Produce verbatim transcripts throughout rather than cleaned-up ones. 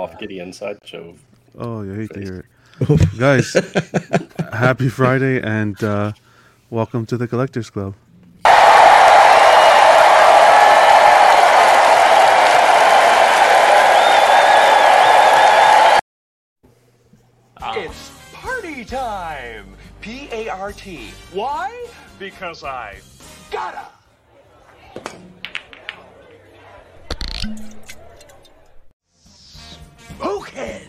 Moff Gideon sideshow. Oh, you hate face. to hear it. Guys, happy Friday and uh, welcome to the Collectors Club. It's party time! P A R T. Why? Because I gotta! Spoken!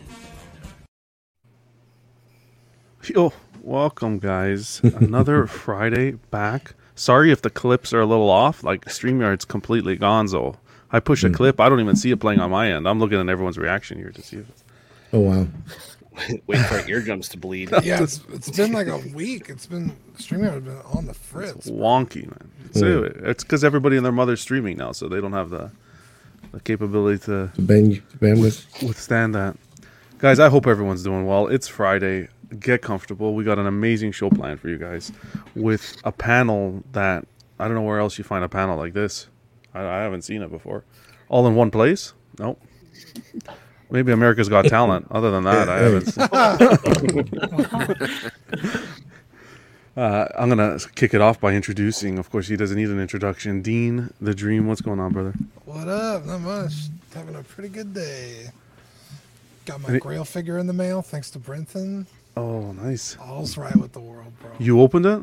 Yo, welcome guys. Another Friday back. Sorry if the clips are a little off. Like, StreamYard's completely gonzo. I push a mm. clip, I don't even see it playing on my end. I'm looking at everyone's reaction here to see if it's... Oh, wow. Wait for our eardrums to bleed. Yeah, it's, it's been like a week. It's been StreamYard has been on the fritz. It's wonky, man. It's yeah. because everybody and their mother's streaming now, so they don't have the the capability to bang bandwidth withstand that. Guys, I hope everyone's doing well. It's Friday. Get comfortable. We got an amazing show planned for you guys with a panel that I don't know where else you find a panel like this. I, I haven't seen it before. All in one place? Nope. Maybe America's Got Talent. Other than that, I haven't. uh, I'm going to kick it off by introducing, of course, he doesn't need an introduction. Dean, the Dream, what's going on, brother? What up? Not much. Having a pretty good day. Got my it, Grail figure in the mail, thanks to Brenton. Oh, nice. All's right with the world, bro. You opened it?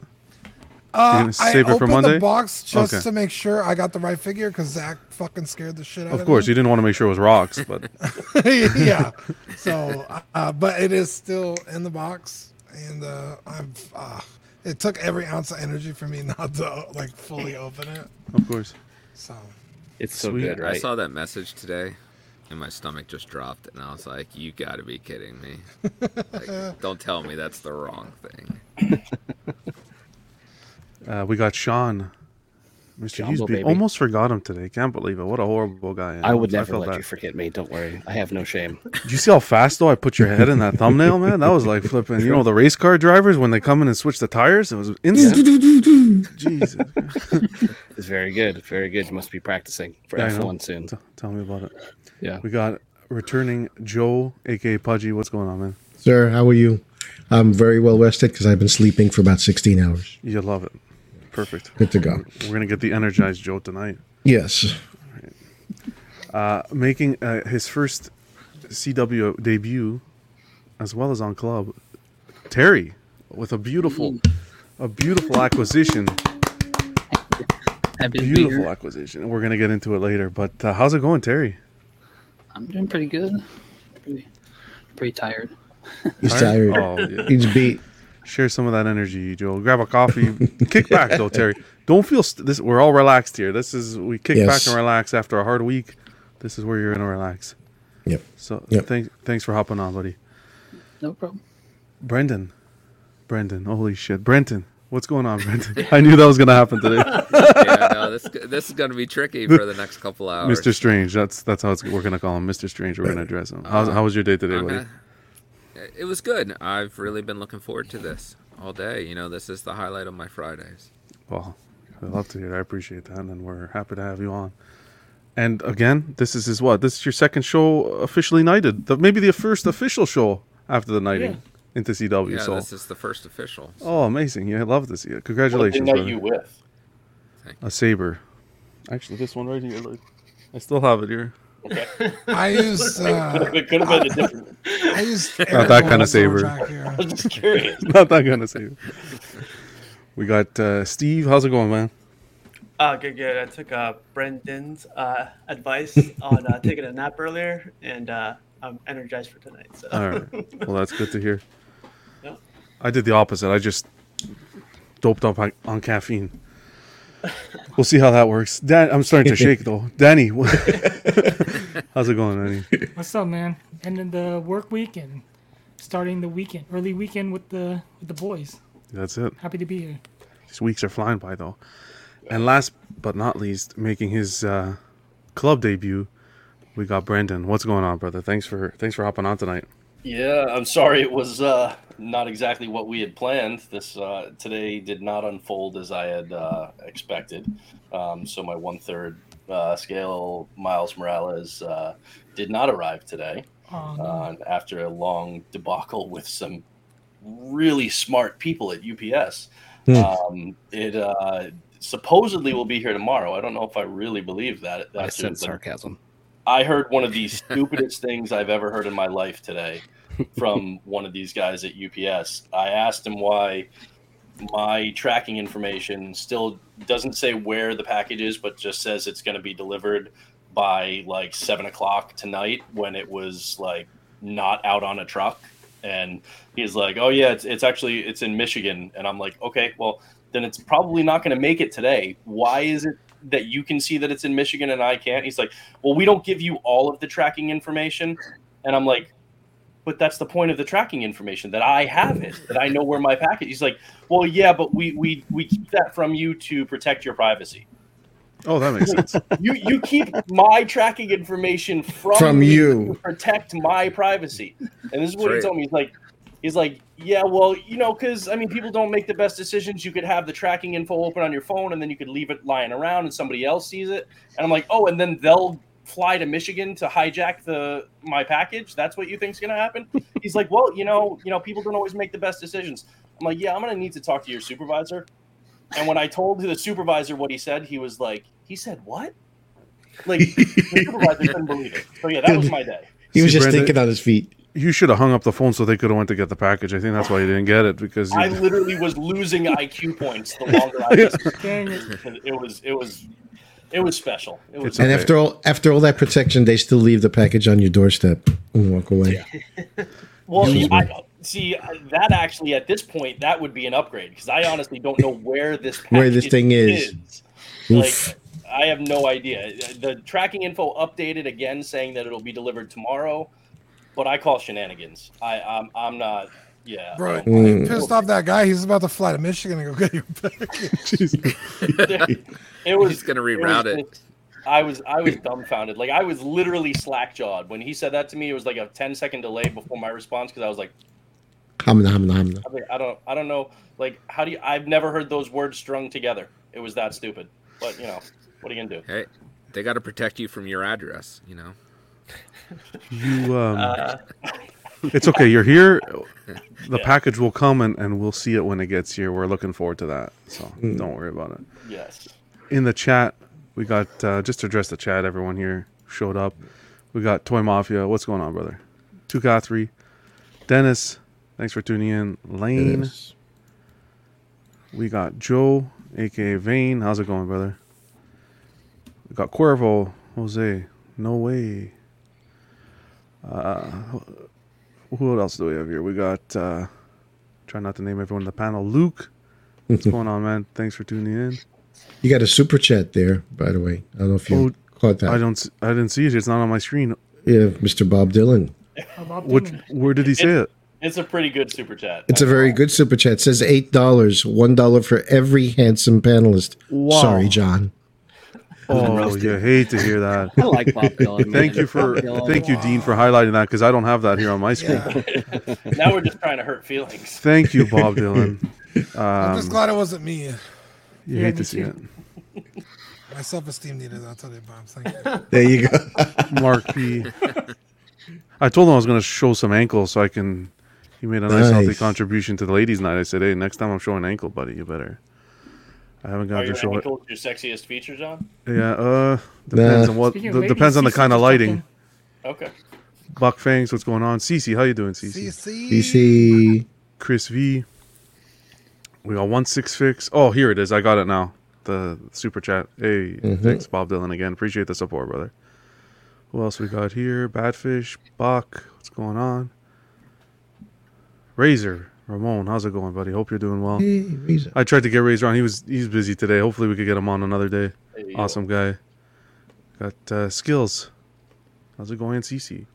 Uh, I save opened it for Monday? The box just okay. to make sure I got the right figure because Zach fucking scared the shit out of me. Of course, you didn't want to make sure it was rocks, but yeah. So, uh, but it is still in the box, and uh, I've uh, it took every ounce of energy for me not to like fully open it. Of course. So it's so sweet. Good, right? I saw that message today, and my stomach just dropped, and I was like, "You got to be kidding me! Like, don't tell me that's the wrong thing." Uh, we got Sean, Mister Hughesby. Almost forgot him today. Can't believe it. What a horrible guy. I would never I let that. you forget me. Don't worry. I have no shame. Did you see how fast, though, I put your head in that thumbnail, man? That was like flipping. You know, the race car drivers, when they come in and switch the tires, it was instant. Jesus. It's very good. Very good. You must be practicing for yeah, F one soon. T- tell me about it. Yeah. We got returning Joe, a k a. Pudgy. What's going on, man? Sir, how are you? I'm very well rested because I've been sleeping for about sixteen hours. You love it. Perfect. Good to go. We're, we're going to get the energized Joe tonight. Yes. Right. Uh, making uh, his first C W debut, as well as on Club, Terry, with a beautiful, a beautiful acquisition. Beautiful bigger. acquisition. We're going to get into it later. But uh, how's it going, Terry? I'm doing pretty good. Pretty, pretty tired. He's tired. tired. Oh, yeah. He's beat. Share some of that energy, Joe. Grab a coffee. Kick back, though, Terry. Don't feel st- this. We're all relaxed here. This is we kick yes. back and relax after a hard week. This is where you're gonna relax. Yep. So yep. thanks, thanks for hopping on, buddy. No problem. Brendan, Brendan, holy shit, Brenton, what's going on, Brendan? I knew that was gonna happen today. yeah, no, this this is gonna be tricky for the next couple hours. Mister Strange, that's that's how it's, we're gonna call him, Mister Strange. We're gonna address him. How's, uh, how was your day today, okay. buddy? It was good. I've really been looking forward to this all day. You know, this is the highlight of my Fridays. Well, I love to hear it. I appreciate that, and we're happy to have you on. And again, this is his what? This is your second show officially knighted. The, maybe the first official show after the knighting yeah. into C W. Yeah, so. This is the first official. So. Oh, amazing. Yeah, I love this. Yeah, congratulations. What did they knight you with? A saber. Actually, this one right here. Look. I still have it here. Okay. I use. Uh, it could have been a different. I use. Not that kind of saber. I was just curious. Not that kind of saber. We got uh, Steve. How's it going, man? Uh, good, good. I took uh, Brendan's uh, advice on uh, taking a nap earlier, and uh, I'm energized for tonight. So. All right. Well, that's good to hear. Yeah. I did the opposite. I just doped up on, on caffeine. We'll see how that works. Dan, I'm starting to shake though. Danny, what, how's it going, Danny? What's up, man? Ending the work week and starting the weekend, early weekend with the with the boys. That's it. Happy to be here. These weeks are flying by though. And last but not least, making his uh, club debut, we got Brendan. What's going on, brother? Thanks for thanks for hopping on tonight. Yeah, I'm sorry it was uh, not exactly what we had planned. This uh, today did not unfold as I had uh, expected. Um, so my one-third uh, scale Miles Morales uh, did not arrive today. Oh, no. uh, after a long debacle with some really smart people at U P S. Mm. Um, it uh, supposedly will be here tomorrow. I don't know if I really believe that. that I sense sarcasm. I heard one of the stupidest things I've ever heard in my life today from one of these guys at U P S. I asked him why my tracking information still doesn't say where the package is, but just says it's going to be delivered by like seven o'clock tonight when it was like not out on a truck. And he's like, oh yeah, it's, it's actually, it's in Michigan. And I'm like, okay, well then it's probably not going to make it today. Why is it that you can see that it's in Michigan and I can't? He's like, well, we don't give you all of the tracking information. And I'm like, but that's the point of the tracking information, that I have it, that I know where my package. He's like, well, yeah, but we, we, we keep that from you to protect your privacy. Oh, that makes sense. You you keep my tracking information from, from you to protect my privacy. And this is what Great. he told me. He's like, he's like, yeah, well, you know, because, I mean, people don't make the best decisions. You could have the tracking info open on your phone, and then you could leave it lying around, and somebody else sees it. And I'm like, oh, and then they'll fly to Michigan to hijack the my package? That's what you think's going to happen? He's like, well, you know, you know, people don't always make the best decisions. I'm like, yeah, I'm going to need to talk to your supervisor. And when I told the supervisor what he said, he was like, he said what? Like, the supervisor couldn't believe it. So, yeah, that was my day. He was See, just Brandon, thinking on his feet. You should have hung up the phone so they could have went to get the package. I think that's why you didn't get it. because you... I literally was losing I Q points the longer I was. It was, it was, it was special. It was and okay. after all, after all that protection, they still leave the package on your doorstep and walk away. Yeah. Well, yeah, I don't. See, that actually, at this point, that would be an upgrade, because I honestly don't know where this where this thing is. is. Like, I have no idea. The tracking info updated again, saying that it'll be delivered tomorrow, but I call shenanigans. I, I'm, I'm not. Yeah, bro, mm. pissed off that guy. He's about to fly to Michigan and go get your package. It was. He's gonna reroute it. Was, it. I was I was dumbfounded. Like, I was literally slack jawed when he said that to me. It was like a ten second delay before my response, because I was like. I'm not, I'm not, I'm not. I don't, I don't know. Like, how do you? I've never heard those words strung together. It was that stupid. But you know, what are you gonna do? Hey, they got to protect you from your address. You know. You. Um, uh, it's okay. You're here. The yeah. package will come, and, and we'll see it when it gets here. We're looking forward to that. So mm. don't worry about it. Yes. In the chat, we got uh, just to address the chat. Everyone here showed up. We got Toy Mafia. What's going on, brother? two K three, Dennis. Thanks for tuning in, Lane. We got Joe, a k a. Vane. How's it going, brother? We got Cuervo, Jose. No way. Uh, who else do we have here? We got, uh, try not to name everyone in the panel. Luke, what's going on, man? Thanks for tuning in. You got a super chat there, by the way. I don't know if you oh, caught that. I don't. I didn't see it. It's not on my screen. Yeah, Mister Bob Dylan. Which, where did he say it? It's a pretty good super chat. It's a very good super chat. It says eight dollars, one dollar for every handsome panelist. Wow. Sorry, John. Oh, you yeah, hate to hear that. I like Bob Dylan. Thank you for Dylan. Thank you, wow. Dean, for highlighting that, because I don't have that here on my screen. Yeah. Now we're just trying to hurt feelings. Thank you, Bob Dylan. Um, I'm just glad it wasn't me. You, you hate to see it. it. My self-esteem needed. I'll tell you, Bob. Thank you. There you go. Mark P. I told him I was going to show some ankles so I can... He made a nice, nice healthy contribution to the ladies' night. I said, "Hey, next time I'm showing ankle, buddy, you better." I haven't got to show it. Your sexiest features on? Yeah, uh, depends nah. on what. The, depends on the kind of lighting. Okay. Buck Fangs, what's going on? Cece, how you doing, Cece? Cece. Cece. Chris V. We got one six fix. Oh, here it is. I got it now. The super chat. Hey, mm-hmm. thanks, Bob Dylan again. Appreciate the support, brother. Who else we got here? Badfish, Buck. What's going on? Razor, Ramon, how's it going, buddy? Hope you're doing well. Hey, Razor. I tried to get Razor on. He was he's busy today. Hopefully we could get him on another day. Hey, awesome yo. guy. Got uh, Skills. How's it going, C C?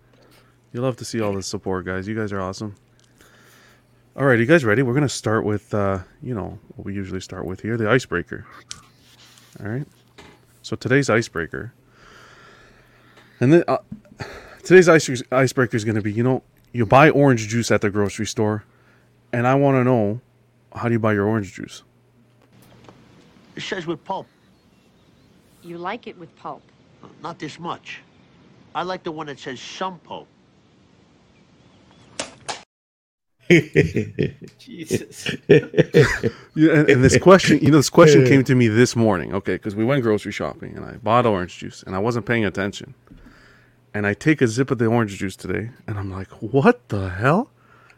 You love to see all this support, guys. You guys are awesome. All right, you guys ready? We're going to start with, uh, you know, what we usually start with here, the icebreaker. All right. So today's icebreaker. And then uh, today's ice- icebreaker is going to be, you know, you buy orange juice at the grocery store, and I want to know, how do you buy your orange juice? It says with pulp. You like it with pulp? Not this much. I like the one that says some pulp. Jesus. Yeah, and, and this question, you know, this question came to me this morning, okay, because we went grocery shopping and I bought orange juice and I wasn't paying attention. And I take a sip of the orange juice today and I'm like, what the hell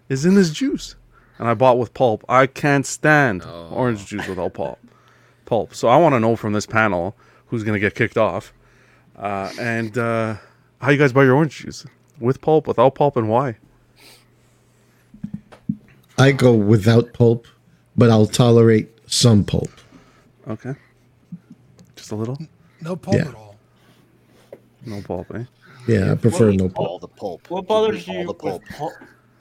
is in this juice? And I bought with pulp. I can't stand oh. orange juice without pulp. Pulp. So I want to know from this panel who's going to get kicked off. Uh, and uh, how you guys buy your orange juice? With pulp, without pulp, and why? I go without pulp, but I'll tolerate some pulp. Okay. Just a little? No pulp yeah. at all. No pulp, eh? Yeah, I prefer no pulp. All the pulp. What bothers you, you with pulp? pulp?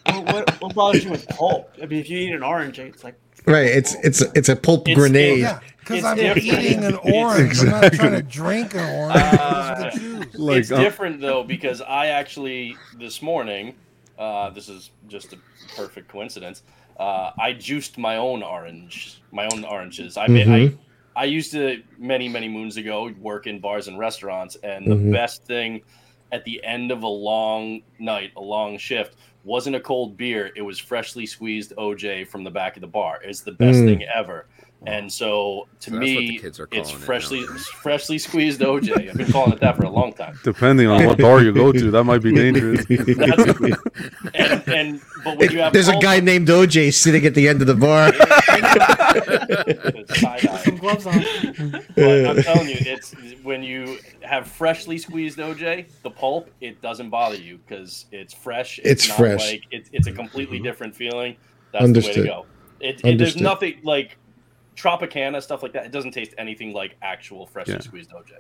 what, what, what bothers you with pulp? I mean, if you eat an orange, it's like... Right, it's it's it's a pulp it's grenade. Because yeah, I'm different. eating an orange. Exactly. I'm not trying to drink an orange. Uh, it's like, uh, different, though, because I actually, this morning... Uh, this is just a perfect coincidence. Uh, I juiced my own orange, my own oranges. I, mm-hmm. I I used to many many moons ago work in bars and restaurants, and mm-hmm. the best thing at the end of a long night, a long shift, wasn't a cold beer. It was freshly squeezed O J from the back of the bar. It's the best mm. thing ever. And so, to so me, it's freshly it now, right? freshly squeezed O J. I've been calling it that for a long time. Depending on what bar you go to, that might be dangerous. and, and, but when you have There's pulp, a guy named O J sitting at the end of the bar. Some gloves on. But I'm telling you, it's when you have freshly squeezed O J, the pulp, it doesn't bother you because it's fresh. It's, it's not fresh. Like, it's, it's a completely different feeling. That's Understood. the way to go. It, it, there's nothing like... Tropicana, stuff like that, it doesn't taste anything like actual freshly yeah. squeezed O J.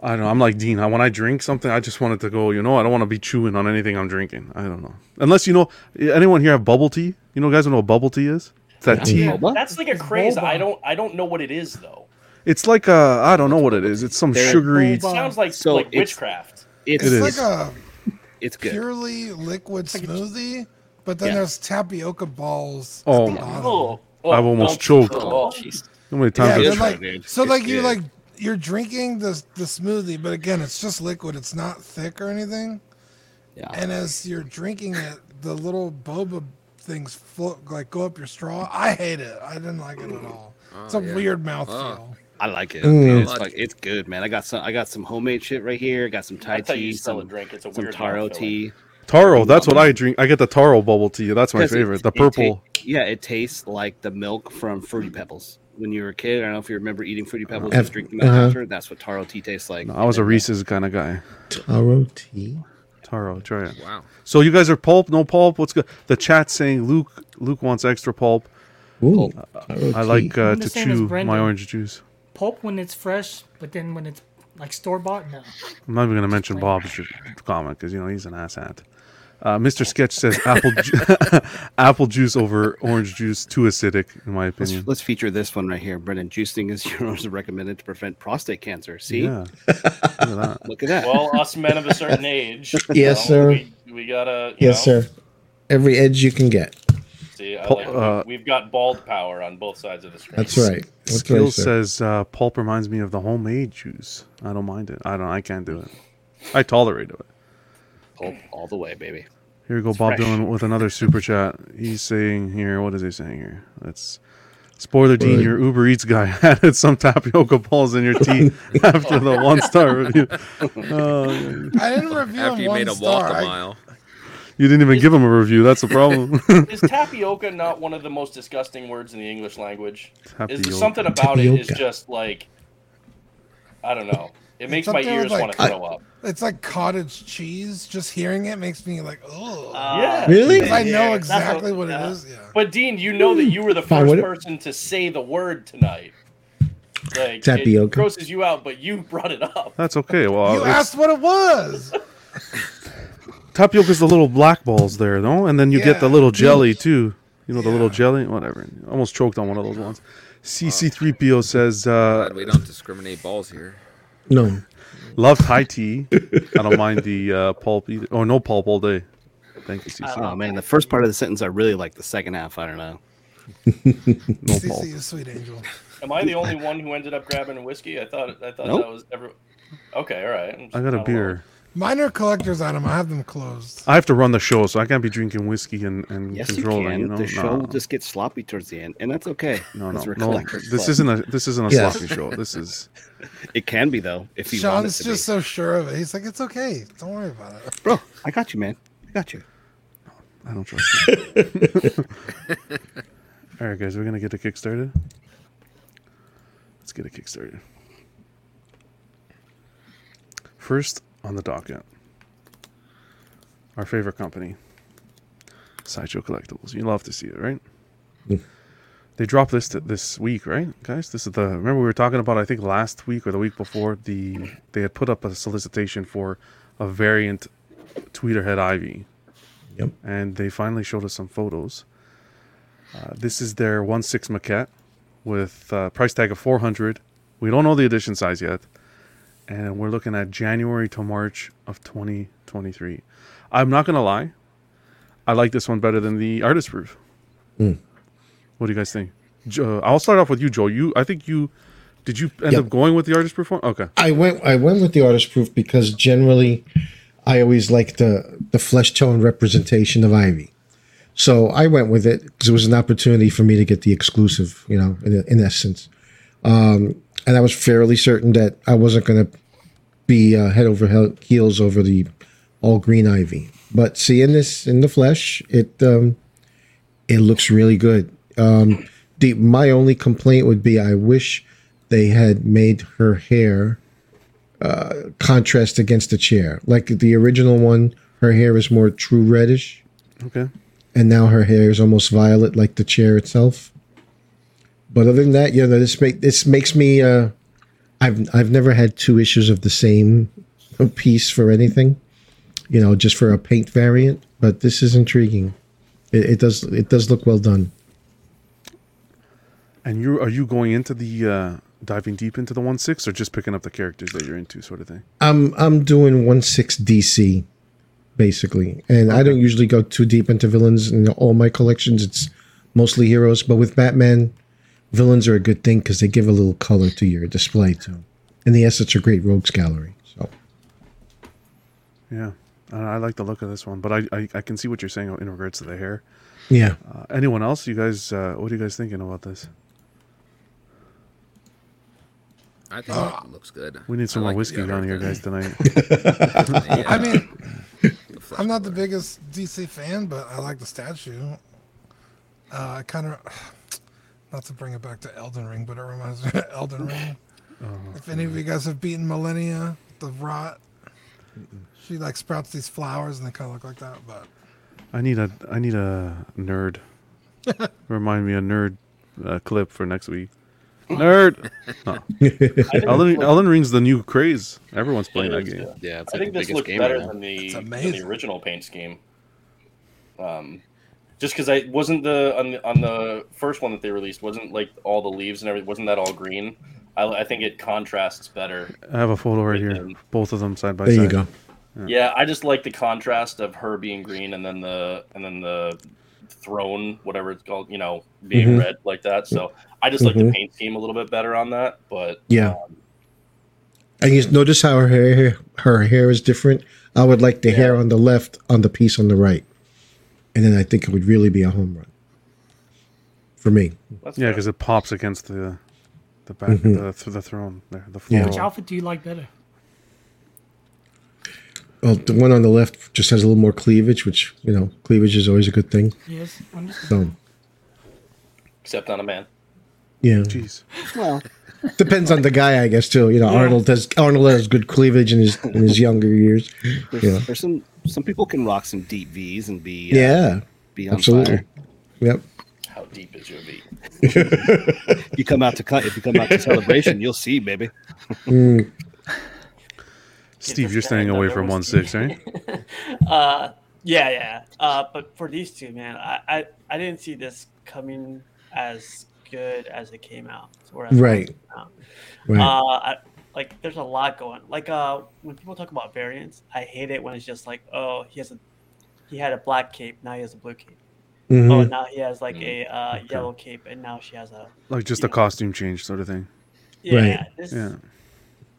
I don't know. I'm like Dean. I, when I drink something, I just want it to go, you know, I don't want to be chewing on anything I'm drinking. I don't know. Unless, you know, anyone here have bubble tea? You know, guys know what bubble tea is? It's that yeah, tea. Yeah, that's like a craze. I don't I don't know what it is, though. It's like a, I don't know what it is. It's some They're sugary. It sounds like, so like it's, witchcraft. It's, it's it like a it's good. purely liquid smoothie, but then yeah. there's tapioca balls. Oh, oh. Oh, I've almost choked. Oh, How many times yeah, like, So it's like good. you're like you're drinking the the smoothie, but again, it's just liquid. It's not thick or anything. Yeah. And as you're drinking it, the little boba things float, like go up your straw. I hate it. I didn't like it at all. Oh, it's a yeah. weird mouthfeel. Oh, I like it. Mm. It's like it's good, man. I got some. I got some homemade shit right here. I got some Thai tea, some, drink. It's a some weird taro tea. Taro, that's what I drink. I get the taro bubble tea. That's my favorite. It, the purple. It ta- yeah, it tastes like the milk from Fruity Pebbles. When you were a kid, I don't know if you remember eating Fruity Pebbles uh, and drinking that uh, after. That's what taro tea tastes like. No, I was a Reese's kind of guy. Taro tea? Taro, try it. Wow. So you guys are pulp, no pulp? What's good? The chat's saying Luke Luke wants extra pulp. Ooh, uh, I like uh, to chew my orange juice. Pulp when it's fresh, but then when it's like store-bought? No. I'm not even going to mention Bob's comment because, you know, he's an asshat. Uh, Mister Sketch says apple ju- apple juice over orange juice, too acidic, in my opinion. Let's, let's feature this one right here, Brendan. Juicing is yours recommended to prevent prostate cancer. See? Yeah. Look at that. Look at that. Well, us men of a certain age. Yes, you know, sir. We, we gotta. Yes, know. sir. Every edge you can get. See, I like, uh, we've got bald power on both sides of the screen. That's right. That's Skill right, says uh, pulp reminds me of the homemade juice. I don't mind it. I don't. I can't do it. I tolerate it. Pulp all the way, baby. Here we go, it's Bob fresh. Dylan with another super chat. He's saying here, what is he saying here? That's spoiler, Dean. Your Uber Eats guy added some tapioca balls in your tea after the one star review. Uh, I didn't review after you one made a star, walk a mile. I, You didn't even is, give him a review. That's the problem. Is tapioca not one of the most disgusting words in the English language? Tapioca. Is there something about tapioca. it is just like, I don't know. It makes my ears like, want to throw I, up. It's like cottage cheese. Just hearing it makes me like, oh. Uh, yeah. Really? I know exactly what, what it uh, is. Yeah. But Dean, you know that you were the first oh, person to say the word tonight. Like, tapioca. It grosses you out, but you brought it up. That's okay. Well, you asked what it was. Tapioca is the little black balls there, though, and then you yeah. get the little jelly too. You know the yeah. little jelly, whatever. Almost choked on one of those ones. C C three P O says, uh, "We don't discriminate balls here." No, love Thai tea. I don't mind the uh, pulp either. Oh, no pulp all day. Thank you, C C. Oh man, the first part of the sentence I really like. The second half, I don't know. No C C pulp. Is sweet angel. Am I the only one who ended up grabbing a whiskey? I thought. I thought nope. that was ever. Okay, all right. I got a beer. Alone. Mine are collector's item. I have them closed. I have to run the show, so I can't be drinking whiskey and, and yes, controlling. You can. You know? The show no, will no. just get sloppy towards the end, and that's okay. No, no, no. This isn't a this isn't a yeah. sloppy show. This is. It can be though. If you want it to Sean's just be. So sure of it. He's like, it's okay. Don't worry about it, bro. I got you, man. I got you. No, I don't trust you. All right, guys, we're gonna get a Kickstarter. Let's get a Kickstarter. First on the docket, our favorite company, Sideshow Collectibles. You love to see it, right? Mm. They dropped this this week, right, guys? This is the remember we were talking about. I think last week or the week before, the they had put up a solicitation for a variant Tweeterhead Ivy. Yep. And they finally showed us some photos. Uh, this is their one sixth maquette with a price tag of four hundred. We don't know the edition size yet. And we're looking at January to March of twenty twenty-three. I'm not going to lie. I like this one better than the artist proof. Mm. What do you guys think? Jo- I'll start off with you, Joel. You, I think you, did you end yep. up going with the artist proof one? Okay. I went I went with the artist proof because generally I always like the, the flesh tone representation of Ivy. So I went with it because it was an opportunity for me to get the exclusive, you know, in, in essence. Um And I was fairly certain that I wasn't going to be uh, head over heels over the all green Ivy, but seeing this in the flesh, it um, it looks really good. Um, the, my only complaint would be I wish they had made her hair uh, contrast against the chair. Like the original one, her hair is more true reddish. Okay. And now her hair is almost violet, like the chair itself. But other than that, you know, this make this makes me. Uh, I've I've never had two issues of the same piece for anything, you know, just for a paint variant. But this is intriguing. It, it does it does look well done. And you are you going into the uh, diving deep into the one six or just picking up the characters that you're into, sort of thing? I'm I'm doing one six D C, basically, and okay. I don't usually go too deep into villains in all my collections. It's mostly heroes, but with Batman. Villains are a good thing because they give a little color to your display too, and the assets are great rogues gallery. So, yeah, uh, I like the look of this one, but I, I I can see what you're saying in regards to the hair. Yeah. Uh, anyone else? You guys, uh, what are you guys thinking about this? I think uh, it looks good. We need some I more like whiskey down here, guys, tonight. yeah. I mean, I'm not the biggest D C fan, but I like the statue. Uh, I kind of. Not to bring it back to Elden Ring, but it reminds me of Elden Ring. Oh, if any of you guys have beaten Millennia, the rot, mm-mm. she like sprouts these flowers and they kind of look like that. But I need a I need a nerd. Remind me a nerd uh, clip for next week. Nerd. No. Elden, Elden Ring's the new craze. Everyone's playing that game. Yeah, it's I like think the this looks better right than, the, than the original paint scheme. Um. Just because I wasn't the on, the on the first one that they released, wasn't like all the leaves and everything, wasn't that all green? I, I think it contrasts better. I have a photo right here, them. both of them side by there side. There you go. Yeah. yeah, I just like the contrast of her being green and then the and then the throne, whatever it's called, you know, being mm-hmm. red like that. So I just mm-hmm. like the paint scheme a little bit better on that. But yeah, um, and you notice how her hair her hair is different. I would like the yeah. hair on the left on the piece on the right. And then I think it would really be a home run for me. That's yeah, because it pops against the the back mm-hmm. of the, the throne there. The floor. Yeah. Which outfit do you like better? Well, the one on the left just has a little more cleavage, which you know, cleavage is always a good thing. Yes, so. Except on a man. Yeah. Jeez. Well, depends on the guy, I guess. Too, you know, yeah. Arnold does. Arnold has good cleavage in his in his younger years. There's, yeah. there's some. Some people can rock some deep V's and be uh, yeah, be on absolutely. Fire. Yep. How deep is your V? you come out to cut. If you come out to celebration, you'll see, baby. mm. Steve, you're staying away from one six, right? uh, yeah, yeah. Uh, but for these two, man, I, I, I didn't see this coming as good as it came out. Or as right. It came out. Right. Uh, I, Like, there's a lot going. Like, uh, when people talk about variants, I hate it when it's just like, oh, he has a, he had a black cape, now he has a blue cape. Mm-hmm. Oh, now he has like mm-hmm. a uh, okay. yellow cape, and now she has a. Like just a know. costume change sort of thing. Yeah, right. This, yeah.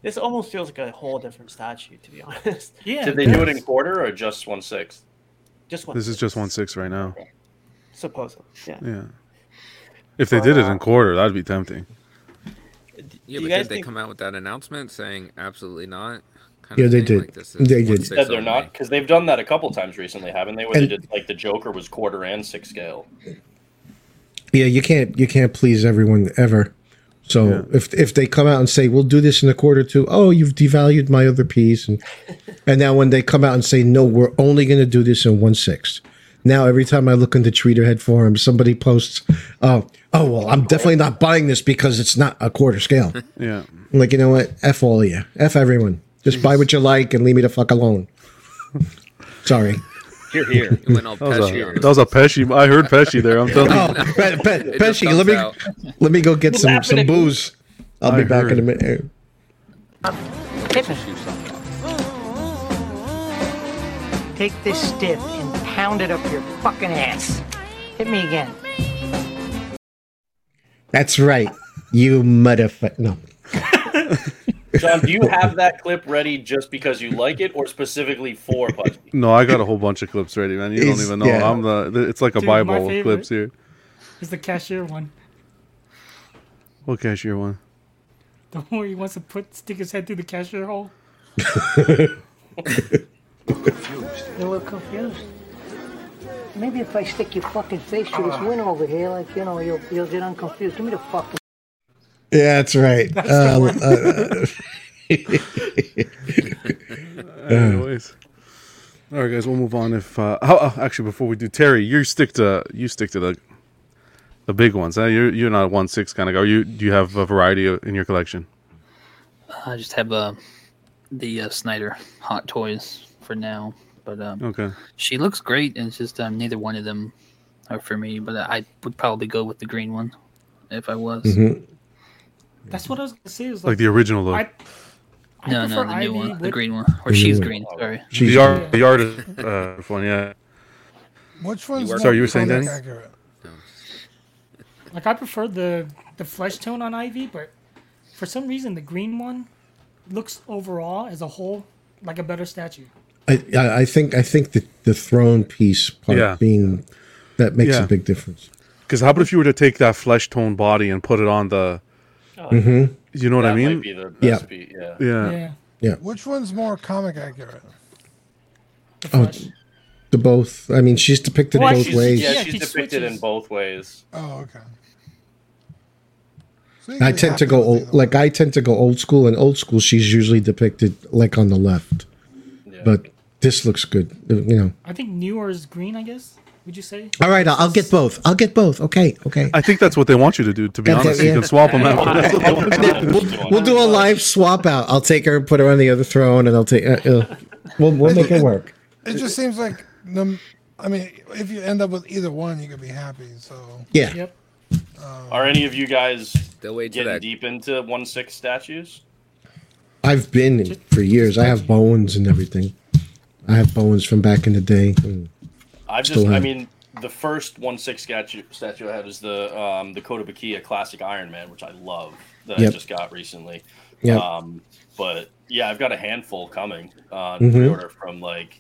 This almost feels like a whole different statue, to be honest. Yeah. Did they do it in quarter or just one sixth? Just one. This is just one sixth right now. Supposedly. Yeah. Yeah. If they did it in quarter, that'd be tempting. Yeah, but did they come out with that announcement saying absolutely not? Yeah, they did. They did. Said they're not, because they've done that a couple times recently, haven't they? Where they did like the Joker was quarter and sixth scale. Yeah, you can't you can't please everyone ever. So yeah. if if they come out and say we'll do this in a quarter too, oh, you've devalued my other piece, and and now when they come out and say no, we're only going to do this in one sixth. Now every time I look into Tweeterhead forum, somebody posts, oh, oh well, I'm definitely not buying this because it's not a quarter scale. Yeah, I'm like, you know what? F all of you, F everyone. Just Jeez. buy what you like and leave me the fuck alone. Sorry. Here, here. That was, a, that was a Pesci. I heard Pesci there. I'm telling oh, you. Pe- Pe- Pesci, let me out. let me go get some, some booze. I'll I be back heard. in a minute. Take this stiff and pound it up your fucking ass. Hit me again. That's right. You motherfucker. No. John, do you have that clip ready just because you like it, or specifically for Pudgy? No, I got a whole bunch of clips ready, man. You it's, don't even know. Yeah. I'm the. It's like a Dude, Bible of clips here. It's the cashier one. What cashier one? The one where he wants to put stick his head through the cashier hole. You look confused. Maybe if I stick your fucking face through this window over here, like you know, you'll you'll get unconfused. Give me the fucking. Yeah, that's right. That's uh, uh, Anyways, all right, guys, we'll move on. If uh, oh, oh, actually, before we do, Terry, you stick to you stick to the the big ones. Huh? You're you're not a one six kind of guy. You do you have a variety in your collection? I just have uh, the uh, Snyder Hot Toys for now, but um, okay, she looks great, and it's just um, neither one of them are for me. But I would probably go with the green one if I was. Mm-hmm. That's what I was gonna say. Is like, like the original look. I, I no, no, the Ivy new one, with... the green one, or she's green. Sorry, she's the art, the artist uh, one. Yeah. Which one's Sorry, you were saying, Danny? Accurate? Like I prefer the the flesh tone on Ivy, but for some reason the green one looks overall as a whole like a better statue. I I think I think the the throne piece part yeah. being that makes yeah. a big difference. Because how about if you were to take that flesh tone body and put it on the Oh, mm-hmm. You know what I mean? Yeah. Beat, yeah. yeah, yeah, yeah. Which one's more comic accurate? The oh, the both. I mean, she's depicted well, in both she's, ways. Yeah, yeah she's she depicted switches. in both ways. Oh, okay. So I tend to go old, like I tend to go old school, and old school she's usually depicted like on the left. Yeah. But this looks good, you know. I think newer is green, I guess. Would you say? All right, I'll get both. I'll get both. Okay, okay. I think that's what they want you to do, to be honest. You can swap them out. We'll, we'll do a live swap out. I'll take her and put her on the other throne, and I'll take. Uh, uh, we'll we'll make it work. It just seems like, I mean, if you end up with either one, you could be happy. So yeah. Yep. Um, Are any of you guys getting deep into one six statues? I've been in for years. I have Bowens and everything. I have Bowens from back in the day. And, I've just, I mean, the first one six statue, statue I had is the um, the Kotobukiya Classic Iron Man, which I love, that yep. I just got recently. Yep. Um, but, yeah, I've got a handful coming on uh, mm-hmm. pre-order from, like,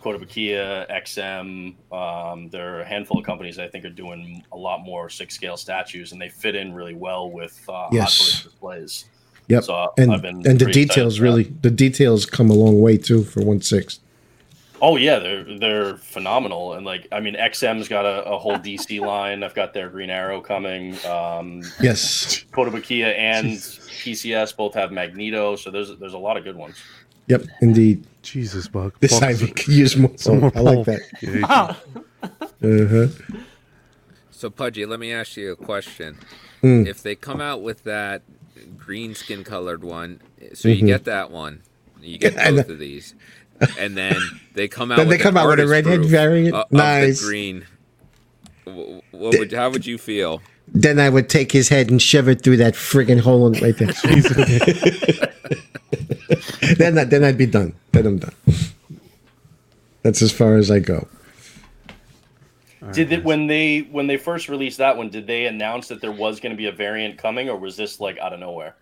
Kotobukiya, X M. Um, there are a handful of companies that I think are doing a lot more six-scale statues, and they fit in really well with uh, yes. Hot Toys displays. Yep. So and I've been and the details really, the details come a long way, too, for one six. Oh yeah, they're they're phenomenal, and like I mean, X M's got a, a whole D C line. I've got their Green Arrow coming. Um, yes, Kotobukiya and P C S both have Magneto, so there's there's a lot of good ones. Yep, indeed. Jesus, Buck. This time you can use more. Some more I like that. uh-huh. So Pudgy, let me ask you a question. Mm. If they come out with that green skin colored one, so mm-hmm. you get that one, you get both of these. And then they come out. Then with they come out with a redhead variant. Of, nice. Of the green. What would? How would you feel? Then I would take his head and shove it through that friggin' hole in, right there. then, I, then I'd be done. Then I'm done. That's as far as I go. All did right. they, when they when they first released that one? Did they announce that there was going to be a variant coming, or was this like out of nowhere?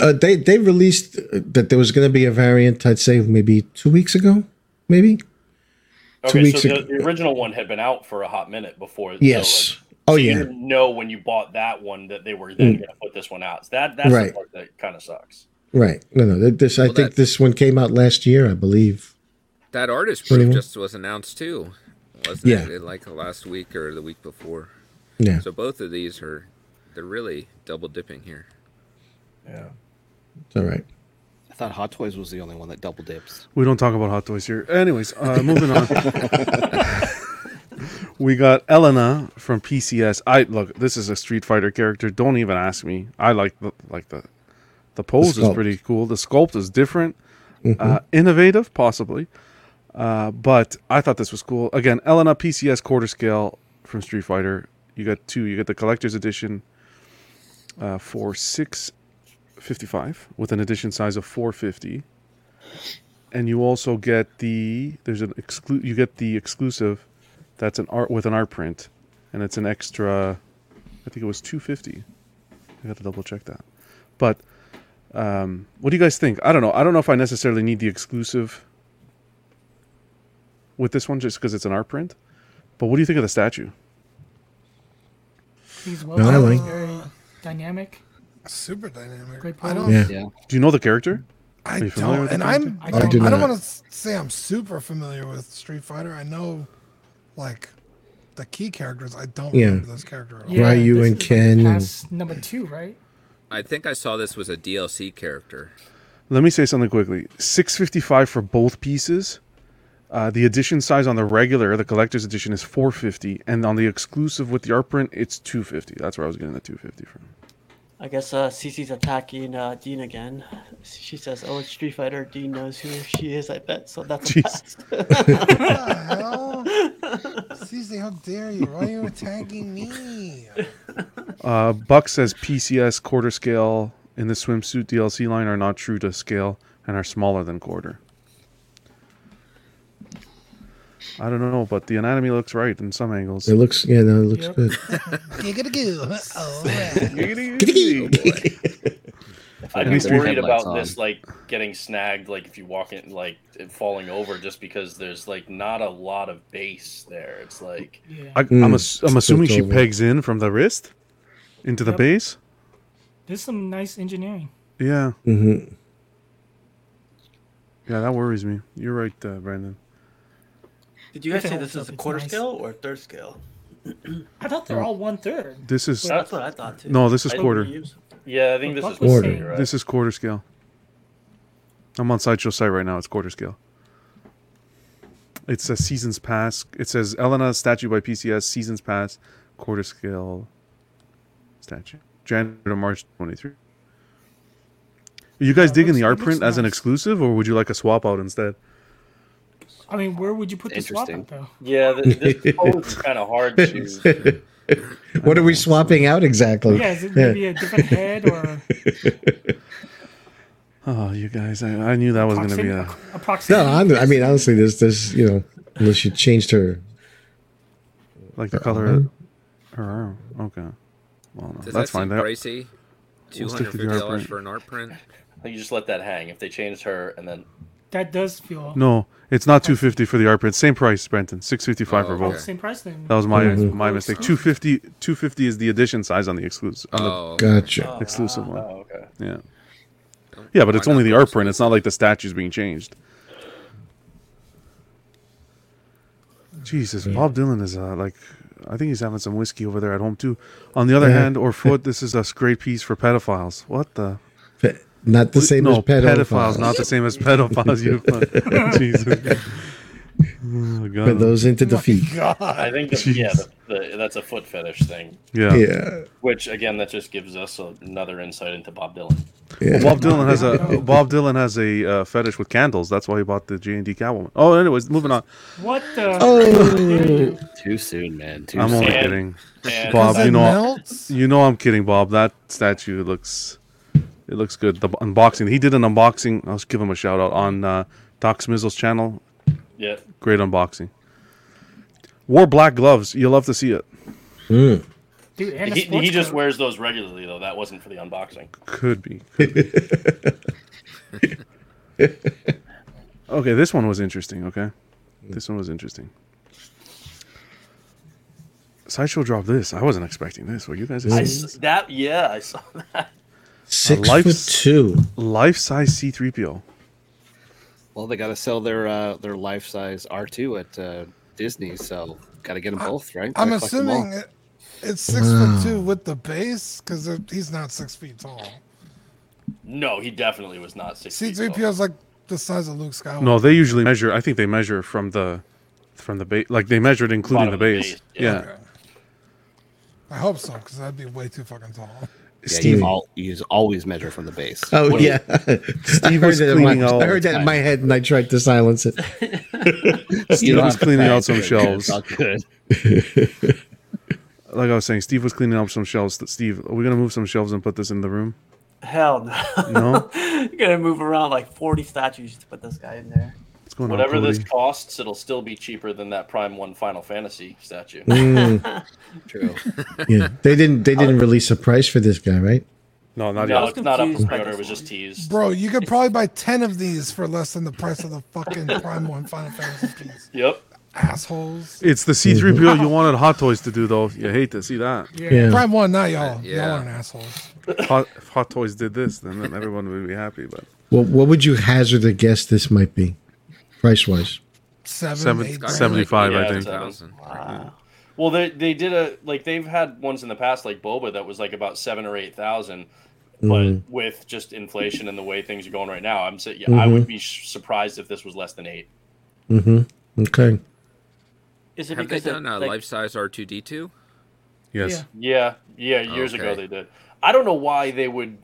Uh, they they released that there was going to be a variant. I'd say maybe two weeks ago, maybe. Okay, two weeks so the, ago. The original one had been out for a hot minute before. Yes. So like, oh so yeah. You didn't know when you bought that one that they were then mm. going to put this one out. That that's right. The part that kind of sucks. Right. No, no. This well, I think this one came out last year, I believe. That artist proof just was announced too, wasn't yeah. it? Like last week or the week before. Yeah. So both of these are they're really double dipping here. Yeah. It's all right. I thought Hot Toys was the only one that double dips. We don't talk about Hot Toys here. Anyways, uh, moving on. We got Elena from P C S. I look. This is a Street Fighter character. Don't even ask me. I like the like the the pose the is pretty cool. The sculpt is different, mm-hmm. uh, innovative, possibly. Uh, but I thought this was cool. Again, Elena P C S quarter scale from Street Fighter. You got two. You got the collector's edition uh, for six. fifty-five with an edition size of four fifty, and you also get the there's an exclu- you get the exclusive that's an art with an art print, and it's an extra I think it was two fifty. I got to double check that, but um what do you guys think? I don't know I don't know if I necessarily need the exclusive with this one just because it's an art print, but what do you think of the statue? He's well no, like... very dynamic. Super dynamic. I don't, yeah. Yeah. Do you know the character? I don't, and I'm. I don't, I do I don't want to say I'm super familiar with Street Fighter. I know, like, the key characters. I don't yeah. remember those characters. At all. Yeah, Ryu and Ken. Like past number two, right? I think I saw this was a D L C character. Let me say something quickly. six fifty-five for both pieces. Uh, the edition size on the regular, the collector's edition, is four fifty, and on the exclusive with the art print, it's two fifty. That's where I was getting the two fifty from. I guess uh, Cece's attacking uh, Dean again. She says, "Oh, it's Street Fighter. Dean knows who she is, I bet." So that's a pass. What the hell? Cece, how dare you? Why are you attacking me? Uh, Buck says P C S quarter scale in the swimsuit D L C line are not true to scale and are smaller than quarter. I don't know, but the anatomy looks right in some angles. It looks, yeah, no, it looks yep. good. I'm worried about on. this, like, getting snagged, like, if you walk in, like, falling over just because there's, like, not a lot of base there. It's like... Yeah. I, mm, I'm, ass- I'm assuming she pegs in from the wrist into the yep. base. There's some nice engineering. Yeah. Mm-hmm. Yeah, that worries me. You're right, uh, Brandon. Did you guys say this is a quarter nice. scale or third scale? I thought they're all one third. This is that's what I thought too. No, this is I quarter. Yeah, I think this is quarter. Saying, right? This is quarter scale. I'm on Sideshow site right now. It's quarter scale. It says Seasons Pass. It says Elena statue by P C S Seasons Pass quarter scale statue January to March twenty-three. Are you guys yeah, digging looks, the art print nice. as an exclusive, or would you like a swap out instead? I mean, where would you put the swap out, though? Yeah, this, this pose is kind of hard to... What are we swapping out exactly? Yeah, is it maybe yeah. a different head or... Oh, you guys, I, I knew that was going to be a... a proxy. No, I'm, I mean, honestly, this, this, you know, unless you changed her... Like the her color arm? of her arm. Okay. Well, no, Does that's that seem fine. pricey? two hundred fifty dollars for an art print? You just let that hang. If they changed her and then... That does feel... No, it's not two hundred fifty dollars for the art print. Same price, Brenton. six hundred fifty-five dollars for both. Same price then. That was my mm-hmm. my mistake. two hundred fifty dollars two hundred fifty dollars is the edition size on the exclusive. On the oh, gotcha. Exclusive oh, one. Oh, okay. Yeah. Yeah, but it's only the art print. It's not like the statue's being changed. Jesus, Bob Dylan is uh, like... I think he's having some whiskey over there at home, too. On the other hand, or foot, this is a great piece for pedophiles. What the... Not the same no, as pedophiles. pedophiles. Not the same as pedophiles. You, Jesus. Oh, God. Put those into the feet. Oh, I think that, yeah, the, the, that's a foot fetish thing. Yeah. yeah. Which again, that just gives us a, another insight into Bob Dylan. Yeah. Well, Bob Dylan has a Bob Dylan has a uh, fetish with candles. That's why he bought the J and D Catwoman. Oh, anyways, moving on. What the? Oh. Too soon, man. Too I'm soon. only kidding, and, Bob. You know, melts? you know, I'm kidding, Bob. That statue looks. It looks good. The unboxing. He did an unboxing. I'll just give him a shout out on uh, Doc Smizzle's channel. Yeah. Great unboxing. Wore black gloves. You'll love to see it. Mm. Dude, and he, he just wears those regularly, though. That wasn't for the unboxing. Could be. Could be. Okay, this one was interesting, okay? This one was interesting. Sideshow dropped this. I wasn't expecting this. Were you guys expecting that? Yeah, I saw that. Six life, foot two. Life-size C three P O. Well, they got to sell their uh, their life-size R two at uh, Disney, so got to get them both, right? I'm assuming it, it's six wow. foot two with the base, because he's not six feet tall. No, he definitely was not six feet tall. C three P O is like the size of Luke Skywalker. No, they usually measure. I think they measure from the from the base. Like they measured including the, the base. base. Yeah. yeah. Okay. I hope so, because that'd be way too fucking tall. Yeah, Steve, you, you always measure from the base. Oh what yeah, Steve was cleaning out. I heard that in my head, and I tried to silence it. Steve was cleaning out some shelves. Good. Like I was saying, Steve was cleaning up some shelves. Steve, are we gonna move some shelves and put this in the room? Hell no. No, you're gonna move around like forty statues to put this guy in there. What's going Whatever on, this costs, it'll still be cheaper than that Prime One Final Fantasy statue. Mm. True. Yeah, they didn't. They didn't release a price for this guy, right? No, not no, yet. It's not up for pre-order. It was just teased. Bro, you could probably buy ten of these for less than the price of the fucking Prime One Final Fantasy piece. Yep. Assholes. It's the C three P O you wanted Hot Toys to do, though. You hate to see that. Yeah. yeah. Prime One, not y'all. Yeah. Y'all aren't assholes. Hot, if Hot Toys did this, then everyone would be happy. But well, what would you hazard a guess this might be, price wise? seventy-five, yeah, I think. Seven. Wow. Well, they they did a like they've had ones in the past like Boba that was like about seven or eight thousand, but mm. with just inflation and the way things are going right now, I'm yeah, mm-hmm. I would be surprised if this was less than eight. Mm-hmm. Okay. Is it Have they done a like, life-size R two D two? Yes. Yeah, yeah, yeah years okay. ago they did. I don't know why they would.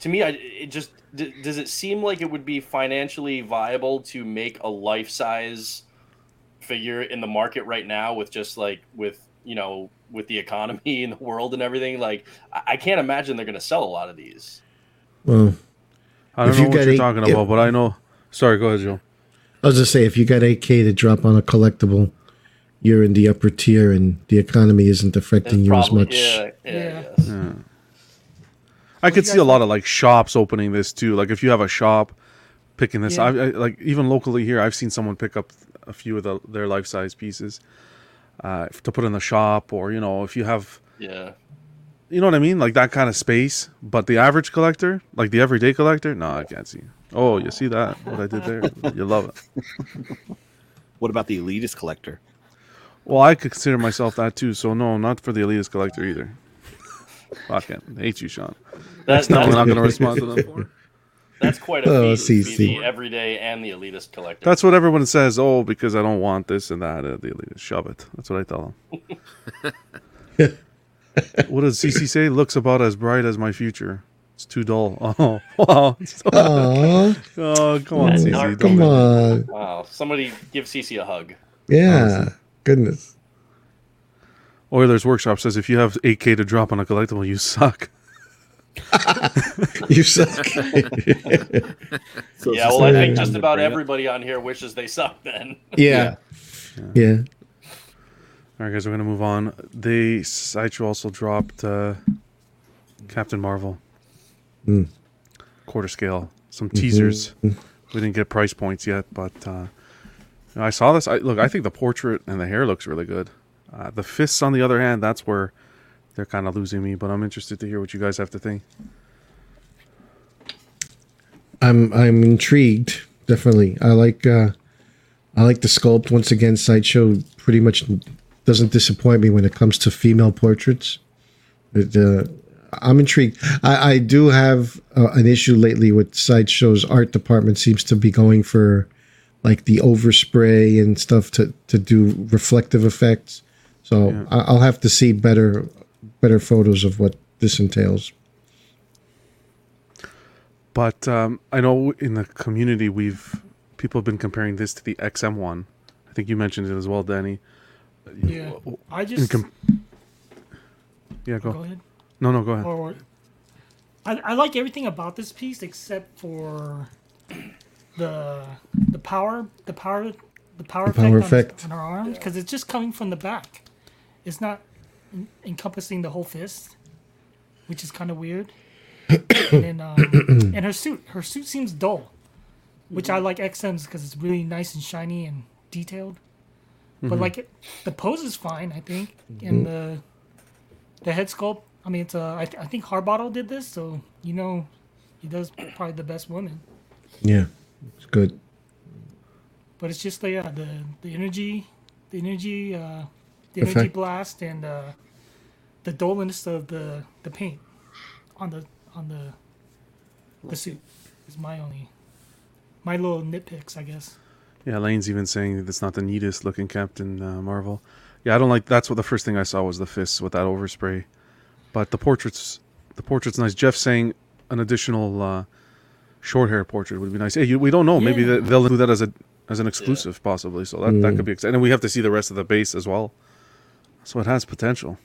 To me, I, it just d- does it seem like it would be financially viable to make a life-size figure in the market right now with just like with you know with the economy and the world and everything. Like I, I can't imagine they're going to sell a lot of these. Well, I don't know you what you're eight, talking if, about, but I know. Sorry, go ahead, Joe. I was just saying, if you got eight K to drop on a collectible, you're in the upper tier and the economy isn't affecting you as much. Yeah, yeah, yeah. yeah. I could see a lot of like shops opening this too. Like if you have a shop picking this, yeah. I, I, like even locally here, I've seen someone pick up a few of the, their life size pieces uh, to put in the shop, or you know, if you have, yeah, you know what I mean, like that kind of space. But the average collector, like the everyday collector, no, nah, I can't see. Oh, you see that? What I did there? You love it. What about the elitist collector? Well, I could consider myself that too, so no, not for the elitist collector either. Fuck it. I hate you, Sean. That's, that's not what I'm going to respond to them for. That's quite a oh, see, see. The everyday and the elitist collector. That's what everyone says, oh, because I don't want this and that. Uh, the elitist, shove it. That's what I tell them. What does C C say? Looks about as bright as my future. It's too dull. Oh, wow. Oh, come on, C C. Come on. Wow. Somebody give C C a hug. Yeah. Honestly. Goodness. Oilers Workshop says if you have eight K to drop on a collectible, you suck. You suck. So yeah, well, I think just about everybody on here wishes they suck then. Yeah. Yeah. yeah. yeah. All right, guys, we're going to move on. The Sideshow also dropped uh, Captain Marvel. Mm. Quarter scale. Some teasers. Mm-hmm. We didn't get price points yet, but uh, I saw this. I, look, I think the portrait and the hair looks really good. Uh, the fists, on the other hand, that's where they're kind of losing me. But I'm interested to hear what you guys have to think. I'm I'm intrigued, definitely. I like uh, I like the sculpt. Once again, Sideshow pretty much doesn't disappoint me when it comes to female portraits. It, uh, I'm intrigued. I, I do have uh, an issue lately with Sideshow's art department. Seems to be going for like the overspray and stuff to, to do reflective effects. So yeah. I'll have to see better better photos of what this entails. But um, I know in the community, we've people have been comparing this to the X M one. I think you mentioned it as well, Danny. Yeah, I just... Com- yeah, go. go ahead. No, no, go ahead. Or, I, I like everything about this piece except for the the power, the power, the power, the power effect, effect on, on our arms because it's just coming from the back. It's not en- encompassing the whole fist, which is kind of weird. And then, um, and her suit, her suit seems dull, which mm-hmm. I like X M's because it's really nice and shiny and detailed. Mm-hmm. But like it, the pose is fine, I think, and the the head sculpt. I mean, it's a. I, th- I think Harbottle did this, so you know, he does probably the best woman. Yeah, it's good. But it's just the yeah, the the energy, the energy, uh, the energy Effect. blast, and uh, the dullness of the, the paint on the on the the suit is my only my little nitpicks, I guess. Yeah, Lane's even saying that it's not the neatest looking Captain uh, Marvel. Yeah, I don't like. That's what the first thing I saw was the fists with that overspray, but the portraits, the portrait's nice. Jeff saying an additional uh, short hair portrait would be nice. Hey, you, we don't know. Maybe yeah. they'll do that as a. As an exclusive, yeah. possibly. So that, mm. that could be exciting. And we have to see the rest of the base as well. So it has potential.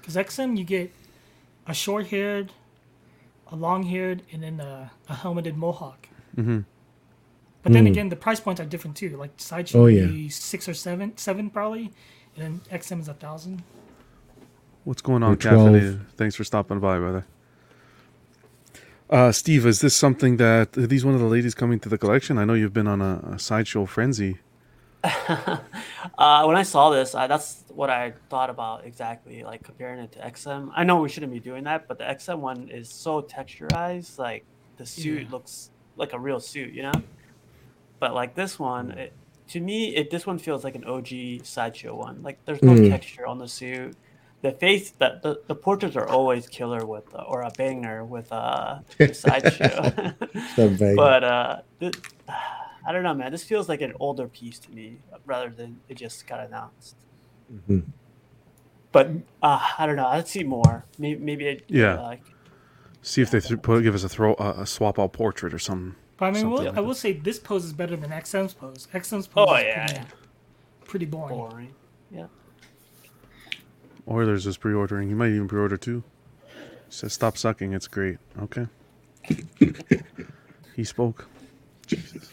Because X M, you get a short-haired, a long-haired, and then a, a helmeted mohawk. Mm-hmm. But mm. then again, the price points are different too. Like Sideshow oh, yeah. would be six or seven, seven probably. And then X M is a thousand. What's going on, Caffeinated? Thanks for stopping by, brother. Uh, Steve, is this something that... Are these one of the ladies coming to the collection? I know you've been on a, a Sideshow frenzy. uh, when I saw this, I, that's what I thought about exactly, like comparing it to X M. I know we shouldn't be doing that, but the X M one is so texturized. Like, the suit yeah. looks like a real suit, you know? But, like, this one, it, to me, it this one feels like an O G Sideshow one. Like, there's no mm. texture on the suit. The face, the, the, the portraits are always killer with, uh, or a banger with uh, a Sideshow. But uh, th- I don't know, man. This feels like an older piece to me rather than it just got announced. Mm-hmm. But uh, I don't know. I'd see more. Maybe, maybe it, yeah. Uh, see if they th- put, give us a throw uh, a swap out portrait or something. But I mean, we'll, like I will say this pose is better than X M's pose. X M's pose oh, is yeah, pretty, yeah. pretty boring. Boring. Yeah. Oilers is pre-ordering. He might even pre-order too. He says, "Stop sucking. It's great." Okay. He spoke. Jesus.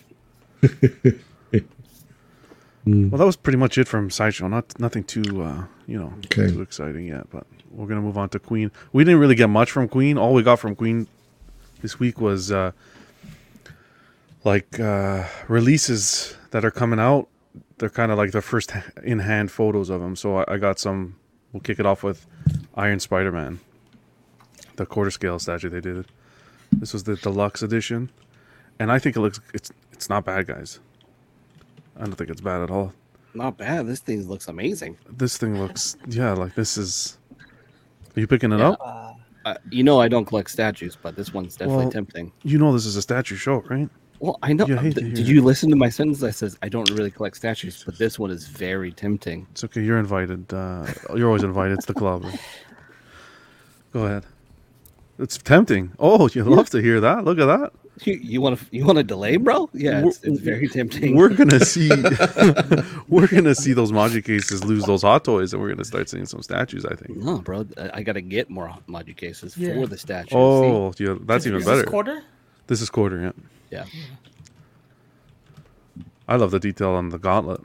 mm. Well, that was pretty much it from Sideshow. Not nothing too, uh, you know, okay. too exciting yet. But we're gonna move on to Queen. We didn't really get much from Queen. All we got from Queen this week was uh, like uh, releases that are coming out. They're kind of like the first in-hand photos of them. So I, I got some. We'll kick it off with Iron Spider-Man, the quarter-scale statue they did. This was the deluxe edition, and I think it looks it's it's not bad, guys. I don't think it's bad at all. Not bad. This thing looks amazing. This thing looks yeah, like this is. Are you picking it yeah, up? Uh, you know I don't collect statues, but this one's definitely well, tempting. You know this is a statue show, right? Well, I know. Yeah, I th- did you listen to my sentence that says I don't really collect statues, but this one is very tempting. It's okay. You're invited. Uh, you're always invited. It's the club. Go ahead. It's tempting. Oh, you yeah. love to hear that. Look at that. You, you want to? You want to delay, bro? Yeah, it's, it's very tempting. We're gonna see. We're gonna see those Maji cases lose those Hot Toys, and we're gonna start seeing some statues. I think. No, bro. I gotta get more Maji cases yeah. for the statues. Oh, yeah, that's even better. This is quarter. This is quarter. Yeah. Yeah. I love the detail on the gauntlet.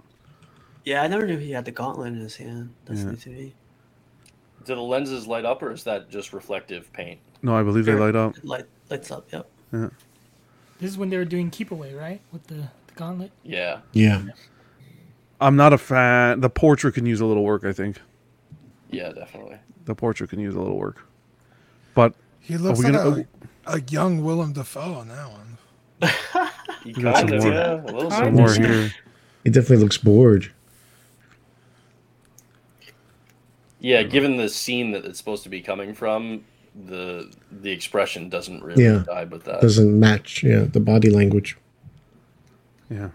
Yeah, I never knew he had the gauntlet in his hand. That's yeah. new to me. Do the lenses light up, or is that just reflective paint? No, I believe sure. they light up. Light lights up, yep. Yeah. This is when they were doing keep away, right? With the, the gauntlet? Yeah. Yeah. I'm not a fan. The portrait can use a little work, I think. Yeah, definitely. The portrait can use a little work. But he looks like gonna... a, a young Willem Dafoe on that one. He got some more, yeah, a little some more here. He definitely looks bored. Yeah, given the scene that it's supposed to be coming from, the the expression doesn't really yeah. die with that. Doesn't match, yeah, the body language. Yeah.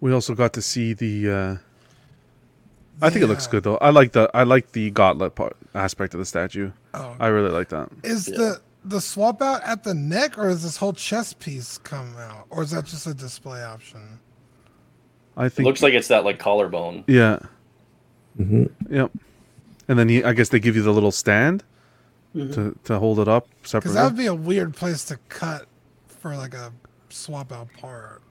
We also got to see the uh, I think yeah. it looks good though. I like the I like the gauntlet part aspect of the statue. Oh, I really like that. Is yeah. the the swap out at the neck, or is this whole chest piece come out, or is that just a display option? I think it looks like it's that like collarbone. Yeah. Mm-hmm. Yep. And then he, I guess they give you the little stand mm-hmm. to, to hold it up separately. Because that would be a weird place to cut for like a swap out part.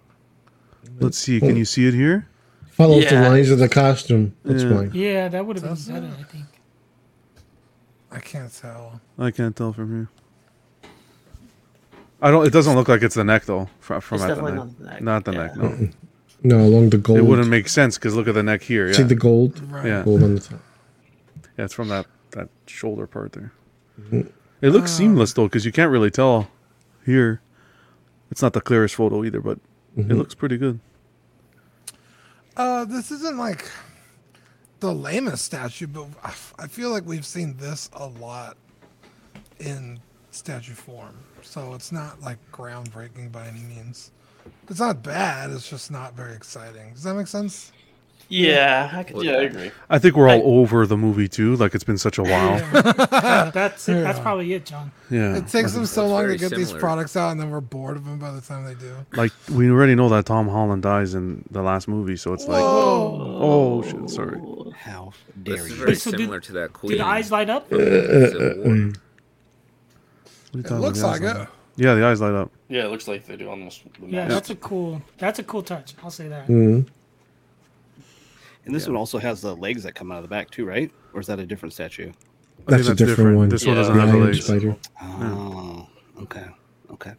Let's see. Can you see it here? Follows yeah. the lines of the costume. That's yeah. fine. Yeah, that would have been better, I think. I can't tell. I can't tell from here. I don't. It doesn't look like it's the neck though. From, from at the neck. Not the neck. Not the yeah. neck. No. No, along the gold. It wouldn't make sense because look at the neck here. Yeah. See the gold. Right. Yeah. Gold on the top. Yeah, it's from that, that shoulder part there. Mm-hmm. It looks uh, seamless though because you can't really tell here. It's not the clearest photo either, but mm-hmm. it looks pretty good. Uh, this isn't like the lamest statue, but I, f- I feel like we've seen this a lot in statue form. So it's not like groundbreaking by any means. It's not bad. It's just not very exciting. Does that make sense? Yeah, I could, yeah, I agree. I think we're all I, over the movie too. Like it's been such a while. Yeah, that's it. Yeah. That's probably it, John. Yeah, it takes them so long to get similar. these products out, and then we're bored of them by the time they do. Like we already know that Tom Holland dies in the last movie, so it's Whoa. like, oh shit, sorry. How dare this you? Is very so similar did, to that Queen. Did the eyes light up? Uh, uh, uh, it looks like it. Yeah, the eyes light up. Yeah, it looks like they do almost. The yeah, that's a cool. That's a cool touch. I'll say that. Mm-hmm. And this yeah. one also has the legs that come out of the back too, right? Or is that a different statue? That's, that's a different, different one. This yeah. one doesn't yeah. have the legs. Spider. Oh, okay, okay.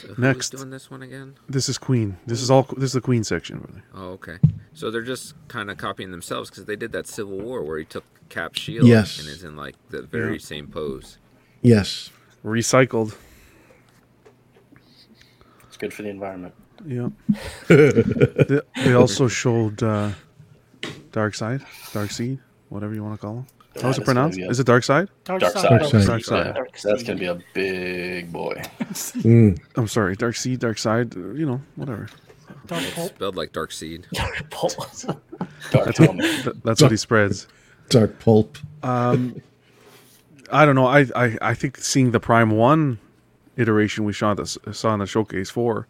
So next, doing this one again. This is Queen. This is all. This is the Queen section, really. Oh, okay. So they're just kind of copying themselves because they did that Civil War where he took Cap's shield yes. and is in like the very yeah. same pose. Yes. Recycled. It's good for the environment. Yeah. they, they also showed uh, Darkseid, Darkseid, whatever you want to call him. Yeah, How's it pronounced? A... Is it Darkseid? Darkseid. Darkseid. Dark yeah. That's gonna be a big boy. mm. I'm sorry, Darkseid, Darkseid. You know, whatever. Dark Pulp. Spelled like Darkseid. Dark Pulp. Dark that's what, that, that's dark, what he spreads. Dark Pulp. Um, I don't know. I, I I think seeing the Prime One iteration we saw this saw in the showcase for.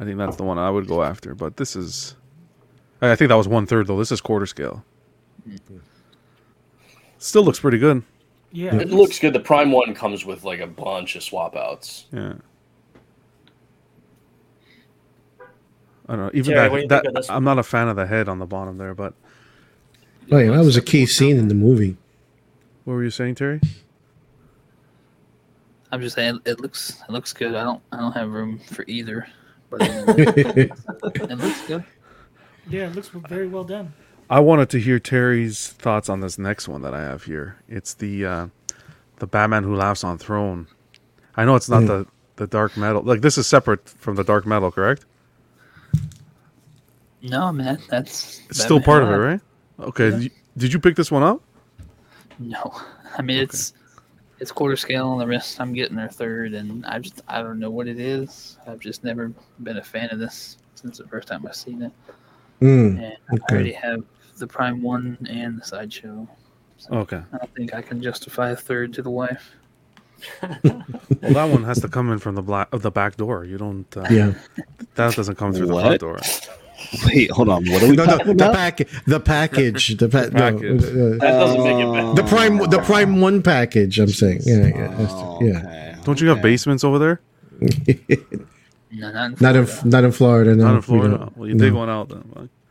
I think that's the one I would go after, but this is... I think that was one-third, though. This is quarter scale. Mm-hmm. Still looks pretty good. Yeah, it looks good. The Prime One comes with, like, a bunch of swap-outs. Yeah. I don't know. Even Jerry, that, that, I'm not a fan of the head on the bottom there, but... Well, yeah, that was a key scene in the movie. What were you saying, Terry? I'm just saying, it looks it looks good. I don't I don't have room for either. But it looks good. Yeah, it looks very well done. I wanted to hear Terry's thoughts on this next one that I have here. It's the uh, the Batman Who Laughs on Throne. I know it's not mm. the, the Dark Metal. Like this is separate from the Dark Metal, correct? No, man, that's it's Batman still part of it, right? Okay. Yeah. Did you pick this one up? No, I mean okay. it's. It's quarter scale on the wrist. I'm getting their third, and I just I don't know what it is. I've just never been a fan of this since the first time I've seen it. Mm, and okay. I already have the Prime One and the Sideshow. So okay. I don't think I can justify a third to the wife. Well, that one has to come in from the black of the back door. You don't. Uh, yeah. That doesn't come through what? the front door. Wait, hold on. What are we no, talking no, about? The package, the package, the, pa- the package. No, uh, that doesn't make it better. The prime, the prime one package. I'm saying, yeah, yeah, oh, yeah. Okay, Don't okay. you have basements over there? no, not in, not, in, not in Florida. No. Not in Florida. We well, you no. dig one out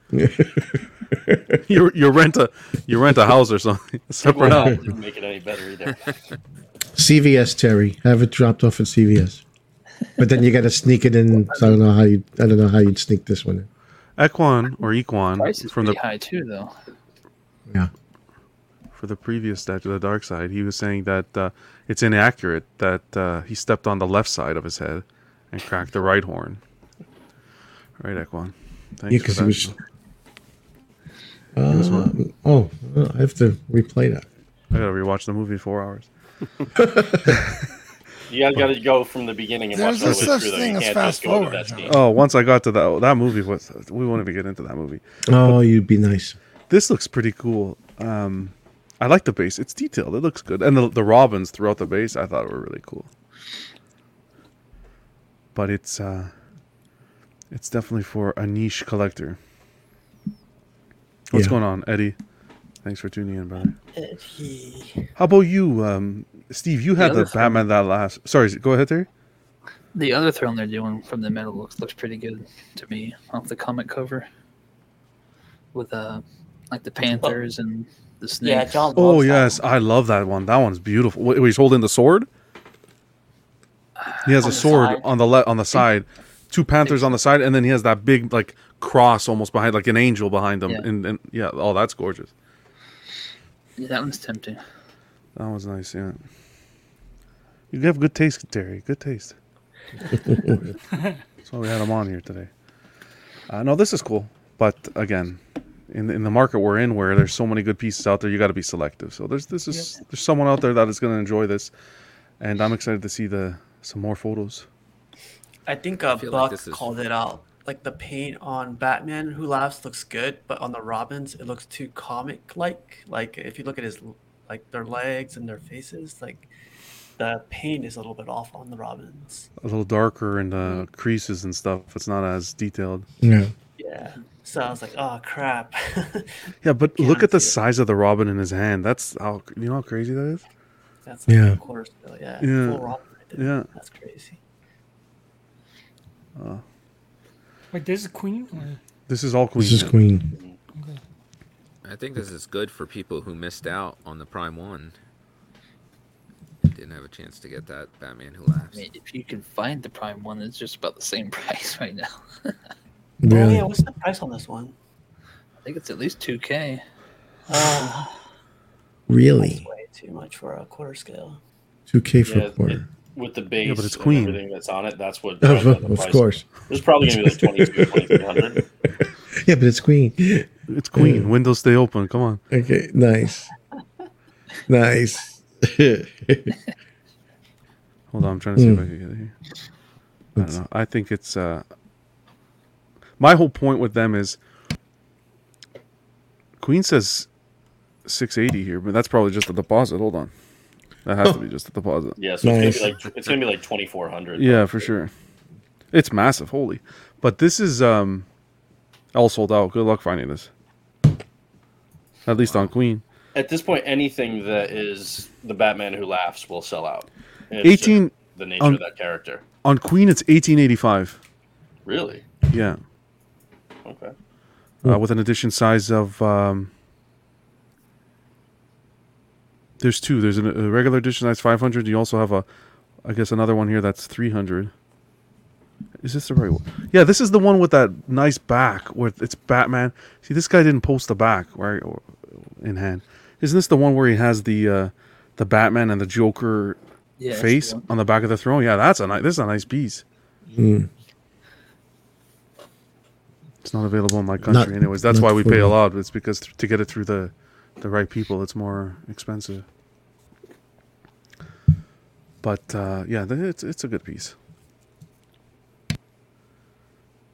then. you you rent a you rent a house or something. Separate house. Doesn't make it any better either. C V S, Terry. Have it dropped off at C V S, but then you got to sneak it in. So I don't know how you. I don't know how you'd sneak this one in. Equan or Equan price is from the high too though. Yeah. For the previous statue, the Dark Side, he was saying that uh, it's inaccurate that uh, he stepped on the left side of his head and cracked the right horn. All right, Equan. Thanks yeah, because he was. Uh, oh, well, I have to replay that. I gotta rewatch the movie four hours. You guys got to go from the beginning and There's watch the way through. Though. You can't just go forward, that scene. Oh, once I got to that that movie, was we won't even get into that movie. Oh, but you'd be nice. This looks pretty cool. Um, I like the base. It's detailed. It looks good, and the the robins throughout the base I thought were really cool. But it's uh, it's definitely for a niche collector. What's yeah. going on, Eddie? Thanks for tuning in, brother. Eddie. How about you, um, Steve? You had the, the Batman that last. Sorry, go ahead, Terry. The other throne they're doing from the metal looks looks pretty good to me off the comic cover with uh like the panthers oh. and the snakes. Yeah, John oh yes, I love that one. That one's beautiful. What, he's holding the sword. He has on a sword side. on the le- on the side, two panthers on the side, and then he has that big like cross almost behind, like an angel behind him. Yeah. And, and yeah, oh, that's gorgeous. Yeah, that one's tempting. That one's nice. Yeah, you have good taste, Terry. Good taste. That's why we had him on here today. Uh, no, this is cool, but again, in in the market we're in, where there's so many good pieces out there, you got to be selective. So there's this is yep. there's someone out there that is going to enjoy this, and I'm excited to see the some more photos. I think uh, I Buck like is... called it out. Like the paint on Batman Who Laughs looks good, but on the Robins it looks too comic-like. Like if you look at his like their legs and their faces, like. The paint is a little bit off on the Robins. A little darker in the creases and stuff. It's not as detailed. Yeah. Yeah. So I was like, oh, crap. yeah, but look at the it. size of the Robin in his hand. That's how, you know how crazy that is? That's like yeah. a quarter scale. Yeah. Yeah. Full Robin right there. Yeah. That's crazy. Uh, Wait, this is Queen? Or? This is all Queen. This is Queen. Okay. I think this is good for people who missed out on the Prime One. Didn't have a chance to get that Batman Who Laughs. I mean, if you can find the Prime One, it's just about the same price right now. yeah. Oh yeah, what's the price on this one? I think it's at least two K. Uh, really? That's way too much for a quarter scale. Two K for yeah, a quarter. It, with the base, yeah, but it's Queen. And everything that's on it, that's what. Of, the of price. course. It's probably gonna be like twenty-two, twenty-three hundred. Yeah, but it's Queen. It's Queen. Mm. Windows stay open. Come on. Okay. Nice. nice. Hold on, I'm trying to see mm. if I can get it here. I don't know. I think it's uh, my whole point with them is Queen says six eighty here, but that's probably just a deposit. Hold on, that has oh. to be just a deposit. Yeah, so nice. it's gonna be like it's gonna be like twenty-four hundred. Yeah, for sure. It's massive, holy. But this is um, all sold out. Good luck finding this. At least wow. on Queen. At this point, anything that is the Batman Who Laughs will sell out. It's eighteen the nature on, of that character. On Queen, it's eighteen eighty-five. Really? Yeah. Okay. Uh, with an edition size of um, there's two. There's an, a regular edition size five hundred. You also have a, I guess another one here that's three hundred. Is this the right one? Yeah, this is the one with that nice back where it's Batman. See, this guy didn't post the back right in hand. Isn't this the one where he has the uh, the Batman and the Joker yeah, face the on the back of the throne? Yeah, that's a nice. This is a nice piece. Mm. It's not available in my country, not, anyways. That's why we pay a lot. It's because th- to get it through the the right people, it's more expensive. But uh, yeah, th- it's it's a good piece.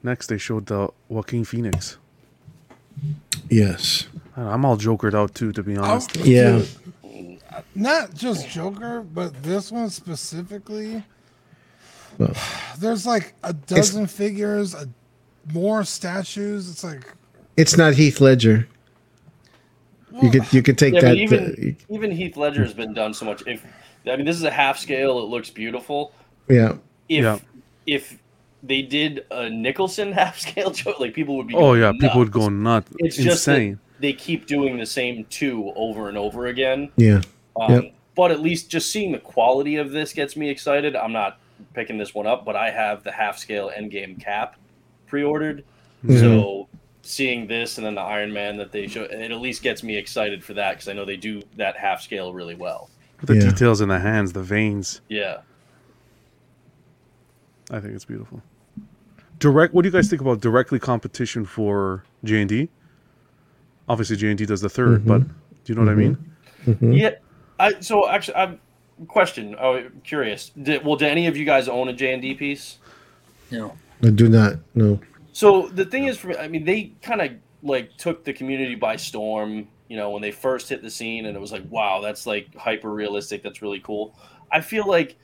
Next, they showed the Joaquin Phoenix. Yes. I'm all jokered out too, to be honest. I'll, yeah. Dude, not just Joker, but this one specifically. Well, there's like a dozen figures, a, more statues. It's like it's not Heath Ledger. Well, you could you could take yeah, that. Even, to, even Heath Ledger has been done so much. If I mean, this is a half scale. It looks beautiful. Yeah. If yeah. if. They did a Nicholson half scale joke. Like people would be. Oh yeah, nuts. people would go nuts. It's insane. Just that they keep doing the same two over and over again. Yeah. Um, yep. But at least just seeing the quality of this gets me excited. I'm not picking this one up, but I have the half scale Endgame Cap pre-ordered. Mm-hmm. So seeing this and then the Iron Man that they show, it at least gets me excited for that because I know they do that half scale really well. But the yeah. details in the hands, the veins. Yeah. I think it's beautiful. Direct. What do you guys think about directly competition for J and D? Obviously, J and D does the third, mm-hmm. but do you know mm-hmm. what I mean? Mm-hmm. Yeah. I, so actually, I'm question. I'm curious. Did, well, do any of you guys own a J and D piece? No, I do not. No. So the thing is, for me, I mean, they kind of like took the community by storm. You know, when they first hit the scene, and it was like, wow, that's like hyper realistic. That's really cool. I feel like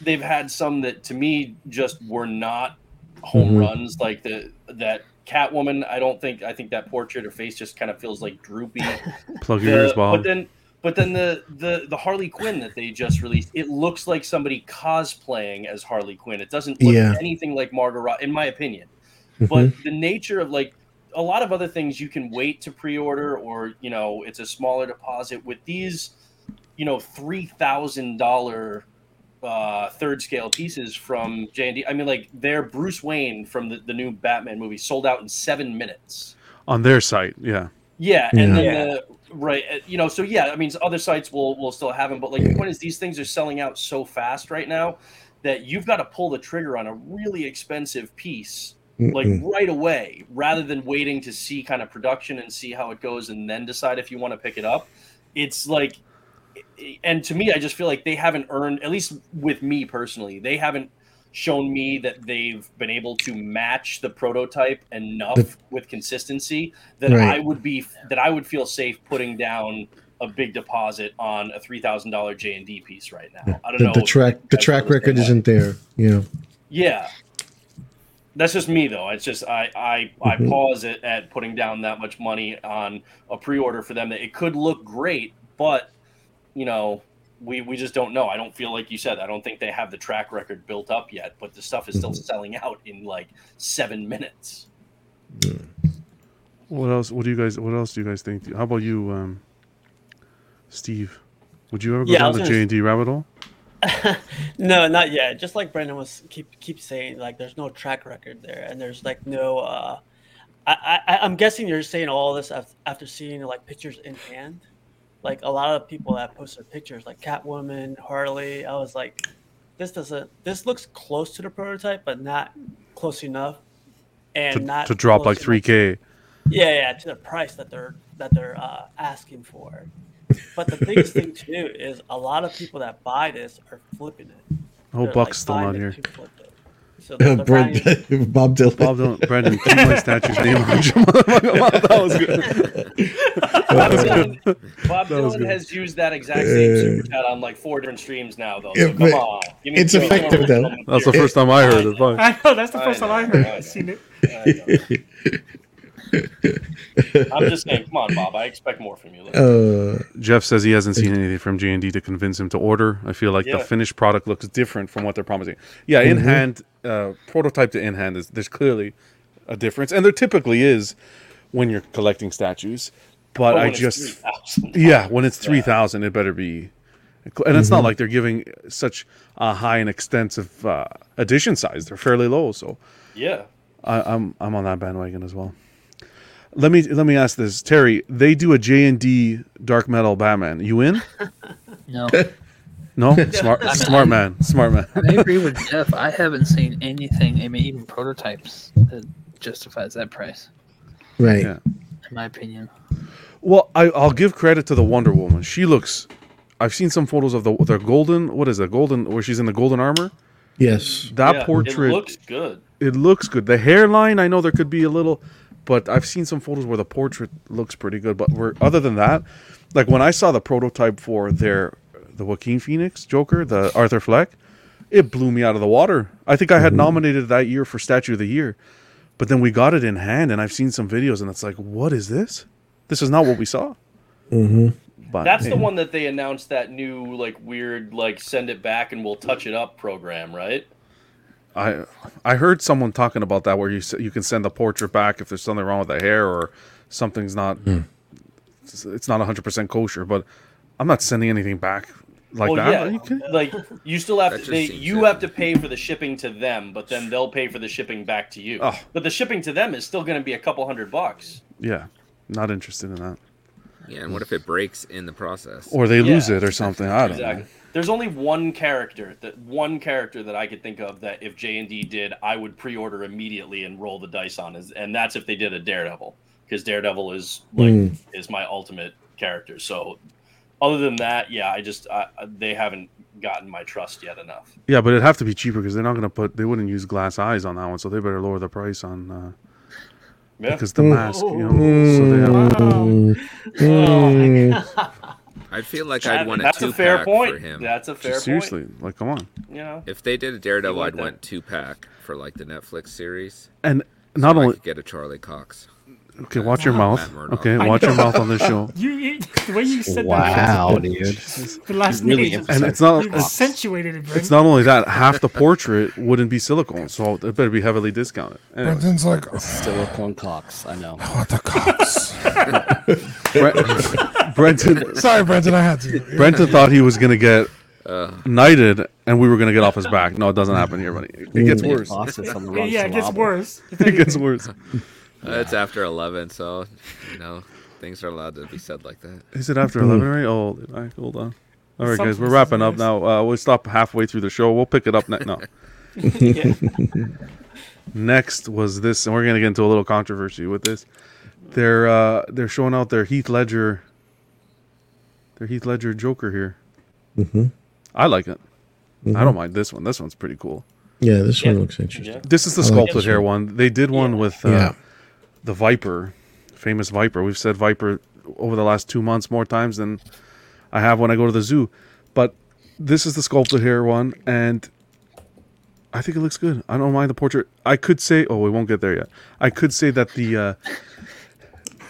they've had some that to me just were not home mm-hmm. runs, like the that Catwoman. I don't think I think that portrait, her face just kind of feels like droopy. Plug your ears, Bob. But then But then the, the the Harley Quinn that they just released, it looks like somebody cosplaying as Harley Quinn. It doesn't look yeah. anything like Margot Robbie, in my opinion. Mm-hmm. But the nature of, like, a lot of other things you can wait to pre-order, or, you know, it's a smaller deposit. With these, you know, three thousand dollars uh, third-scale pieces from J and D, I mean, like, their Bruce Wayne from the, the new Batman movie sold out in seven minutes. On their site, yeah. Yeah, and yeah. then the... Right, you know, so yeah, I mean, other sites will will still have them, but like the point is, these things are selling out so fast right now that you've got to pull the trigger on a really expensive piece Mm-mm. like right away, rather than waiting to see kind of production and see how it goes and then decide if you want to pick it up. It's like, and to me, I just feel like they haven't earned, at least with me personally, they haven't shown me that they've been able to match the prototype enough the, with consistency that right. I would be that I would feel safe putting down a big deposit on a three thousand dollar J and D piece right now. I don't the, know the track the track record isn't there, you know. Yeah, that's just me though. It's just I I, mm-hmm. I pause at, at putting down that much money on a pre-order for them. That it could look great, but you know. We we just don't know. I don't feel like you said. I don't think they have the track record built up yet, but the stuff is still mm-hmm. selling out in like seven minutes. What else? What do you guys? What else do you guys think? How about you, um, Steve? Would you ever go yeah, down the J and D rabbit hole? No, not yet. Just like Brandon was keep keep saying, like there's no track record there, and there's like no. Uh, I, I I'm guessing you're saying all this after seeing like pictures in hand. Like a lot of people that posted pictures, like Catwoman, Harley, I was like, "This doesn't. This looks close to the prototype, but not close enough, and to, not to drop like three K." Yeah, yeah, to the price that they're that they're uh, asking for. But the biggest thing too is a lot of people that buy this are flipping it. Oh, they're Buck's like still on here. So uh, Brent, buying... Bob Dylan. Bob Dylan. Brandon, keep my statue's name on that was good. Bob Dylan, Bob Dylan good. has used that exact same uh, super chat on like four different streams now, though. So it, come on. It's effective, though. That's, that's the first time I heard it. I know. That's the first I know, time I heard it. I've seen it. I'm just saying, come on, Bob. I expect more from you. Uh, Jeff says he hasn't seen anything from J and D to convince him to order. I feel like yeah. the finished product looks different from what they're promising. Yeah, mm-hmm. in hand, uh, prototype to in hand, is, there's clearly a difference. And there typically is when you're collecting statues. But, but I just... three thousand dollars yeah, when it's three thousand dollars, it better be... And mm-hmm. it's not like they're giving such a high and extensive uh, edition size. They're fairly low, so... Yeah. I, I'm I'm on that bandwagon as well. Let me let me ask this, Terry. They do a J and D Dark Metal Batman. You in? No, no. Smart, I mean, smart man, smart man. I agree with Jeff. I haven't seen anything, I mean, even prototypes that justifies that price. Right. Yeah. In my opinion. Well, I, I'll give credit to the Wonder Woman. She looks. I've seen some photos of the their golden. What is it? Golden, where she's in the golden armor. Yes. That yeah, portrait. It looks good. It looks good. The hairline. I know there could be a little. But I've seen some photos where the portrait looks pretty good. But we're, other than that, like when I saw the prototype for their the Joaquin Phoenix Joker, the Arthur Fleck, it blew me out of the water. I think I had mm-hmm. nominated that year for Statue of the Year. But then we got it in hand, and I've seen some videos, and it's like, what is this? This is not what we saw. Mm-hmm. But, That's hey. the one that they announced that new like weird like send it back and we'll touch it up program, right? I I heard someone talking about that where you you can send the portrait back if there's something wrong with the hair or something's not mm. it's, it's not one hundred percent kosher. But I'm not sending anything back like well, that. Yeah. You like you still have that to they, you have to pay for the shipping to them, but then they'll pay for the shipping back to you. Oh. But the shipping to them is still going to be a couple hundred bucks. Yeah, not interested in that. Yeah, and what if it breaks in the process? Or they yeah. lose it or something. I don't exactly. know. There's only one character that one character that I could think of that if J and D did, I would pre-order immediately and roll the dice on, is, and that's if they did a Daredevil, because Daredevil is like mm. is my ultimate character. So, other than that, yeah, I just I, they haven't gotten my trust yet enough. Yeah, but it'd have to be cheaper because they're not going to put they wouldn't use glass eyes on that one, so they better lower the price on. Uh... Yeah. Because the mask, you know. Mm. So they have... oh. Oh my God. I feel like I'd want a two pack for him. That's a fair Seriously, point. Seriously, like come on. You know, if they did a Daredevil, I'd want two pack for like the Netflix series, and not so only I could get a Charlie Cox. Okay, watch your mouth. Okay, watch your mouth on this show. You, you, the way you said wow, that, dude. The last really name, and it's not accentuated. It, it's not only that half the portrait wouldn't be silicone, so it better be heavily discounted. Anyway. Brendan's like silicone cocks. I know. I want the cocks. Brendan, sorry, Brendan, I had to. Brendan thought he was gonna get uh, knighted, and we were gonna get off his back. No, it doesn't happen here, buddy. It, it gets worse. Yeah, it gets worse. It gets worse. Uh, it's after eleven, so you know things are allowed to be said like that. Is it after eleven already? Oh, all right, hold on. All right, guys, we're wrapping up now. Uh, we'll stop halfway through the show. We'll pick it up next. No. Yeah. Next was this, and we're gonna get into a little controversy with this. They're uh, they're showing out their Heath Ledger, their Heath Ledger Joker here. Mm-hmm. I like it. Mm-hmm. I don't mind this one. This one's pretty cool. Yeah, this yeah. one looks interesting. Yeah. This is the sculpted like hair one. one. They did one yeah. with. Uh, yeah. The Viper, famous Viper. We've said Viper over the last two months more times than I have when I go to the zoo. But this is the sculpted hair one, and I think it looks good. I don't mind the portrait. I could say, oh, we won't get there yet. I could say that the uh,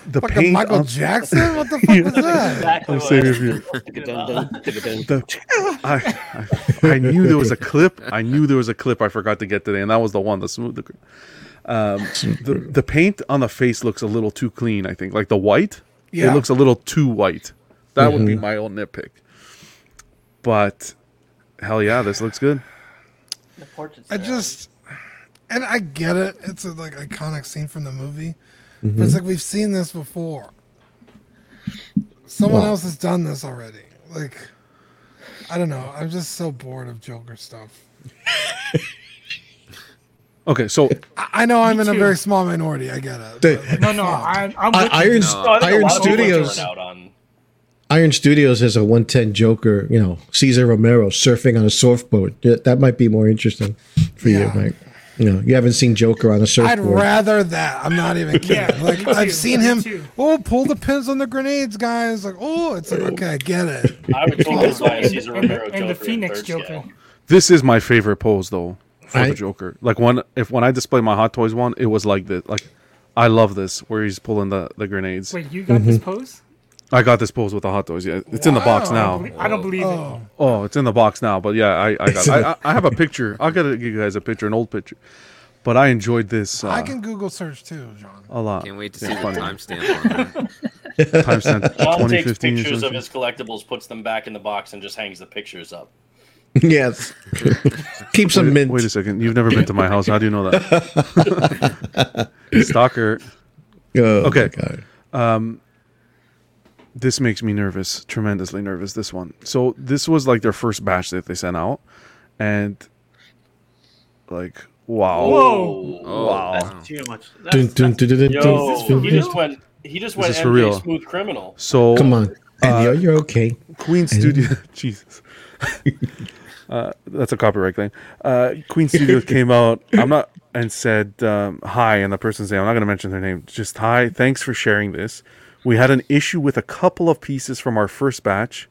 the fucking paint Michael on... Jackson. What the fuck yeah. was that? Exactly I'm saving you. the, I, I, I knew there was a clip. I knew there was a clip I forgot to get today, and that was the one. The smooth. The, Um, the, the paint on the face looks a little too clean, I think. Like the white, yeah. it looks a little too white. That mm-hmm. would be my old nitpick. But hell yeah, this looks good. The portrait's I there. just, and I get it. It's a like iconic scene from the movie. Mm-hmm. But it's like we've seen this before. Someone wow. else has done this already. Like, I don't know. I'm just so bored of Joker stuff. Okay, so I know I'm in too. a very small minority. I get it. They, like, no, no, I, I'm with Iron, no, Iron Studios. Out on. Iron Studios has a one ten Joker. You know, Cesar Romero surfing on a surfboard. That might be more interesting for yeah. you, Mike. You know, you haven't seen Joker on a surfboard. I'd rather that. I'm not even kidding. yeah, like I've seen him. Too. Oh, pull the pins on the grenades, guys. Like, oh, it's like okay, I get it. I would totally buy a Cesar Romero and Joker and the Phoenix Joker. Game. This is my favorite pose, though. For I, the Joker, like when if when I display my Hot Toys one, it was like this. Like, I love this where he's pulling the, the grenades. Wait, you got mm-hmm. this pose? I got this pose with the Hot Toys. Yeah, it's wow. in the box now. I don't believe, I don't believe oh. it. Oh, it's in the box now. But yeah, I I, got, I, I have a picture. I gotta give you guys a picture, an old picture. But I enjoyed this. Uh, I can Google search too, John. A lot. Can't wait to yeah, see the timestamp on there. Timestamp. John takes pictures of his collectibles, puts them back in the box, and just hangs the pictures up. Yes. Keep some wait, mint. Wait a second. You've never been to my house. How do you know that? Stalker. Oh, okay. Um, this makes me nervous, tremendously nervous, this one. So this was like their first batch that they sent out. And like, wow. Whoa. Oh, wow. That's too much. That's, dun, dun, that's, dun, dun, yo, dun, dun, he just went, he just went M J Smooth Criminal. So, come on. And uh, you're okay. Queen Studios. Jesus. uh, that's a copyright thing. Uh, Queen Studios came out. I'm not and said um, hi, and the person's name. I'm not going to mention their name. Just hi. Thanks for sharing this. We had an issue with a couple of pieces from our first batch.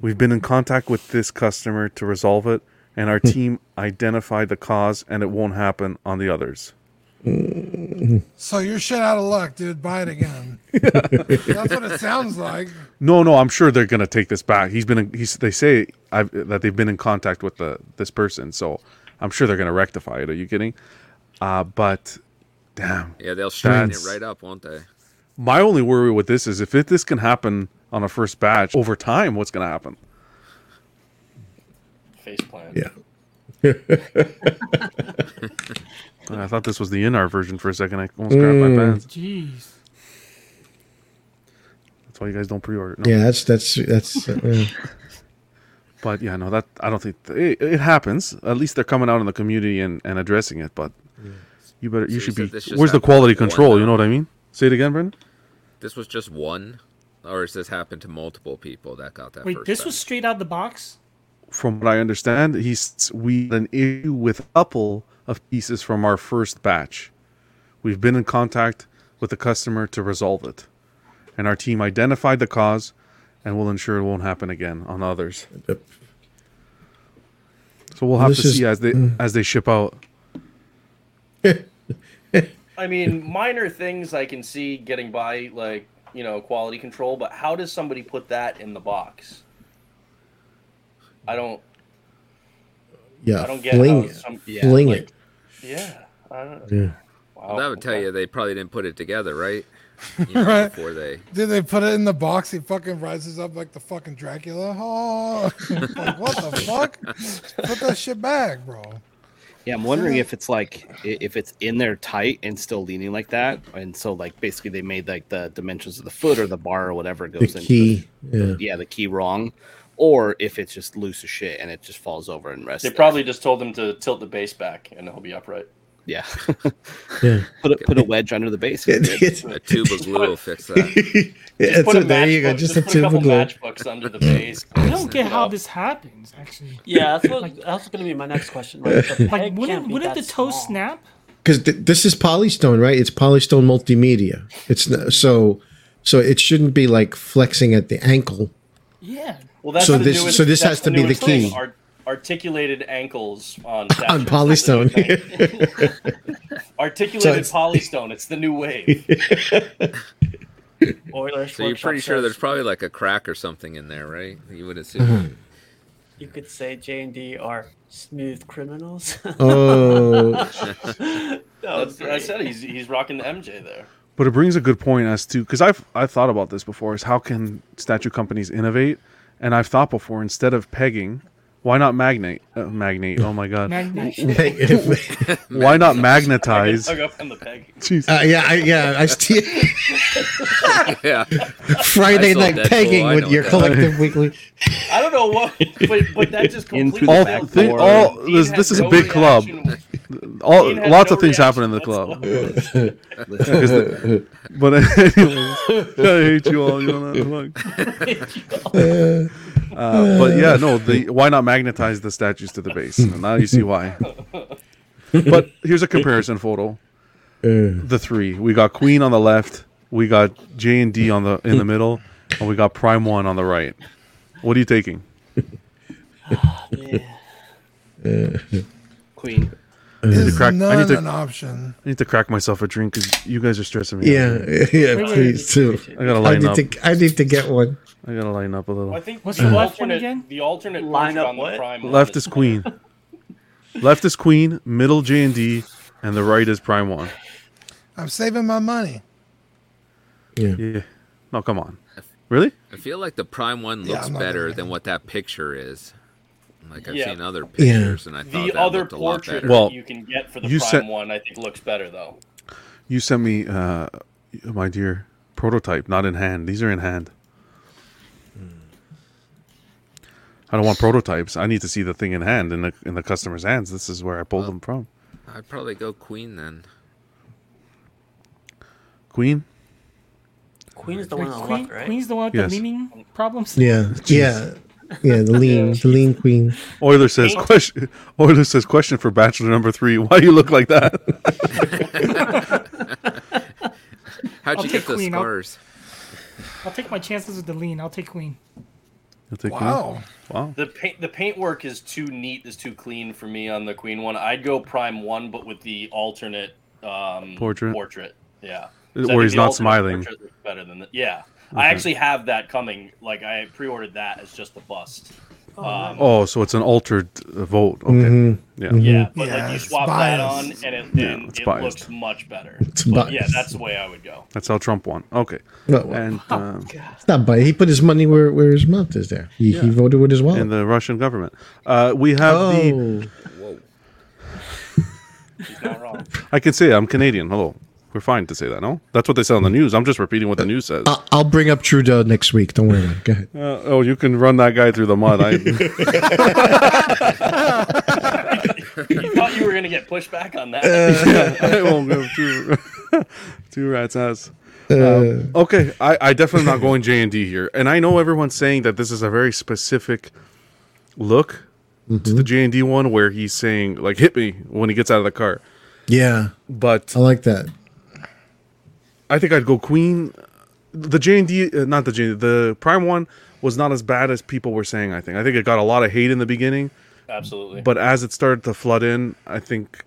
We've been in contact with this customer to resolve it, and our team identified the cause, and it won't happen on the others. So you're shit out of luck, dude. Buy it again. That's what it sounds like. No, no, I'm sure they're gonna take this back. He's been, in, he's. They say I've, that they've been in contact with the this person, so I'm sure they're gonna rectify it. Are you kidding? Uh, but damn, yeah, they'll straighten it right up, won't they? My only worry with this is if it, this can happen on a first batch over time, what's gonna happen? Face plant. Yeah. I thought this was the in-our version for a second. I almost grabbed mm. my pants. Jeez. That's why you guys don't pre-order. No. Yeah, that's that's that's. Uh, but yeah, no, that I don't think th- it, it happens. At least they're coming out in the community and, and addressing it. But yeah. you better, you so should you be. Where's the quality control? You know what I mean? Say it again, Brendan. This was just one, or has this happened to multiple people that got that? Wait, first this time? Was straight out the box. From what I understand, he's we had an issue with Apple. Of pieces from our first batch. We've been in contact with the customer to resolve it. And our team identified the cause and will ensure it won't happen again on others. Yep. So we'll have this to is, see as they mm. as they ship out. I mean, minor things I can see getting by, like, you know, quality control, but how does somebody put that in the box? I don't. Yeah, I don't get fling it. Some, yeah, fling like, it. Yeah, I don't know. Yeah. Wow. Well, that would tell you they probably didn't put it together, right? You know, right. Before they did, they put it in the box. He fucking rises up like the fucking Dracula. Oh, like, what the fuck? Put that shit back, bro. Yeah, I'm wondering if it's like if it's in there tight and still leaning like that, and so like basically they made like the dimensions of the foot or the bar or whatever goes in. The key, into the, yeah. yeah, the key wrong. Or if it's just loose as shit and it just falls over and rests. They probably just told them to tilt the base back and it'll be upright. Yeah. yeah. Put a, put a wedge under the base. A tube of glue will fix that. Yeah, so there you go. Just, just a tube of glue. Put a couple matchbooks under the base. I don't get how this happens, actually. Yeah, that's, what, like, that's going to be my next question. Right? Like, wouldn't wouldn't the toe small. snap? Because th- this is Polystone, right? It's Polystone Multimedia. It's not, so so it shouldn't be like flexing at the ankle. Yeah. Well, that's so this, with, so this has to be the key. Art- articulated ankles on on polystone. articulated so polystone. It's the new wave. Oilers so you're pretty sure there's probably like a crack or something in there, right? You would assume. Uh-huh. You could say J and D are smooth criminals. oh. no, it's, I said he's he's rocking the M J there. But it brings a good point as to because I've I've thought about this before is how can statue companies innovate? And I've thought before, instead of pegging, why not magnate? Uh, magnate. Oh my God. why not magnetize? I got hung up on the peg. Uh, yeah, I, yeah. I st- yeah. Friday I night pegging cool. with your that. collective weekly. I don't know what, but, but that just completely. All, th- all this, this is no a big club. All lots no of things happen in the club. the, but anyways, I hate you all. You know that. Uh, but yeah, no. The why not magnetize the statues to the base? And now you see why. But here's a comparison photo. Uh, the three we got Queen on the left, we got J and D on the in the middle, and we got Prime One on the right. What are you taking? Oh, yeah. Queen. I need to crack, not I need to, an option. I need to crack myself a drink because you guys are stressing me. Yeah, out. yeah, yeah please too. I gotta line I up. To, I need to get one. I gotta line up a little. Well, I think what's the left one again? The alternate line up on the Prime. Left is Queen. Left is Queen. Middle J and D, and the right is Prime One. I'm saving my money. Yeah. Yeah. No, come on. Really? I feel like the Prime One looks yeah, better than what that picture is. Like I've yeah. seen other pictures, yeah. and I thought the that other looked a lot better. Well, you can get for the Prime sent, One, I think, looks better though. You sent me, uh, my dear, prototype, not in hand. These are in hand. Mm. I don't want prototypes. I need to see the thing in hand in the in the customer's hands. This is where I pulled well, them from. I'd probably go Queen then. Queen. Queen is the one on the left, right? Queen's the one with yes. the leaning problems. Yeah. Jeez. Yeah. Yeah, the lean, the lean queen. Euler says, question, Euler says, question for bachelor number three. Why do you look like that? How'd I'll you get those scars? I'll, I'll take my chances with the lean. I'll take queen. You'll take wow. Queen? Wow. The paint, the paintwork is too neat, is too clean for me on the queen one. I'd go prime one, but with the alternate um, portrait. Portrait, yeah. Where he's not smiling. Better than the, yeah. Okay. I actually have that coming. Like I pre-ordered that as just the bust. Oh, um, oh so it's an altered uh, vote. Okay. Mm-hmm. Yeah. Mm-hmm. Yeah, but yeah, like you swap that on, and it, yeah, and it looks much better. It's but, yeah, that's the way I would go. That's how Trump won. Okay. No, and oh, um, it's not biased. He put his money where, where his mouth is. There, he, yeah. he voted with his wallet. And the Russian government. Uh, we have oh. the. Whoa. He's not wrong. I can say I'm Canadian. Hello. We're fine to say that, no? That's what they said on the news. I'm just repeating what the news says. I'll bring up Trudeau next week. Don't worry. Go ahead. Uh, oh, you can run that guy through the mud. I... you thought you were going to get pushback on that. Uh, yeah, I won't go two, two rats' ass. Uh, um, okay, I, I definitely am not going J and D here. And I know everyone's saying that this is a very specific look mm-hmm. to the J and D one where he's saying, like, hit me when he gets out of the car. Yeah. But I like that. I think I'd go Queen. The J and D, uh, not the J and D, the Prime One was not as bad as people were saying, I think. I think it got a lot of hate in the beginning. Absolutely. But as it started to flood in, I think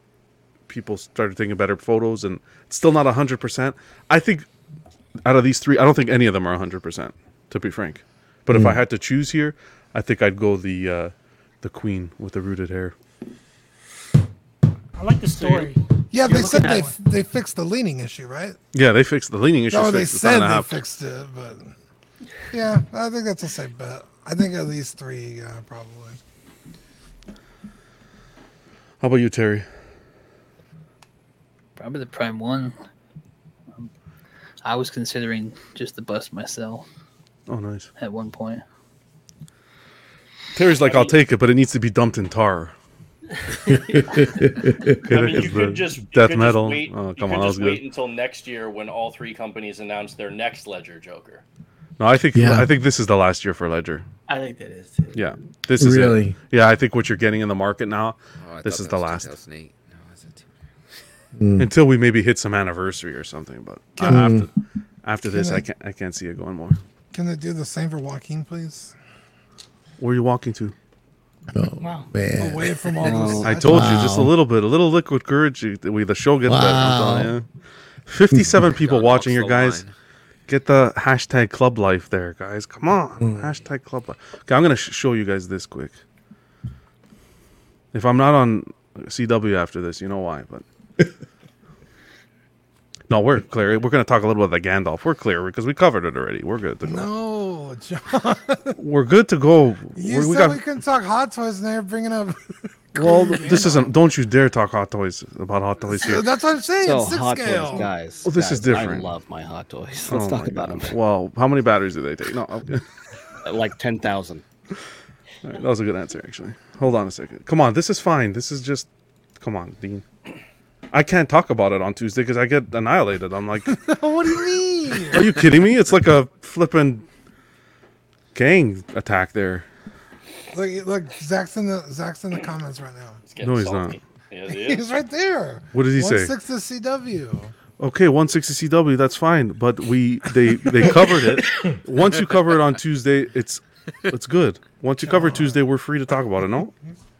people started taking better photos, and it's still not one hundred percent. I think out of these three, I don't think any of them are one hundred percent, to be frank. But mm. if I had to choose here, I think I'd go the uh, the queen with the rooted hair. I like the story. Yeah, You're they said they f- they fixed the leaning issue, right? Yeah, they fixed the leaning issue. No, they said they fixed it, but yeah, I think that's a safe bet. I think at least three, uh, probably. How about you, Terry? Probably the Prime One. Um, I was considering just the bust myself. Oh, nice. At one point. Terry's like, I mean, I'll take it, but it needs to be dumped in tar. I mean, you could just you death could metal. Just wait, oh, come you could on, just wait good. until next year when all three companies announce their next Ledger Joker. No, I think yeah. I think this is the last year for Ledger. I think that is too. Yeah, this is really. It. Yeah, I think what you're getting in the market now. Oh, this is the last. No, mm. Until we maybe hit some anniversary or something, but uh, after after this, I, I can't I can't see it going more. Can they do the same for Joaquin, please? Where are you walking to? Oh, wow. Man. Away from all this. I told wow. you, just a little bit, a little liquid courage. We the show gets wow. that. Yeah. fifty-seven people God, watching here, guys. Line. Get the hashtag club life there, guys. Come on. Mm. Hashtag club life. Okay, I'm going to sh- show you guys this quick. If I'm not on C W after this, you know why. But no, we're clear. We're going to talk a little bit about the Gandalf. We're clear because we covered it already. We're good to go. No, John. We're good to go. You we, we said got... we couldn't talk Hot Toys, and they're bringing up. Well, this isn't. Don't you dare talk Hot Toys about Hot Toys here. That's what I'm saying. So, Six Hot scale. Toys, guys. Oh, this guys, is different. I love my Hot Toys. Let's oh talk about God. them. Well, how many batteries do they take? No, okay. Like ten thousand. Right, that was a good answer, actually. Hold on a second. Come on, this is fine. This is just. Come on, Dean. I can't talk about it on Tuesday because I get annihilated. I'm like, what do you mean? Are you kidding me? It's like a flippin' gang attack there. Look, look, Zach's in the Zach's in the comments right now. He's no, he's salty. not. He is. He's right there. What did he say? one sixty C W. Okay, one sixty C W. That's fine, but we they they covered it. Once you cover it on Tuesday, it's it's good. Once you cover Tuesday, we're free to talk about it. No.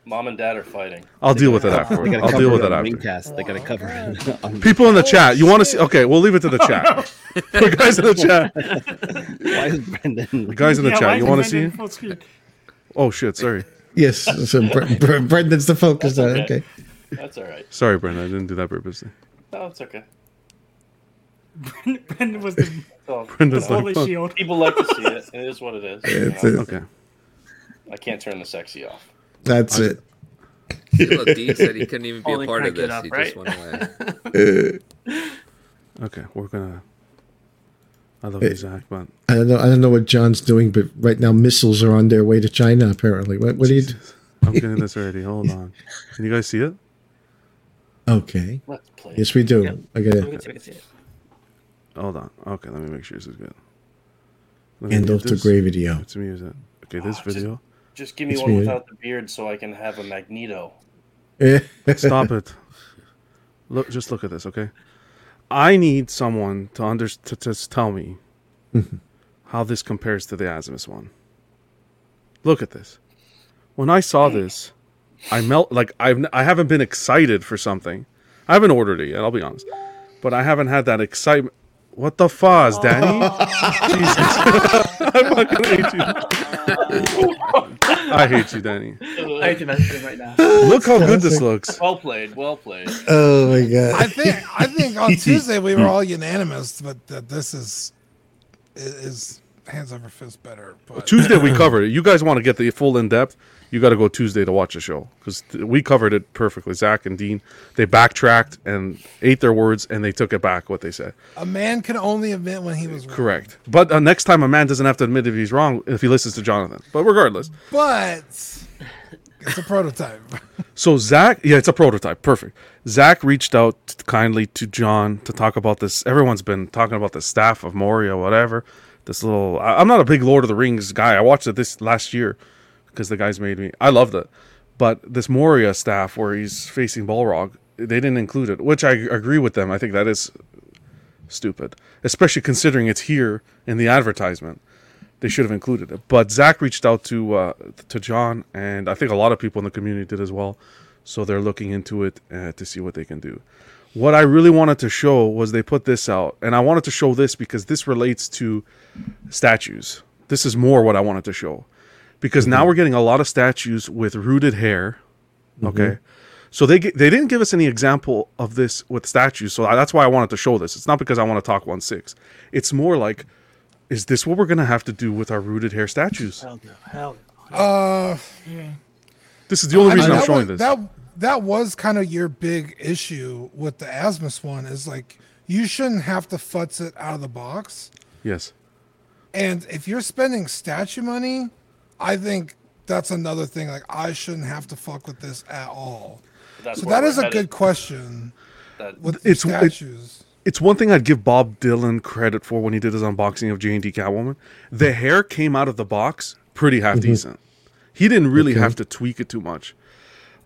Mom and Dad are fighting. I'll they deal with it after. I'll deal with it after. Cast. They got to cover it. People in the chat, you want to see? Okay, we'll leave it to the chat. The guys in the chat. Why is Brendan? The guys in the yeah, chat, you want to see? Full oh shit! Sorry. Yes. So Bre- Bre- Brendan's the focus. That's okay. okay. That's all right. Sorry, Brendan. I didn't do that purposely. No, it's okay. Brendan was the, oh, Brendan's the holy like, shield. People like to see it. It is what it is. It's it. Okay. I can't turn the sexy off. That's I, it. Look, Dean said he couldn't even be Only a part of this. Up, he right? just went away. Okay, we're gonna. I love you, Zach, but I don't know. I don't know what John's doing, but right now missiles are on their way to China. Apparently, what? What Jesus. are you? Do? I'm getting this already. Hold on. Can you guys see it? Okay. Let's play. Yes, we do. Yeah. I get it. We can see it. Hold on. Okay, let me make sure this is good. Gandalf the Grey video. Let's use it. Okay, this oh, video. Just... Just give me it's one weird. without the beard so I can have a Magneto. Stop it. Look, just look at this, okay? I need someone to under to just tell me how this compares to the Asmus one. Look at this. When I saw this, I melt like I've I haven't been excited for something. I haven't ordered it yet, I'll be honest. But I haven't had that excitement. What the fuzz, Danny? Jesus. I'm not gonna hate you. I hate you, Danny. I hate you right now. Look how good this looks. Well played, well played. Oh my god. I think I think on Tuesday we were all unanimous, but that this is is hands over fist better. But. Tuesday we covered it. You guys want to get the full in depth? You got to go Tuesday to watch the show because th- we covered it perfectly. Zach and Dean, they backtracked and ate their words and they took it back what they said. A man can only admit when he was wrong. Correct. But uh, next time a man doesn't have to admit if he's wrong if he listens to Jonathan. But regardless. But it's a prototype. So Zach, yeah, it's a prototype. Perfect. Zach reached out kindly to John to talk about this. Everyone's been talking about the staff of Moria, whatever. This little, I, I'm not a big Lord of the Rings guy. I watched it this last year. Because the guys made me, I loved it, but this Moria staff where he's facing Balrog, they didn't include it, which I agree with them. I think that is stupid, especially considering it's here in the advertisement. They should have included it. But Zach reached out to uh, to John, and I think a lot of people in the community did as well, So they're looking into it uh, to see what they can do. What I really wanted to show was they put this out. And I wanted to show this because this relates to statues. This is more what I wanted to show. Because mm-hmm. now we're getting a lot of statues with rooted hair. Okay. Mm-hmm. So they they didn't give us any example of this with statues. So that's why I wanted to show this. It's not because I want to talk one six. It's more like, is this what we're going to have to do with our rooted hair statues? Hell no. Hell no. Uh, yeah. This is the only reason I mean, I'm showing was, this. That, that was kind of your big issue with the Asmus one is like, you shouldn't have to futz it out of the box. Yes. And if you're spending statue money, I think that's another thing. Like, I shouldn't have to fuck with this at all. That's so that is a good question. That, with it's, statues. It, it's one thing I'd give Bob Dylan credit for when he did his unboxing of J and D Catwoman. The hair came out of the box pretty half mm-hmm. decent. He didn't really okay. have to tweak it too much.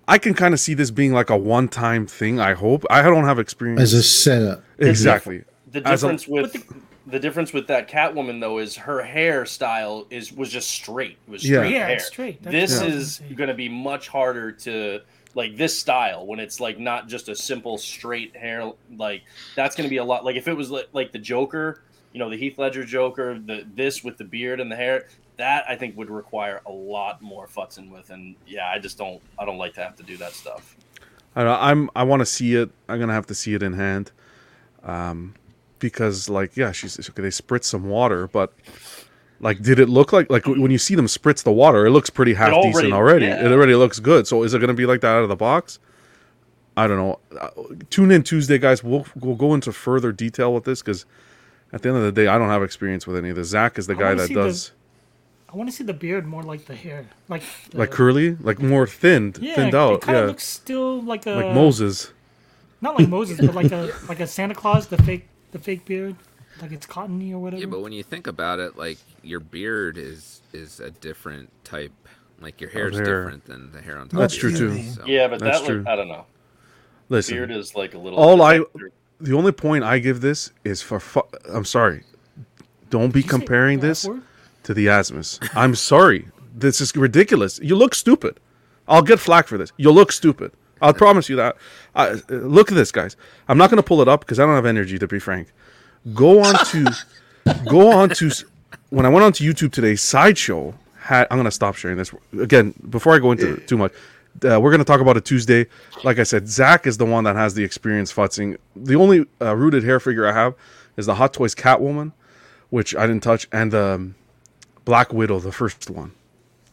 I can kind of see this being like a one-time thing, I hope. I don't have experience. As a setup. Exactly. The difference a, with... The, the difference with that Catwoman, though, is her hairstyle is, was just straight. It was straight yeah. hair. Yeah, it's straight. That's this yeah. is going to be much harder to... Like this style, when it's like not just a simple straight hair, like that's going to be a lot. Like if it was like, like the Joker, you know, the Heath Ledger Joker, the this with the beard and the hair, that I think would require a lot more futzing with. And yeah, I just don't, I don't like to have to do that stuff. I don't, I'm, I want to see it. I'm gonna have to see it in hand, um, because like yeah, she's okay. They spritz some water, but. Like, did it look like, like when you see them spritz the water, it looks pretty half already, decent already. Yeah. It already looks good. So is it going to be like that out of the box? I don't know. Uh, tune in Tuesday, guys. We'll, we'll go into further detail with this because at the end of the day, I don't have experience with any of this. Zach is the guy that does. The, I want to see the beard more like the hair. Like the, like curly? Like more thinned, yeah, thinned out. It kind of yeah. looks still like a... Like Moses. Not like Moses, but like a like a Santa Claus, the fake the fake beard. Like it's cottony or whatever. Yeah, but when you think about it, like your beard is is a different type. Like your hair's hair is different than the hair on top. That's of your true too. So. Yeah, but that's that true. Like, I don't know. Listen, beard is like a little. All I, the only point I give this is for. Fu- I'm sorry. Don't be comparing this to the Asmus. I'm sorry. This is ridiculous. You look stupid. I'll get flack for this. You look stupid. I'll promise you that. I, look at this, guys. I'm not going to pull it up because I don't have energy, to be frank. Go on to, go on to, when I went on to YouTube today, Sideshow had, I'm going to stop sharing this. Again, before I go into it too much, uh, we're going to talk about it Tuesday. Like I said, Zach is the one that has the experience futzing. The only uh, rooted hair figure I have is the Hot Toys Catwoman, which I didn't touch, and the um, Black Widow, the first one.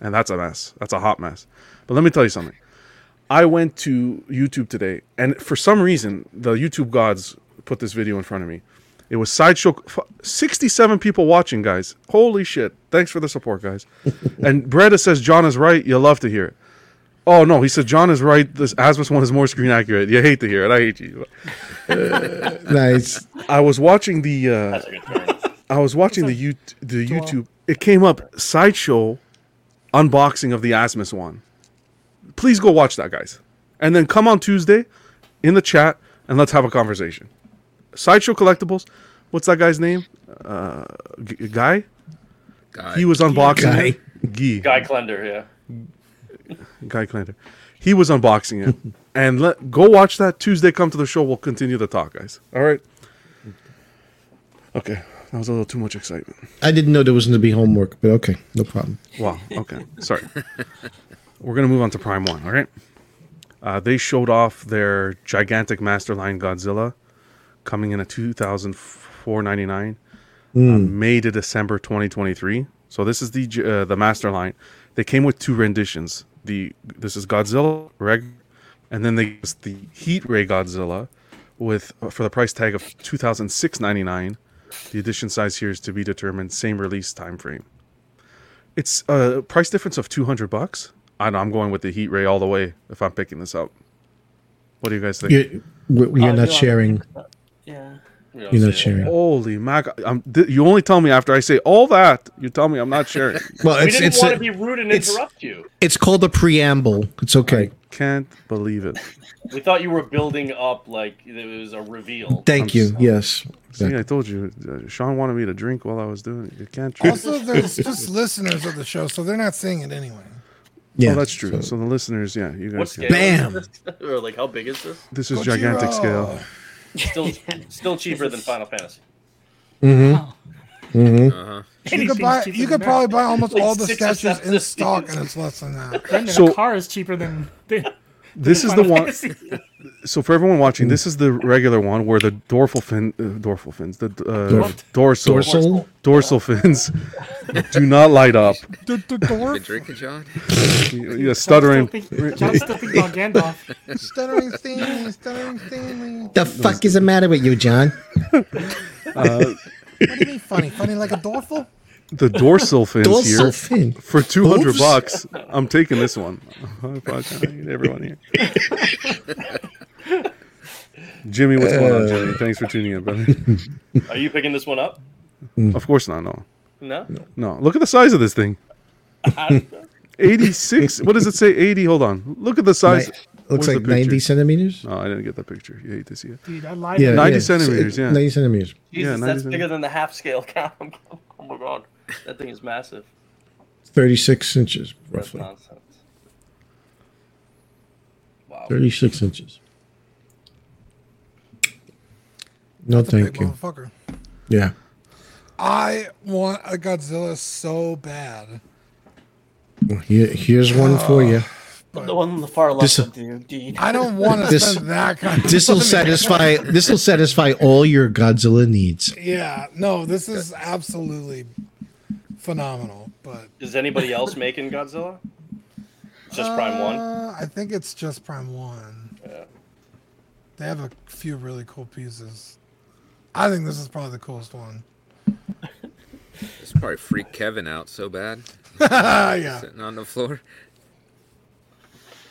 And that's a mess. That's a hot mess. But let me tell you something. I went to YouTube today, and for some reason, the YouTube gods put this video in front of me. It was Sideshow, sixty-seven people watching, guys. Holy shit. Thanks for the support, guys. And Breda says, John is right. You love to hear it. Oh, no. He said, John is right. This Asmus one is more screen accurate. You hate to hear it. I hate you. Uh, nice. I was watching the, uh, I was watching the, U- the YouTube. It came up, Sideshow unboxing of the Asmus one. Please go watch that, guys. And then come on Tuesday in the chat and let's have a conversation. Sideshow Collectibles, what's that guy's name? Uh, G- guy? guy? He was unboxing it. Guy. Guy Clender, yeah. Guy Clender. He was unboxing it. And let, go watch that. Tuesday, come to the show. We'll continue the talk, guys. All right? Okay. That was a little too much excitement. I didn't know there was going to be homework, but okay. No problem. Wow. Okay. Sorry. We're going to move on to Prime One, all right? Uh, they showed off their gigantic Masterline Godzilla. Coming in at two thousand four hundred ninety-nine dollars, mm. uh, May to December twenty twenty-three. So this is the uh, the master line. They came with two renditions. The this is Godzilla Reg, and then they used the Heat Ray Godzilla, with uh, for the price tag of two thousand six hundred ninety-nine dollars. The edition size here is to be determined. Same release time frame. It's a price difference of two hundred bucks. I know I'm going with the Heat Ray all the way if I'm picking this up. What do you guys think? You're, you're not sharing. Yeah, you're not sharing. Holy mac! Th- you only tell me after I say all that. You tell me I'm not sharing. Well, it's, we didn't it's want a, to be rude and interrupt you. It's called a preamble. It's okay. I can't believe it. We thought you were building up like it was a reveal. Thank I'm you. Sorry. Yes. Exactly. See, I told you. Uh, Sean wanted me to drink while I was doing it. You can't drink. Also, there's just listeners of the show, so they're not seeing it anyway. Yeah, oh, that's true. So, so the listeners, yeah, you guys. What scale? Bam! Or like, how big is this? This is Gojira. Gigantic scale. Still, yeah. still cheaper than Final Fantasy. Mm-hmm. Wow. Mm-hmm. Uh-huh. You could buy. You could probably buy almost like all the statues in stock, and it's less than that. And so, the car is cheaper than. than this than is Final the one. Fantasy. So for everyone watching, this is the regular one where the dorsal fin, uh, dorsal fins, the uh, dorsal, dorsal, dorsal fins do not light up. The, the dorf. Drinking, John. Yeah, stuttering. John's still thinking about Gandalf. Stuttering Stanley, stuttering Stanley. The fuck is the matter with you, John? Uh, what do you mean funny? Funny like a dorsal? The dorsal fins dorsal here fin. For two hundred bucks. I'm taking this one. Everyone here. Jimmy, what's uh, going on, Jimmy? Thanks for tuning in, brother. Are you picking this one up? Of course not. No. No. No. Look at the size of this thing. eighty-six. What does it say? eighty. Hold on. Look at the size. Right. Looks Where's like ninety centimeters. No, I didn't get that picture. You hate to see it. Dude, I lied. Yeah, ninety yeah. centimeters. Yeah. Ninety centimeters. Jesus, yeah, ninety that's bigger than the half scale count. Oh my god, that thing is massive. Thirty-six inches, roughly. That's nonsense. Wow. Thirty-six inches. No, that's thank you. Yeah. I want a Godzilla so bad. Well, here, here's one for you. But the one on the far left of you, dude. I don't want to this, spend that kind of This will satisfy this will satisfy all your Godzilla needs. Yeah, no, this is absolutely phenomenal. But is anybody else making Godzilla? Just uh, Prime One? I think it's just Prime One. Yeah. They have a few really cool pieces. I think this is probably the coolest one. This probably freaked Kevin out so bad. Yeah. Sitting on the floor.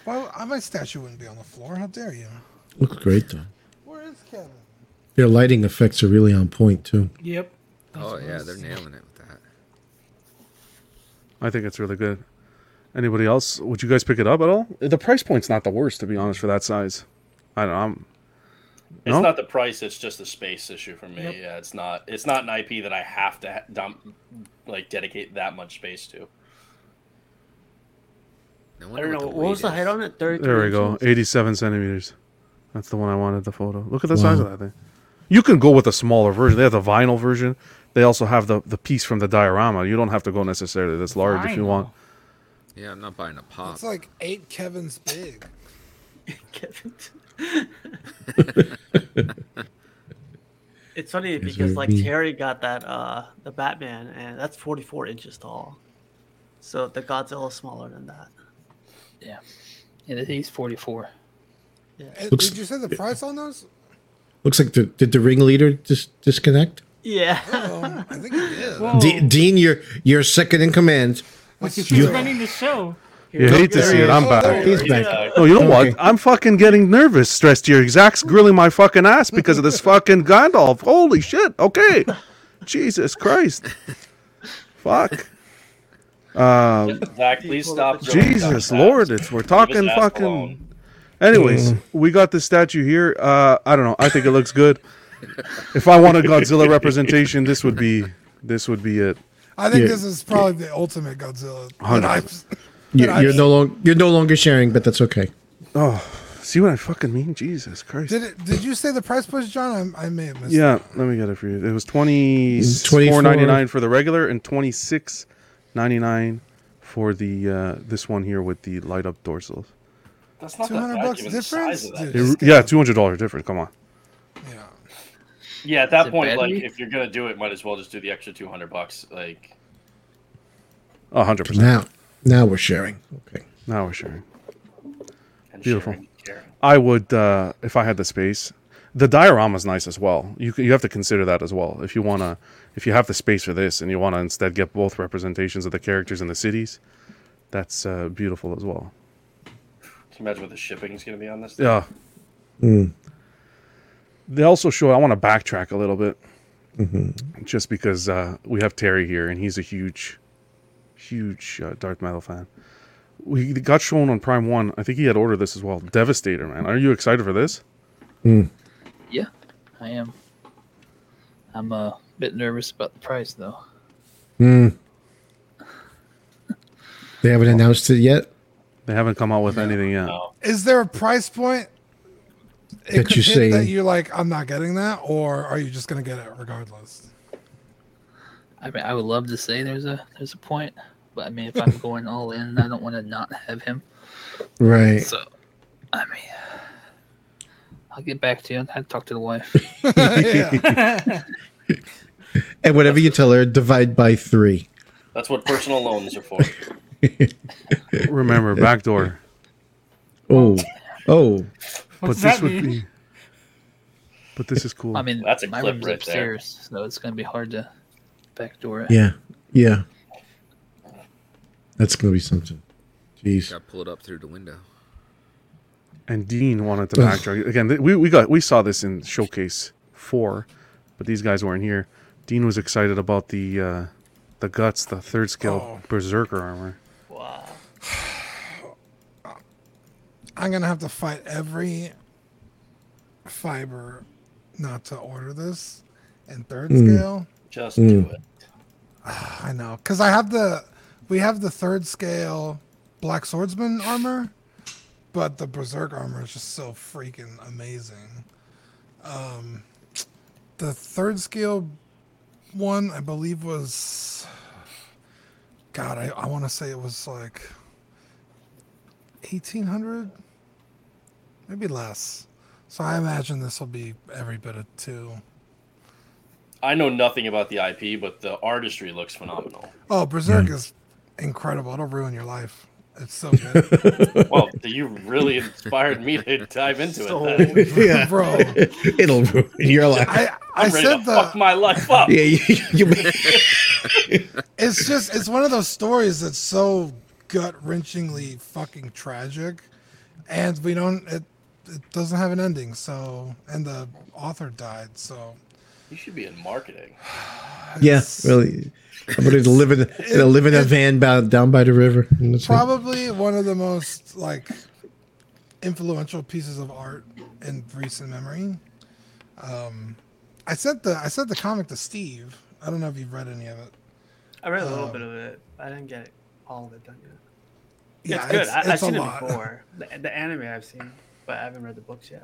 Why well, my statue wouldn't be on the floor? How dare you? Looks great though. Where is Kevin? Their lighting effects are really on point too. Yep. That's oh yeah, they're nailing it with that. I think it's really good. Anybody else? Would you guys pick it up at all? The price point's not the worst, to be honest, for that size. I don't know. I'm... It's no? not the price. It's just a space issue for me. Yep. Yeah, it's not. It's not an I P that I have to dump, like dedicate that much space to. I, I don't know. What, what was the height on it? There we go. eighty-seven centimeters. That's the one I wanted, the photo. Look at the wow. size of that thing. You can go with a smaller version. They have the vinyl version. They also have the, the piece from the diorama. You don't have to go necessarily this large vinyl. If you want. Yeah, I'm not buying a pop. It's like eight Kevin's big. Kevin's It's funny because like Terry got that uh, the Batman, and that's forty-four inches tall. So the Godzilla is smaller than that. Yeah, and he's forty-four. Yeah. Looks, did you say the price on those? Looks like the, did the ringleader dis- disconnect? Yeah, oh, I think it did. D- Dean, you're you're second in command. She's you running the show. You hate to see it. I'm back. He's back. No, you know okay. what? I'm fucking getting nervous, stressed here. Zach's grilling my fucking ass because of this fucking Gandalf. Holy shit! Okay, Jesus Christ, fuck. Um, exactly. Stop. Jesus Lord, it's we're talking fucking. Alone. Anyways, mm. we got this statue here. Uh, I don't know. I think it looks good. If I want a Godzilla representation, this would be this would be it. I think yeah. this is probably yeah. the ultimate Godzilla. That you, that you're no longer you're no longer sharing, but that's okay. Oh, see what I fucking mean? Jesus Christ! Did it, did you say the price was, John? I, I may have missed. Yeah, that. Let me get it for you. It was twenty four ninety nine for the regular and twenty six. ninety-nine for the uh, this one here with the light up dorsals. That's not two hundred that bucks difference. Dude, it, yeah, two hundred dollars difference. Come on. Yeah. Yeah, at that point, bad? Like if you're gonna do it, might as well just do the extra two hundred bucks. Like. A hundred percent. Now, now we're sharing. Okay. Now we're sharing. And beautiful. Sharing, sharing. I would uh, if I had the space. The diorama is nice as well. You you have to consider that as well. If you want to, if you have the space for this and you want to instead get both representations of the characters in the cities, that's uh, beautiful as well. Can you imagine what the shipping is going to be on this thing? Yeah. Mm. They also show, I want to backtrack a little bit mm-hmm. just because uh, we have Terry here and he's a huge, huge uh, Dark Metal fan. We got shown on Prime One. I think he had ordered this as well. Devastator, man. Are you excited for this? Mm. Yeah, I am. I'm uh, a bit nervous about the price, though. Hmm. They haven't announced it yet? They haven't come out with no, anything yet. No. Is there a price point it that you see that you're like, I'm not getting that, or are you just gonna get it regardless? I mean, I would love to say there's a there's a point, but I mean, if I'm going all in, I don't want to not have him. Right. So, I mean, I'll get back to you. I'll talk to the wife. And whatever you tell her, divide by three. That's what personal loans are for. Remember, backdoor. Oh, oh. What's but this mean? Would be. But this is cool. I mean, that's a my clip room's right upstairs, there. So it's going to be hard to backdoor it. Yeah, yeah. That's going to be something. Jeez. Got pulled up through the window. And Dean wanted to backdoor again. Th- we we got we saw this in Showcase Four, but these guys weren't here. Dean was excited about the uh, the guts, the third scale oh. Berserker armor. Wow. I'm going to have to fight every fiber not to order this in third mm. scale. Just mm. do it. I know. Because I have the, we have the third scale Black Swordsman armor, but the Berserk armor is just so freaking amazing. Um, the third scale one, I believe, was... God, I, I want to say it was like eighteen hundred, maybe less. So I imagine this will be every bit of two. I know nothing about the I P, but the artistry looks phenomenal. Oh, Berserk yeah. is incredible. It'll ruin your life. It's so good. Well, you really inspired me to dive into so it. Yeah, bro. It'll ruin your life. I, I I'm ready said to the, fuck my life up. Yeah, you, you It's just, it's one of those stories that's so gut-wrenchingly fucking tragic, and we don't, it, it doesn't have an ending, so, and the author died, so. You should be in marketing. Yes, yeah, really. I'm going to live in, it, live in a it, van by, down by the river. Probably one of the most like influential pieces of art in recent memory. Um, I sent the I sent the comic to Steve. I don't know if you've read any of it. I read a little um, bit of it. I didn't get all of it done yet. Yeah, it's good. It's, I, it's I've seen lot. it before. The, the anime I've seen, but I haven't read the books yet.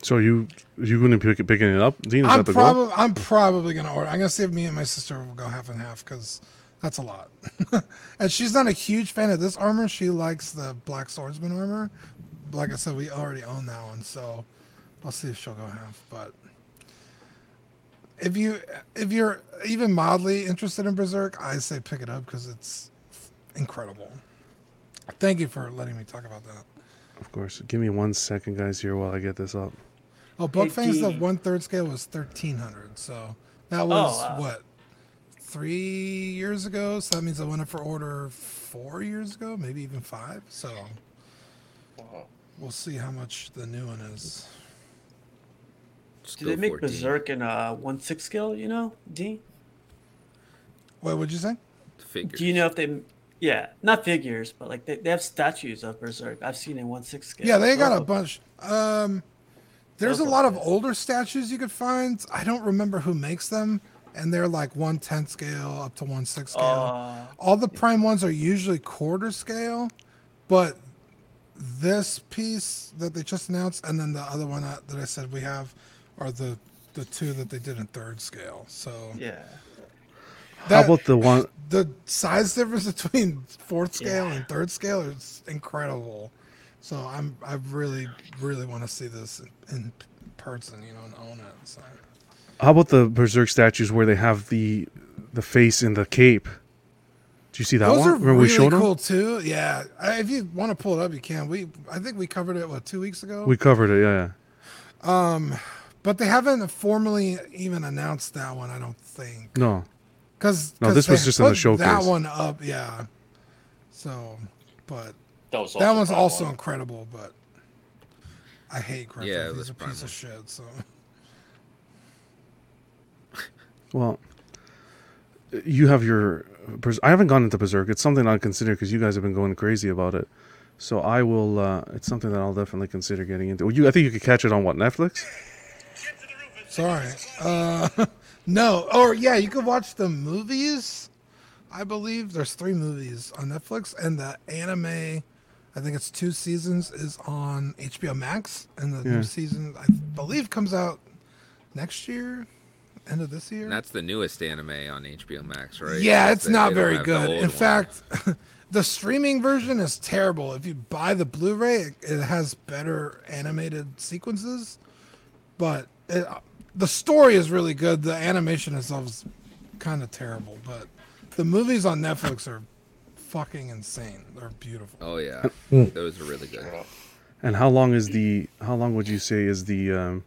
So you you going to be pick, picking it up? Dean, is I'm, that the probably, goal? I'm probably going to order. I'm going to see if me and my sister will go half and half because that's a lot. And she's not a huge fan of this armor. She likes the Black Swordsman armor. Like I said, we already own that one, so I'll see if she'll go half. But if you if you're even mildly interested in Berserk, I say pick it up because it's incredible. Thank you for letting me talk about that. Of course. Give me one second, guys, here while I get this up. Oh, Buckfang's the one-third scale was thirteen hundred, so that was, oh, wow. what, three years ago? So that means I went up for order four years ago, maybe even five. So we'll see how much the new one is. Do they make Berserk in a one-sixth scale, you know, D? What would you say? Figures. Do you know if they... Yeah, not figures, but like they, they have statues of Berserk. I've seen in one six scale. Yeah, they got oh. a bunch. Um, there's That's a lot of older statues you could find. I don't remember who makes them, and they're like one tenth scale up to one six scale. Uh, All the prime ones are usually quarter scale, but this piece that they just announced, and then the other one that, that I said we have, are the the two that they did in third scale. So yeah. That, How about the one? The size difference between fourth scale yeah. and third scale is incredible. So I'm, I really, really want to see this in, in person, you know, and own it. So. How about the Berserk statues where they have the, the face in the cape? Do you see that Those one? Are Remember really we showed cool them? Too. Yeah, I, if you want to pull it up, you can. We, I think we covered it what two weeks ago. We covered it, yeah. Um, but they haven't formally even announced that one. I don't think. No. Cause, no, cause this was just in the showcase. That one up, yeah. So, but that, was that one's also one. incredible. But I hate Griffin. Yeah, he's a piece one. of shit. So, well, you have your. I haven't gone into Berserk. It's something I consider because you guys have been going crazy about it. So I will. Uh, it's something that I'll definitely consider getting into. Well, you, I think you could catch it on what, Netflix? Sorry. Uh, No, or yeah, you could watch the movies I believe. There's three movies on Netflix, and the anime, I think it's two seasons, is on H B O Max, and the yeah. new season, I believe, comes out next year, end of this year. And that's the newest anime on H B O Max, right? Yeah, that's it's the, not very good. In one. fact, the streaming version is terrible. If you buy the Blu-ray, it has better animated sequences, but it, the story is really good. The animation itself is kind of terrible, but the movies on Netflix are fucking insane. They're beautiful. Oh yeah, those are really good. And how long is the? How long would you say is the? Um,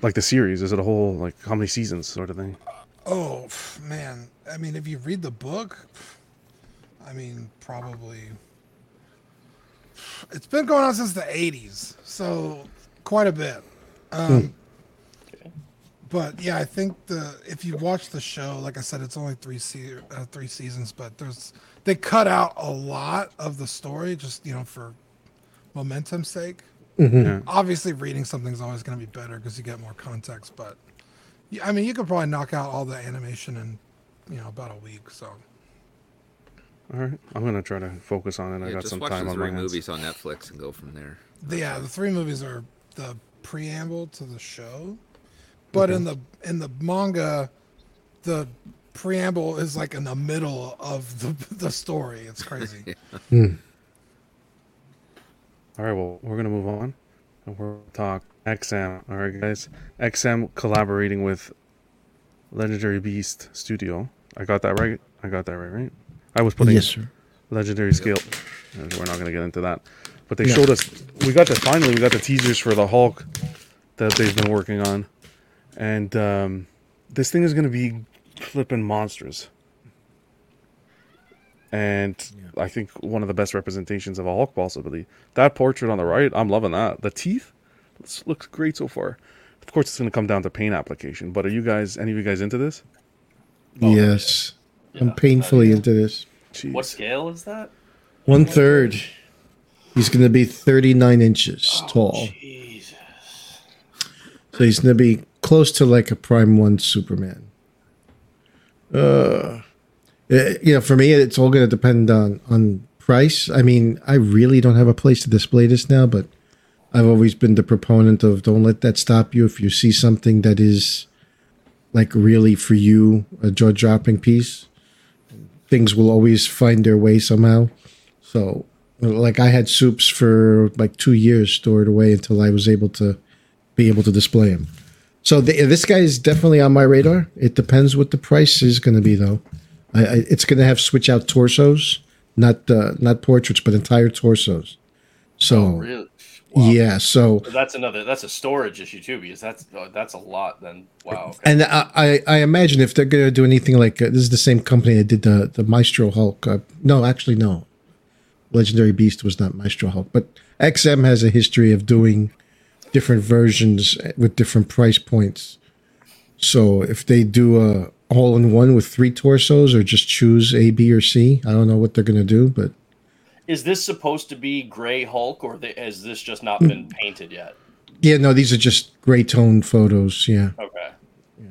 like the series? Is it a whole like how many seasons sort of thing? Oh man, I mean, if you read the book, I mean, probably. It's been going on since the eighties, so quite a bit. Um, hmm. But yeah, I think the if you watch the show, like I said, it's only three se- uh, three seasons, but there's they cut out a lot of the story just, you know, for momentum's sake. Mm-hmm. Obviously, reading something's always going to be better because you get more context. But yeah, I mean, you could probably knock out all the animation in, you know, about a week. So. All right, I'm gonna try to focus on it. Yeah, I got some time on my hands. Just watch the three movies on Netflix and go from there. The, yeah, the three movies are the preamble to the show. But in the in the manga, the preamble is like in the middle of the the story. It's crazy. yeah. hmm. All right, well, we're gonna move on, and we'll talk X M. All right, guys, X M collaborating with Legendary Beast Studio. I got that right. I got that right, right? I was putting yes, sir. Legendary Scale. We're not gonna get into that, but they yeah. showed us. We got the finally. We got the teasers for the Hulk that they've been working on. And um, this thing is going to be flipping monstrous. And yeah. I think one of the best representations of a Hulk possibly. That portrait on the right, I'm loving that. The teeth looks great so far. Of course, it's going to come down to paint application. But are you guys, any of you guys into this? Oh, yes. Yeah. I'm painfully uh, yeah. into this. Jeez. What scale is that? One third. He's going to be thirty-nine inches oh, tall. Jesus. So he's going to be close to like a Prime One Superman. Uh, it, you know, for me, it's all going to depend on on price. I mean, I really don't have a place to display this now, but I've always been the proponent of don't let that stop you. If you see something that is like really for you, a jaw-dropping piece, things will always find their way somehow. So, like, I had soups for like two years stored away until I was able to be able to display them. So the, this guy is definitely on my radar. It depends what the price is going to be, though. I, I, it's going to have switch out torsos, not uh, not portraits, but entire torsos. So oh, really? Wow. yeah, so that's another that's a storage issue too, because that's uh, that's a lot. Then wow. Okay. And I, I I imagine if they're going to do anything like uh, this is the same company that did the the Maestro Hulk. Uh, no, actually no, Legendary Beast was not Maestro Hulk, but X M has a history of doing different versions with different price points. So if they do a all-in-one with three torsos or just choose A, B, or C, I don't know what they're going to do, but... Is this supposed to be Gray Hulk, or has this just not been painted yet? Yeah, no, these are just gray-toned photos, yeah. Okay. Yeah.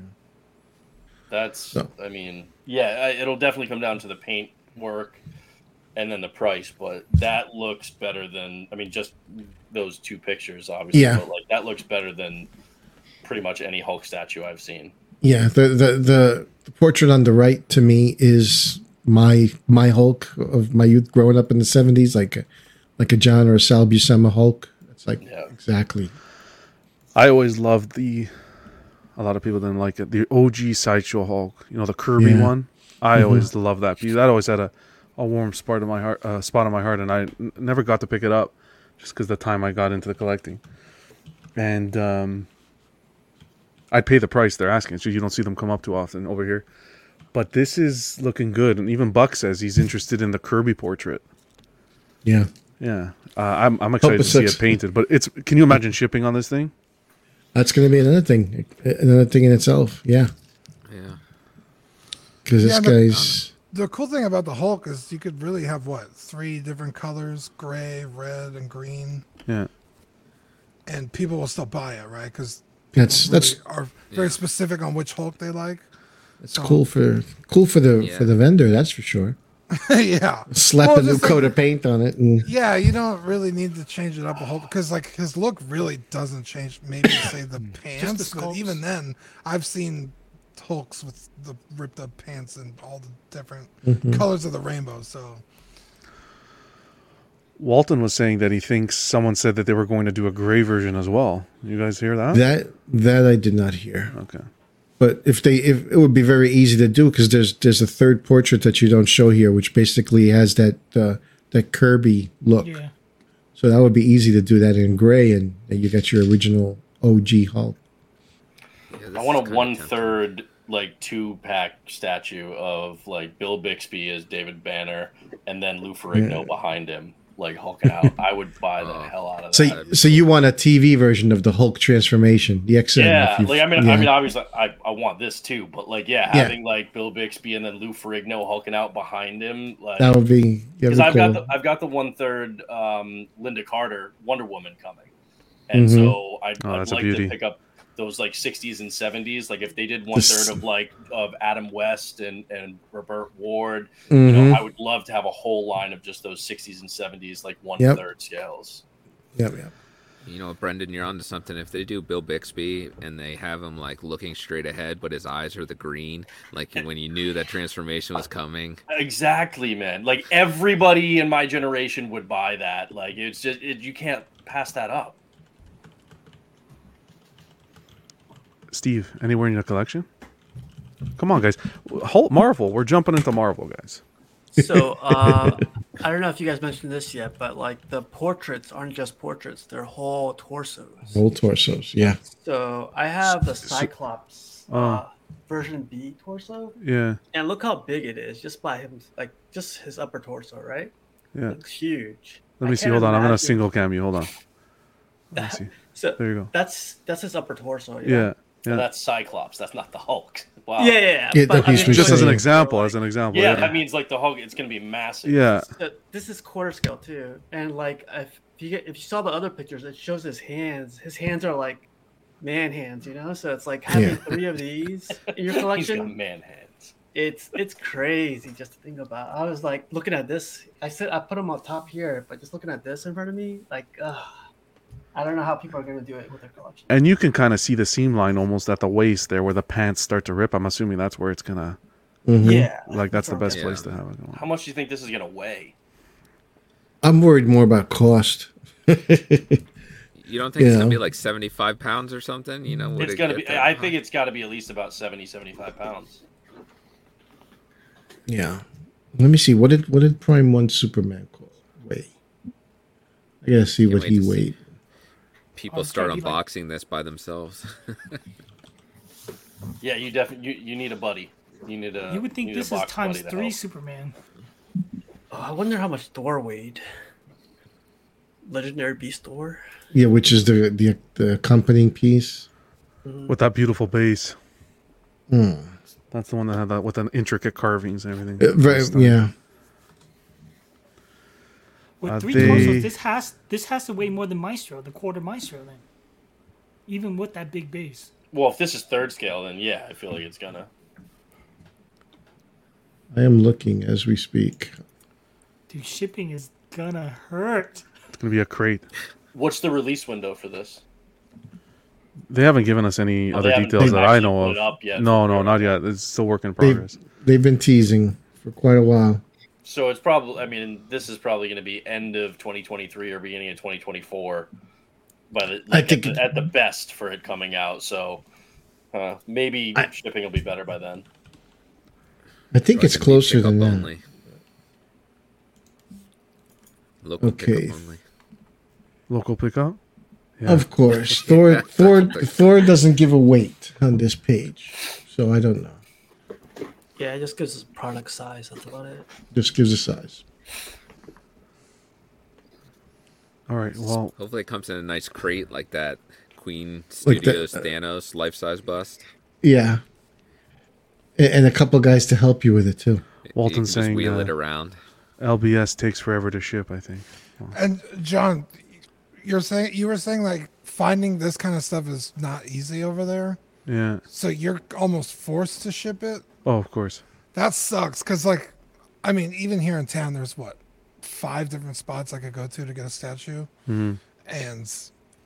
That's, so. I mean, yeah, it'll definitely come down to the paint work and then the price, but that looks better than, I mean, just... those two pictures obviously yeah. but like that looks better than pretty much any Hulk statue I've seen. Yeah, the the the, the portrait on the right to me is my my Hulk of my youth growing up in the seventies, like a, like a John or a Sal Buscema Hulk. It's like yeah. exactly. I always loved the a lot of people didn't like it. The O G Sideshow Hulk, you know, the Kirby yeah. one. I mm-hmm. always loved that piece. That always had a, a warm spot in my heart uh, spot in my heart and I n- never got to pick it up. Just because the time I got into the collecting. And um, I'd pay the price they're asking. So you don't see them come up too often over here. But this is looking good. And even Buck says he's interested in the Kirby portrait. Yeah. Yeah. Uh, I'm, I'm excited to see it painted. But it's can you imagine shipping on this thing? That's going to be another thing. Another thing in itself. Yeah. Yeah. Because yeah, this guy's... The cool thing about the Hulk is you could really have, what, three different colors, gray, red, and green. Yeah. And people will still buy it, right? Because people that's, really that's, are very yeah. specific on which Hulk they like. It's cool oh. for cool for the yeah. for the vendor, that's for sure. yeah, slap well, a new coat like, of paint on it, and yeah, you don't really need to change it up a whole because like his look really doesn't change. Maybe say the pants, the but even then, I've seen Hulks with the ripped up pants and all the different mm-hmm. colors of the rainbow. So Walton was saying that he thinks someone said that they were going to do a gray version as well. You guys hear that? That that I did not hear. Okay. But if they, if it would be very easy to do because there's there's a third portrait that you don't show here, which basically has that uh, that Kirby look. Yeah. So that would be easy to do that in gray, and, and you got your original O G Hulk. Yeah, I want a one third like two pack statue of like Bill Bixby as David Banner, and then Lou Ferrigno yeah. behind him, like hulking out. I would buy the hell out of that. So, so you want a T V version of the Hulk transformation, the X M? Yeah, like I mean, yeah. I mean, obviously, I, I want this too, but like, yeah, yeah, having like Bill Bixby and then Lou Ferrigno hulking out behind him, like, that would be because I've cool. got the, I've got the one third um, Linda Carter Wonder Woman coming, and mm-hmm. so I'd, oh, I'd like to pick up those like sixties and seventies, like if they did one third of like of Adam West and, and Robert Ward, mm-hmm. you know, I would love to have a whole line of just those sixties and seventies, like one yep. third scales. Yeah, yeah. You know, Brendan, you're onto something. If they do Bill Bixby and they have him like looking straight ahead, but his eyes are the green, like when you knew that transformation was coming. Exactly, man. Like everybody in my generation would buy that. Like it's just it, you can't pass that up. Steve, anywhere in your collection? Come on, guys. Hulk, Marvel. We're jumping into Marvel, guys. So uh, I don't know if you guys mentioned this yet, but like the portraits aren't just portraits; they're whole torsos. Whole torsos, yeah. So I have the Cyclops uh, uh, version B torso. Yeah. And look how big it is, just by him, like just his upper torso, right? Yeah. It's huge. Let me I see. Hold on, imagine. I'm gonna single cam you. Hold on. Let me see. So there you go. That's that's his upper torso. Yeah. yeah. Yeah. So that's Cyclops. That's not the Hulk. Wow. Yeah, yeah. yeah. But, yeah I mean, just as an example, as an example. Yeah, yeah, that means like the Hulk. It's gonna be massive. Yeah. So this is quarter scale too, and like if you get, if you saw the other pictures, it shows his hands. His hands are like man hands, you know. So it's like having yeah. three of these in your collection. He's got man hands. It's it's crazy just to think about. I was like looking at this. I said I put them on top here, but just looking at this in front of me, like ugh. I don't know how people are going to do it with their collection. And you can kind of see the seam line almost at the waist there where the pants start to rip. I'm assuming that's where it's going to... Mm-hmm. Yeah. Like, that's the best yeah. place to have it. How much do you think this is going to weigh? I'm worried more about cost. You don't think you it's going to be like seventy-five pounds or something? You know, it's going to be... I think it's got to be at least about seventy, seventy-five pounds. Yeah. Let me see. What did what did Prime One Superman weigh? I got to see what he weighed. See. People okay, start unboxing like... this by themselves. yeah, you definitely you, you need a buddy. You need a. You would think you this is times three help. Superman. Oh, I wonder how much Thor weighed. Legendary Beast Thor. Yeah, which is the the, the accompanying piece mm. with that beautiful base. Mm. That's the one that had that with an intricate carvings and everything. Uh, very, yeah. With Are three they... torsos, this has this has to weigh more than Maestro, the quarter Maestro, then. Even with that big base. Well, if this is third scale, then yeah, I feel like it's gonna. I am looking as we speak. Dude, shipping is gonna hurt. It's gonna be a crate. What's the release window for this? They haven't given us any oh, other details that I know of. Yet, no, no, not yet. It's still work in progress. They've, they've been teasing for quite a while. So it's probably, I mean, this is probably going to be end of twenty twenty-three or beginning of twenty twenty-four, but it, like I think at, the, at the best for it coming out. So uh, maybe I, shipping will be better by then. I think so it's I closer than that. Only. Local okay. pickup only. Local pickup? Yeah. Of course. Thor, Thor, Thor doesn't give a weight on this page, so I don't know. Yeah, it just gives us product size. That's about it. Just gives us size. All right. Well, hopefully it comes in a nice crate like that Queen Studios like that, uh, Thanos life-size bust. Yeah, and, and a couple guys to help you with it too. Walton's saying, just wheel uh, it around. L B S takes forever to ship, I think. Well. And John, you're saying you were saying like finding this kind of stuff is not easy over there. Yeah. So you're almost forced to ship it? Oh, of course. That sucks, because, like, I mean, even here in town, there's, what, five different spots I could go to to get a statue? Mm-hmm. And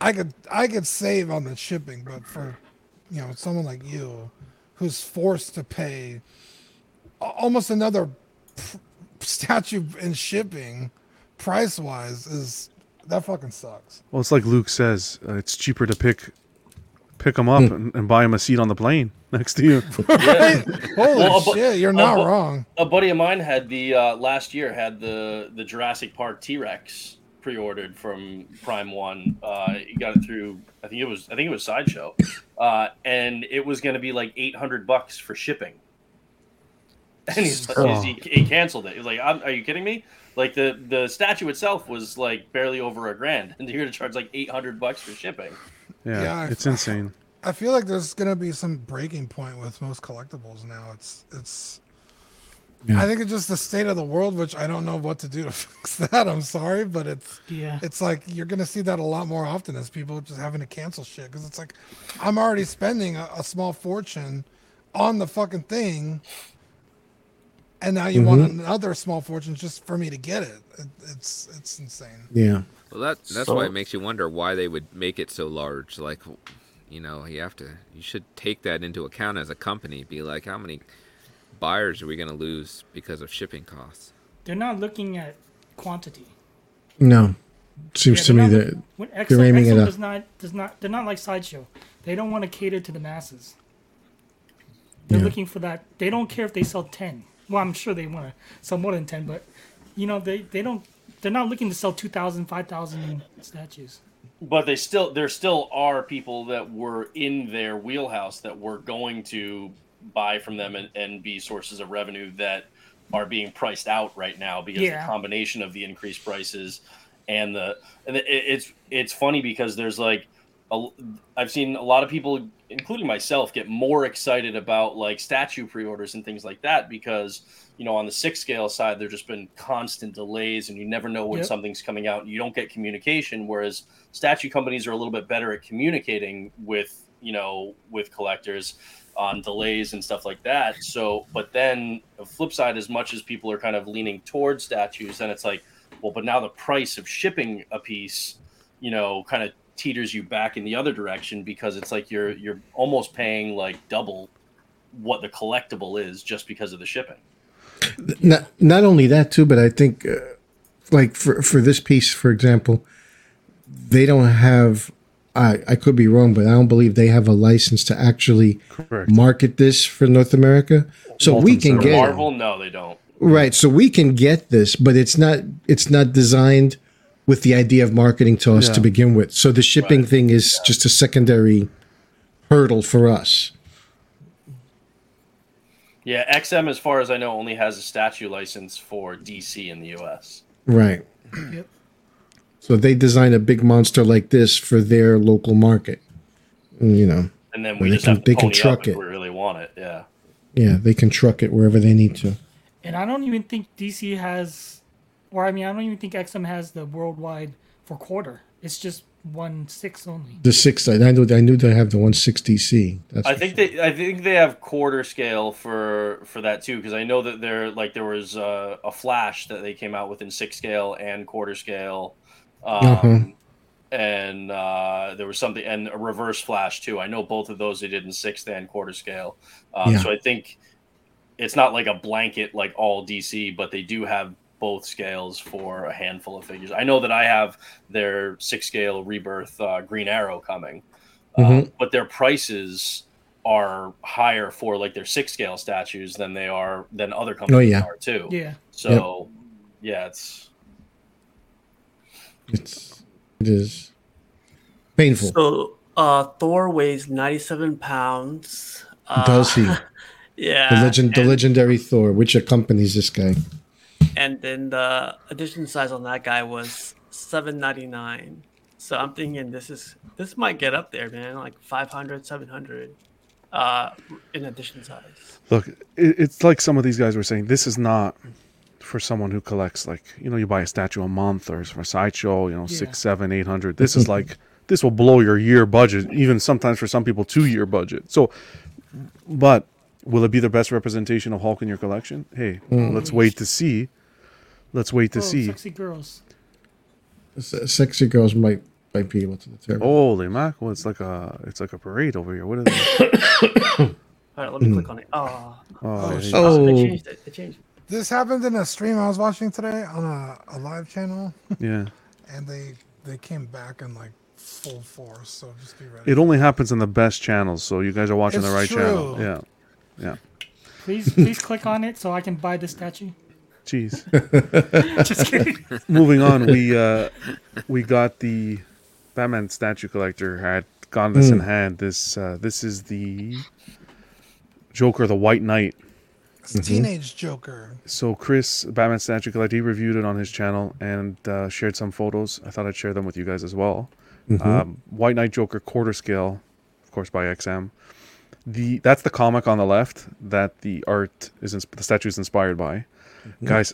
I could I could save on the shipping, but for, you know, someone like you who's forced to pay almost another pr- statue in shipping, price-wise, is... That fucking sucks. Well, it's like Luke says, uh, it's cheaper to pick pick them up and, and buy them a seat on the plane next to you. Right? Holy well, bu- shit, you're not a bu- wrong. A buddy of mine had the, uh, last year, had the, the Jurassic Park T-Rex pre-ordered from Prime One. Uh, he got it through, I think it was I think it was Sideshow. Uh, and it was going to be like eight hundred bucks for shipping. And he's, oh. he's, he, he canceled it. He was like, I'm, are you kidding me? Like, the, the statue itself was, like, barely over a grand. And you're going to charge, like, eight hundred bucks for shipping. Yeah, yeah it's I, insane. I feel like there's going to be some breaking point with most collectibles now. It's, it's. Yeah. I think it's just the state of the world, which I don't know what to do to fix that. I'm sorry, but it's, yeah. it's like, you're going to see that a lot more often as people just having to cancel shit. Because it's like, I'm already spending a, a small fortune on the fucking thing. And now you mm-hmm. want another small fortune just for me to get it. it it's it's insane. Yeah. Well, that that's so, why it makes you wonder why they would make it so large. Like, you know, you have to you should take that into account as a company. Be like, how many buyers are we going to lose because of shipping costs? They're not looking at quantity. No. Seems yeah, to me not, that when X M, they're aiming X M it does up. Not does not they're not like Sideshow. They don't want to cater to the masses. They're yeah. looking for that. They don't care if they sell ten. Well, I'm sure they want to sell more than ten, but, you know, they, they don't, they're not looking to sell two thousand, five thousand statues. But they still, there still are people that were in their wheelhouse that were going to buy from them and, and be sources of revenue that are being priced out right now because yeah. the combination of the increased prices and the, and the, it's, it's funny because there's like, a, I've seen a lot of people, including myself, get more excited about like statue pre-orders and things like that because, you know, on the six scale side, there's just been constant delays and you never know when yep. something's coming out and you don't get communication. Whereas statue companies are a little bit better at communicating with, you know, with collectors on delays and stuff like that. So, but then the flip side, as much as people are kind of leaning towards statues, then it's like, well, but now the price of shipping a piece, you know, kind of teeters you back in the other direction because it's like you're you're almost paying like double what the collectible is just because of the shipping. Not, not only that too, but I think uh, like for, for this piece, for example, they don't have, I, I could be wrong, but I don't believe they have a license to actually Correct. market this for North America. So Walton we can get Marvel, no, they don't. Right. So we can get this, but it's not it's not designed with the idea of marketing to us yeah. to begin with. So the shipping right. thing is yeah. just a secondary hurdle for us. Yeah, X M, as far as I know, only has a statue license for D C in the U S. Right. Yep. So they design a big monster like this for their local market, you know. And then we just can, have to they pony can truck up if it. We really want it, yeah. Yeah, they can truck it wherever they need to. And I don't even think D C has... Or, I mean, I don't even think X M has the worldwide for quarter. It's just one six only. The six, I knew, I knew they have the one six D C. That's I think sure. they, I think they have quarter scale for for that too, because I know that there, like, there was a, a Flash that they came out with in six scale and quarter scale, um, uh-huh. and uh, there was something and a Reverse Flash too. I know both of those they did in sixth and quarter scale. Um, yeah. So I think it's not like a blanket like all D C, but they do have both scales for a handful of figures. I know that I have their six scale Rebirth uh, Green Arrow coming, mm-hmm. uh, but their prices are higher for like their six scale statues than they are than other companies oh, yeah. are too. Yeah. So yep. yeah, it's it's it is painful. So uh, Thor weighs ninety-seven pounds. Uh, Does he? yeah. The legend, the and... legendary Thor, which accompanies this guy. And then the edition size on that guy was seven ninety-nine. So I'm thinking this is this might get up there, man, like five hundred, seven hundred uh, in edition size. Look, it's like some of these guys were saying, this is not for someone who collects, like, you know, you buy a statue a month or for Sideshow, you know, yeah. six, seven, eight hundred. This is like this will blow your year budget, even sometimes for some people, two-year budget. So, but will it be the best representation of Hulk in your collection? Hey, mm. let's wait to see. Let's wait to oh, see. Sexy girls. S- sexy girls might might be able to determine. Holy mackerel! Well, it's like a it's like a parade over here. What is it? All right, let me click on it. Oh, oh, oh. oh they changed it. They changed it. This happened in a stream I was watching today on a, a live channel. Yeah. And they they came back in like full force, so just be ready. It only happens in the best channels, so you guys are watching it's the right true. channel. Yeah. Yeah. Please please click on it so I can buy this statue. Jeez. Just kidding. Moving on, we uh, we got the Batman statue collector had gotten this mm. in hand. This uh, this is the Joker, the White Knight. Mm-hmm. Teenage Joker. So Chris, Batman Statue Collector, he reviewed it on his channel and uh, shared some photos. I thought I'd share them with you guys as well. Mm-hmm. Um, White Knight Joker quarter scale, of course by X M. The that's the comic on the left that the art is in, the statue is inspired by. Mm-hmm. Guys,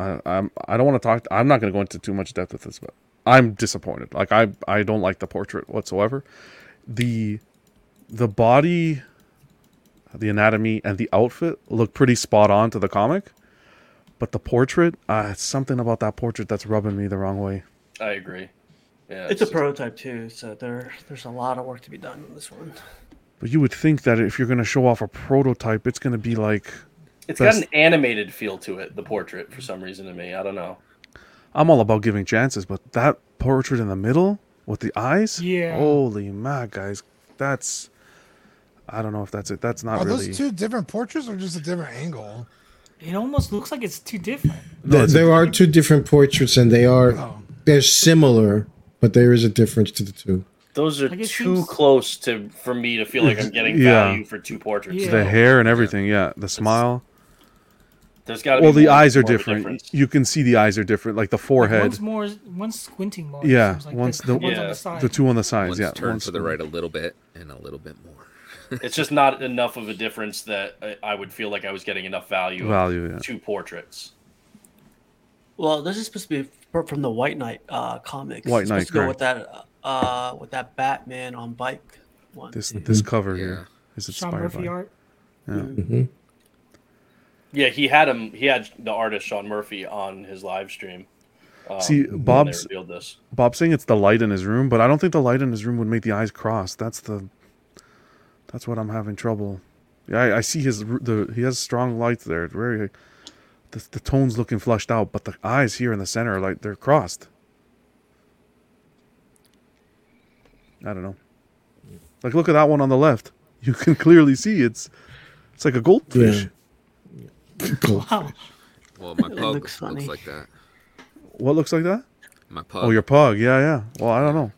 I, I'm I don't want to talk. I'm not going to go into too much depth with this, but I'm disappointed. Like I I don't like the portrait whatsoever. The the body. The anatomy and the outfit look pretty spot on to the comic, but the portrait, uh, it's something about that portrait that's rubbing me the wrong way. I agree. Yeah, it's, it's a just... prototype too, so there there's a lot of work to be done on this one. But you would think that if you're going to show off a prototype, it's going to be like it's best... got an animated feel to it. The portrait, for some reason, to me, I don't know. I'm all about giving chances, but that portrait in the middle with the eyes, yeah, holy my guys, that's. I don't know if that's it. That's not Are really... Are those two different portraits or just a different angle? It almost looks like it's two different. No, there are two different portraits, and they are oh. they're similar, but there is a difference to the two. Those are like too seems... close to for me to feel like I'm getting value yeah. for two portraits. Yeah. The hair and everything, yeah. The smile. There's got to be Well, the eyes are different. You can see the eyes are different, like the forehead. Like one's more, one's squinting more. Yeah, like one's the, yeah. on the, side. the two on the sides. One's yeah, turned one's to the right a little bit and a little bit more. It's just not enough of a difference that I would feel like I was getting enough value. Value, yeah. Two portraits. Well, this is supposed to be from the White Knight uh, comics. White Knight, to go with that, uh, with that Batman on bike one. This too. this cover yeah. here is inspired Sean Murphy by. art. Yeah. Mm-hmm. Yeah, he had him. He had the artist Sean Murphy on his live stream. Um, See, Bob's this. Bob's saying it's the light in his room, but I don't think the light in his room would make the eyes cross. That's the That's what I'm having trouble. Yeah, I, I see his the he has strong lights there. It's very, the the tone's looking flushed out, but the eyes here in the center are like they're crossed. I don't know. Like look at that one on the left. You can clearly see it's it's like a goldfish. Yeah. Goldfish. Wow. Well, my pug looks, looks like that. What looks like that? My pug. Oh, your pug. Yeah, yeah. Well, I don't know.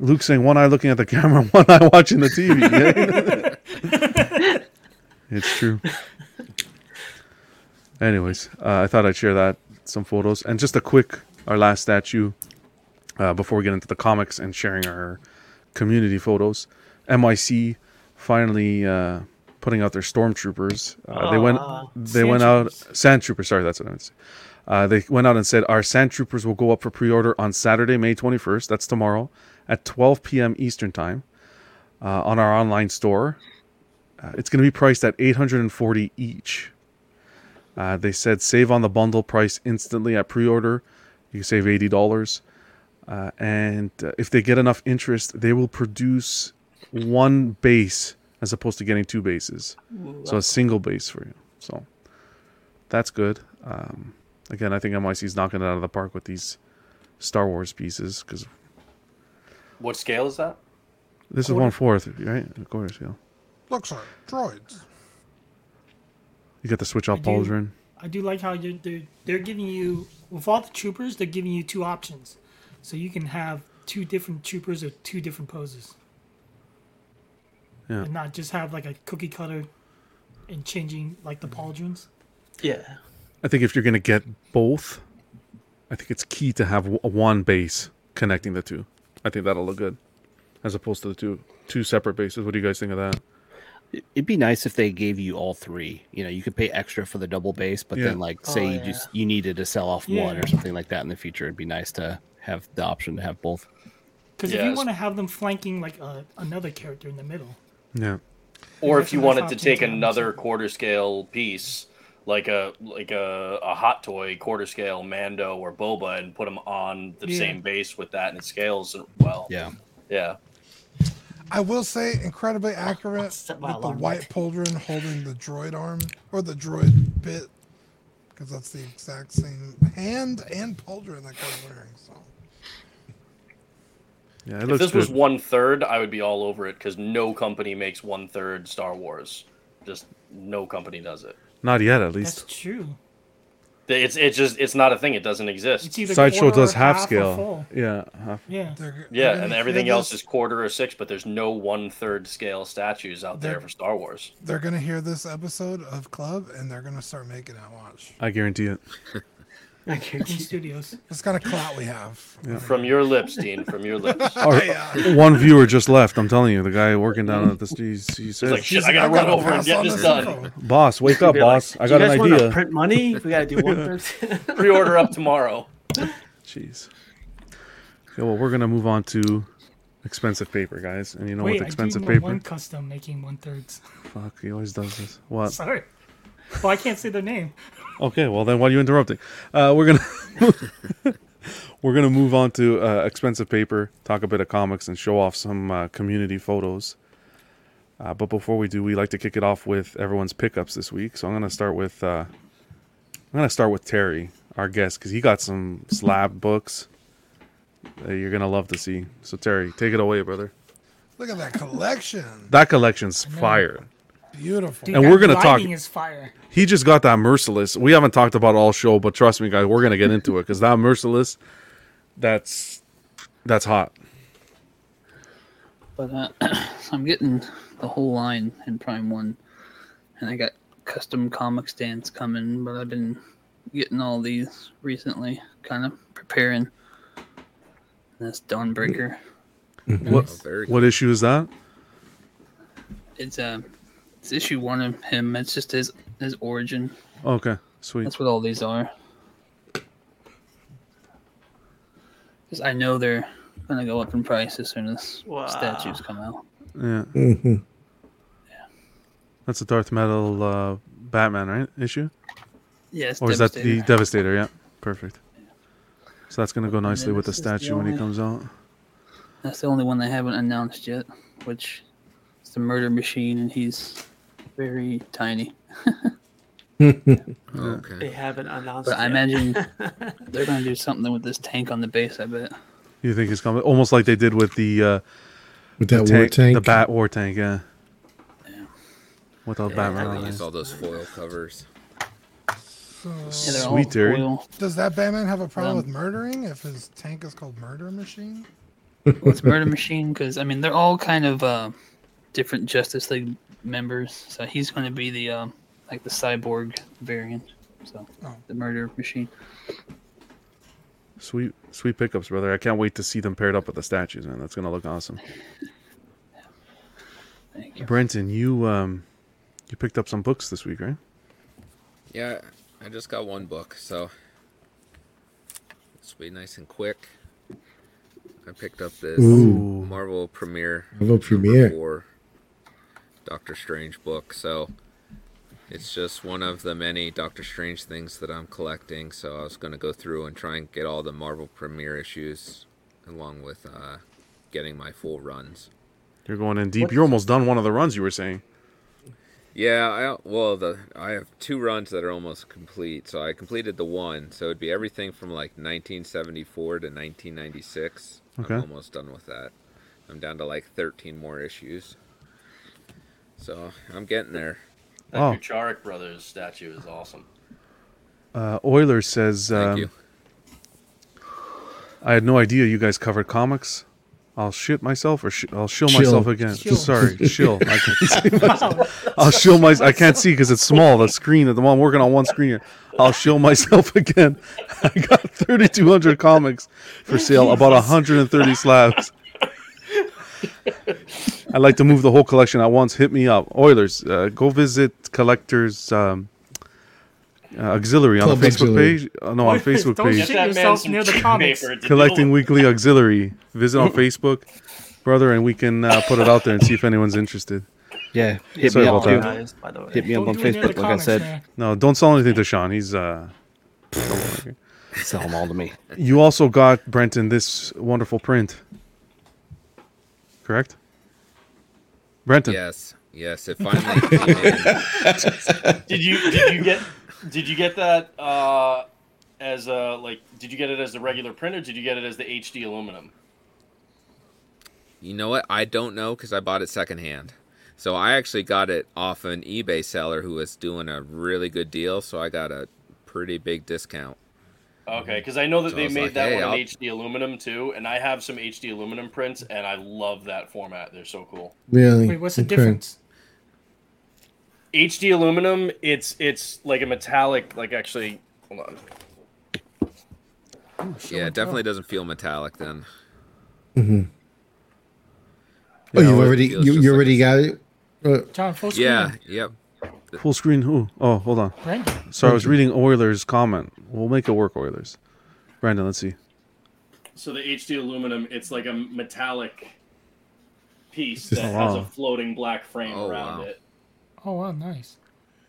Luke saying one eye looking at the camera, one eye watching the T V. Yeah? It's true. Anyways, uh, I thought I'd share that, some photos. And just a quick, our last statue, uh, before we get into the comics and sharing our community photos. M Y C finally uh, putting out their stormtroopers. Uh, they went They sand went troopers. out, sand troopers, sorry, that's what I meant to say. Uh, they went out and said, our sand troopers will go up for pre-order on Saturday, May twenty-first. That's tomorrow. At twelve p.m. Eastern Time uh, on our online store. Uh, it's going to be priced at eight hundred forty dollars each. Uh, they said save on the bundle price instantly at pre-order. You can save eighty dollars. Uh, and uh, if they get enough interest, they will produce one base as opposed to getting two bases. So a single base for you. So that's good. Um, again, I think M Y C is knocking it out of the park with these Star Wars pieces because... What scale is that? This quarter? Is one fourth, right? A quarter scale. Looks like droids. You got the switch off pauldron. I do like how you're, they're, they're giving you, with all the troopers, they're giving you two options. So you can have two different troopers or two different poses. Yeah. And not just have like a cookie cutter and changing like the pauldrons. Yeah. I think if you're going to get both, I think it's key to have one base connecting the two. I think that'll look good, as opposed to the two two separate bases. What do you guys think of that? It'd be nice if they gave you all three. You know, you could pay extra for the double base, but yeah. then like say oh, you yeah. just you needed to sell off yeah. one or something like that in the future. It'd be nice to have the option to have both. Because yes. if you want to have them flanking like a, another character in the middle. Yeah. Or if you wanted to take another quarter scale piece, like a like a, a Hot Toy quarter scale Mando or Boba, and put them on the yeah. same base with that, and it scales well. Yeah. Yeah. I will say, incredibly accurate with the white pauldron holding the droid arm or the droid bit, because that's the exact same hand and pauldron that I'm wearing. So. Yeah, if this good. was one third, I would be all over it, because no company makes one third Star Wars. Just no company does it. Not yet, at least. That's true. It's it's just it's not a thing. It doesn't exist. Sideshow does half, half scale. Yeah, half. yeah, they're, yeah, they're and everything else is quarter or six. But there's no one third scale statues out they're, there for Star Wars. They're gonna hear this episode of Club, and they're gonna start making that watch. I guarantee it. I Queen Studios. That's kind of clout we have. Yeah. From your lips, Dean. From your lips. Our, yeah. One viewer just left. I'm telling you, the guy working down at the studios. He says, like, "Shit, I gotta I run gotta over and get this done." Phone. Boss, wake up, boss! Like, I got you guys an idea. Print money. We gotta do one third. Pre-order up tomorrow. Jeez. Okay, well, we're gonna move on to expensive paper, guys. And you know Wait, what's expensive I gave him paper? One custom making one thirds. Fuck, he always does this. What? Sorry. Well, I can't say their name. Okay, well then, why are you interrupting? Uh, we're gonna we're gonna move on to uh, expensive paper, talk a bit of comics, and show off some uh, community photos. Uh, but before we do, we like to kick it off with everyone's pickups this week. So I'm gonna start with uh, I'm gonna start with Terry, our guest, because he got some slab books that you're gonna love to see. So Terry, take it away, brother. Look at that collection. That collection's fire. Beautiful. Dude, and we're gonna talk. Is fire. He just got that Merciless. We haven't talked about all show, but trust me, guys, we're gonna get into it, because that Merciless, that's that's hot. But uh, I'm getting the whole line in Prime One, and I got custom comic stands coming. But I've been getting all these recently, kind of preparing. And that's Dawnbreaker. Mm-hmm. Nice. What what issue is that? It's a. Uh, It's issue one of him. It's just his his origin. Okay, sweet. That's what all these are. Because I know they're going to go up in price as soon as wow. statues come out. Yeah. Mm-hmm. Yeah. That's a Dark Metal uh, Batman, right? Issue? Yes. Yeah, or is that the Devastator? Yeah. Perfect. Yeah. So that's going to go nicely with the statue the only, when he comes out. That's the only one they haven't announced yet, which is the Murder Machine, and he's very tiny. yeah. Okay. They haven't announced But I yet. imagine they're going to do something with this tank on the base, I bet. You think it's coming? Almost like they did with the... Uh, with that the tank, war tank? The Bat War Tank, yeah. yeah. With all yeah, Batman on it. all those foil covers. So, yeah, sweet, Terry. Does that Batman have a problem um, with murdering if his tank is called Murder Machine? Well, it's Murder Machine because, I mean, they're all kind of... Uh, different Justice League members, so he's going to be the um, like the cyborg variant, so oh. the Murder Machine. Sweet, sweet pickups, brother. I can't wait to see them paired up with the statues, man. That's going to look awesome. yeah. Thank you, Brenton. You um, you picked up some books this week, right? Yeah, I just got one book, so this will be nice and quick. I picked up this Ooh. Marvel Premiere. Marvel Premiere. Four. Doctor Strange book, so it's just one of the many Doctor Strange things that I'm collecting, so I was going to go through and try and get all the Marvel Premiere issues along with uh, getting my full runs. You're going in deep. What? You're almost done one of the runs you were saying. Yeah, I, well, the I have two runs that are almost complete, so I completed the one, so it'd be everything from like nineteen seventy-four to nineteen ninety-six. Okay. I'm almost done with that. I'm down to like thirteen more issues. So I'm getting there. That oh. Kucharik Brothers statue is awesome. Uh, Euler says, Thank um, you. I had no idea you guys covered comics. I'll shit myself or sh- I'll shill myself again. Chill. Sorry, shill. I can't see myself. I'll shill my. I can't see because it's small. The screen at the moment. I'm working on one screen here. I'll shill myself again. I got thirty-two hundred comics for sale. About one hundred thirty slabs. I'd like to move the whole collection at once. Hit me up. Oilers, uh, go visit collectors. Um, uh, Auxiliary Club on the Facebook auxiliary. page. Uh, no, on Facebook Don't page. Don't shit yourself near the comics. Collecting Weekly Auxiliary. Visit on Facebook, brother, and we can uh, put it out there and see if anyone's interested. Yeah, hit Sorry me up too. Nice, hit me don't up on Facebook, like comics, I said. Man. No, don't sell anything to Sean. He's uh, sell them all to me. You also got Brenton this wonderful print, correct? Brenton. Yes, yes. It finally came in. Did you did you get did you get that uh, as a like? Did you get it as the regular print or did you get it as the H D aluminum? You know what? I don't know because I bought it secondhand. So I actually got it off an eBay seller who was doing a really good deal, so I got a pretty big discount. Okay, because I know that so they made like, that hey, one I'll... in H D aluminum too, and I have some H D aluminum prints, and I love that format. They're so cool. Really? Wait, what's the okay. difference? H D aluminum, it's it's like a metallic, like actually, hold on. Ooh, yeah, it definitely up. doesn't feel metallic then. Mm-hmm. You oh, know, you already you, you like already got it? John, full screen. Yeah, yep. Full screen who? Oh, hold on. Brandon. So I was reading Euler's comment. We'll make it work, Euler's. Brandon, let's see. So the H D aluminum, it's like a metallic piece that oh, wow. has a floating black frame oh, around wow. it. Oh, wow, nice.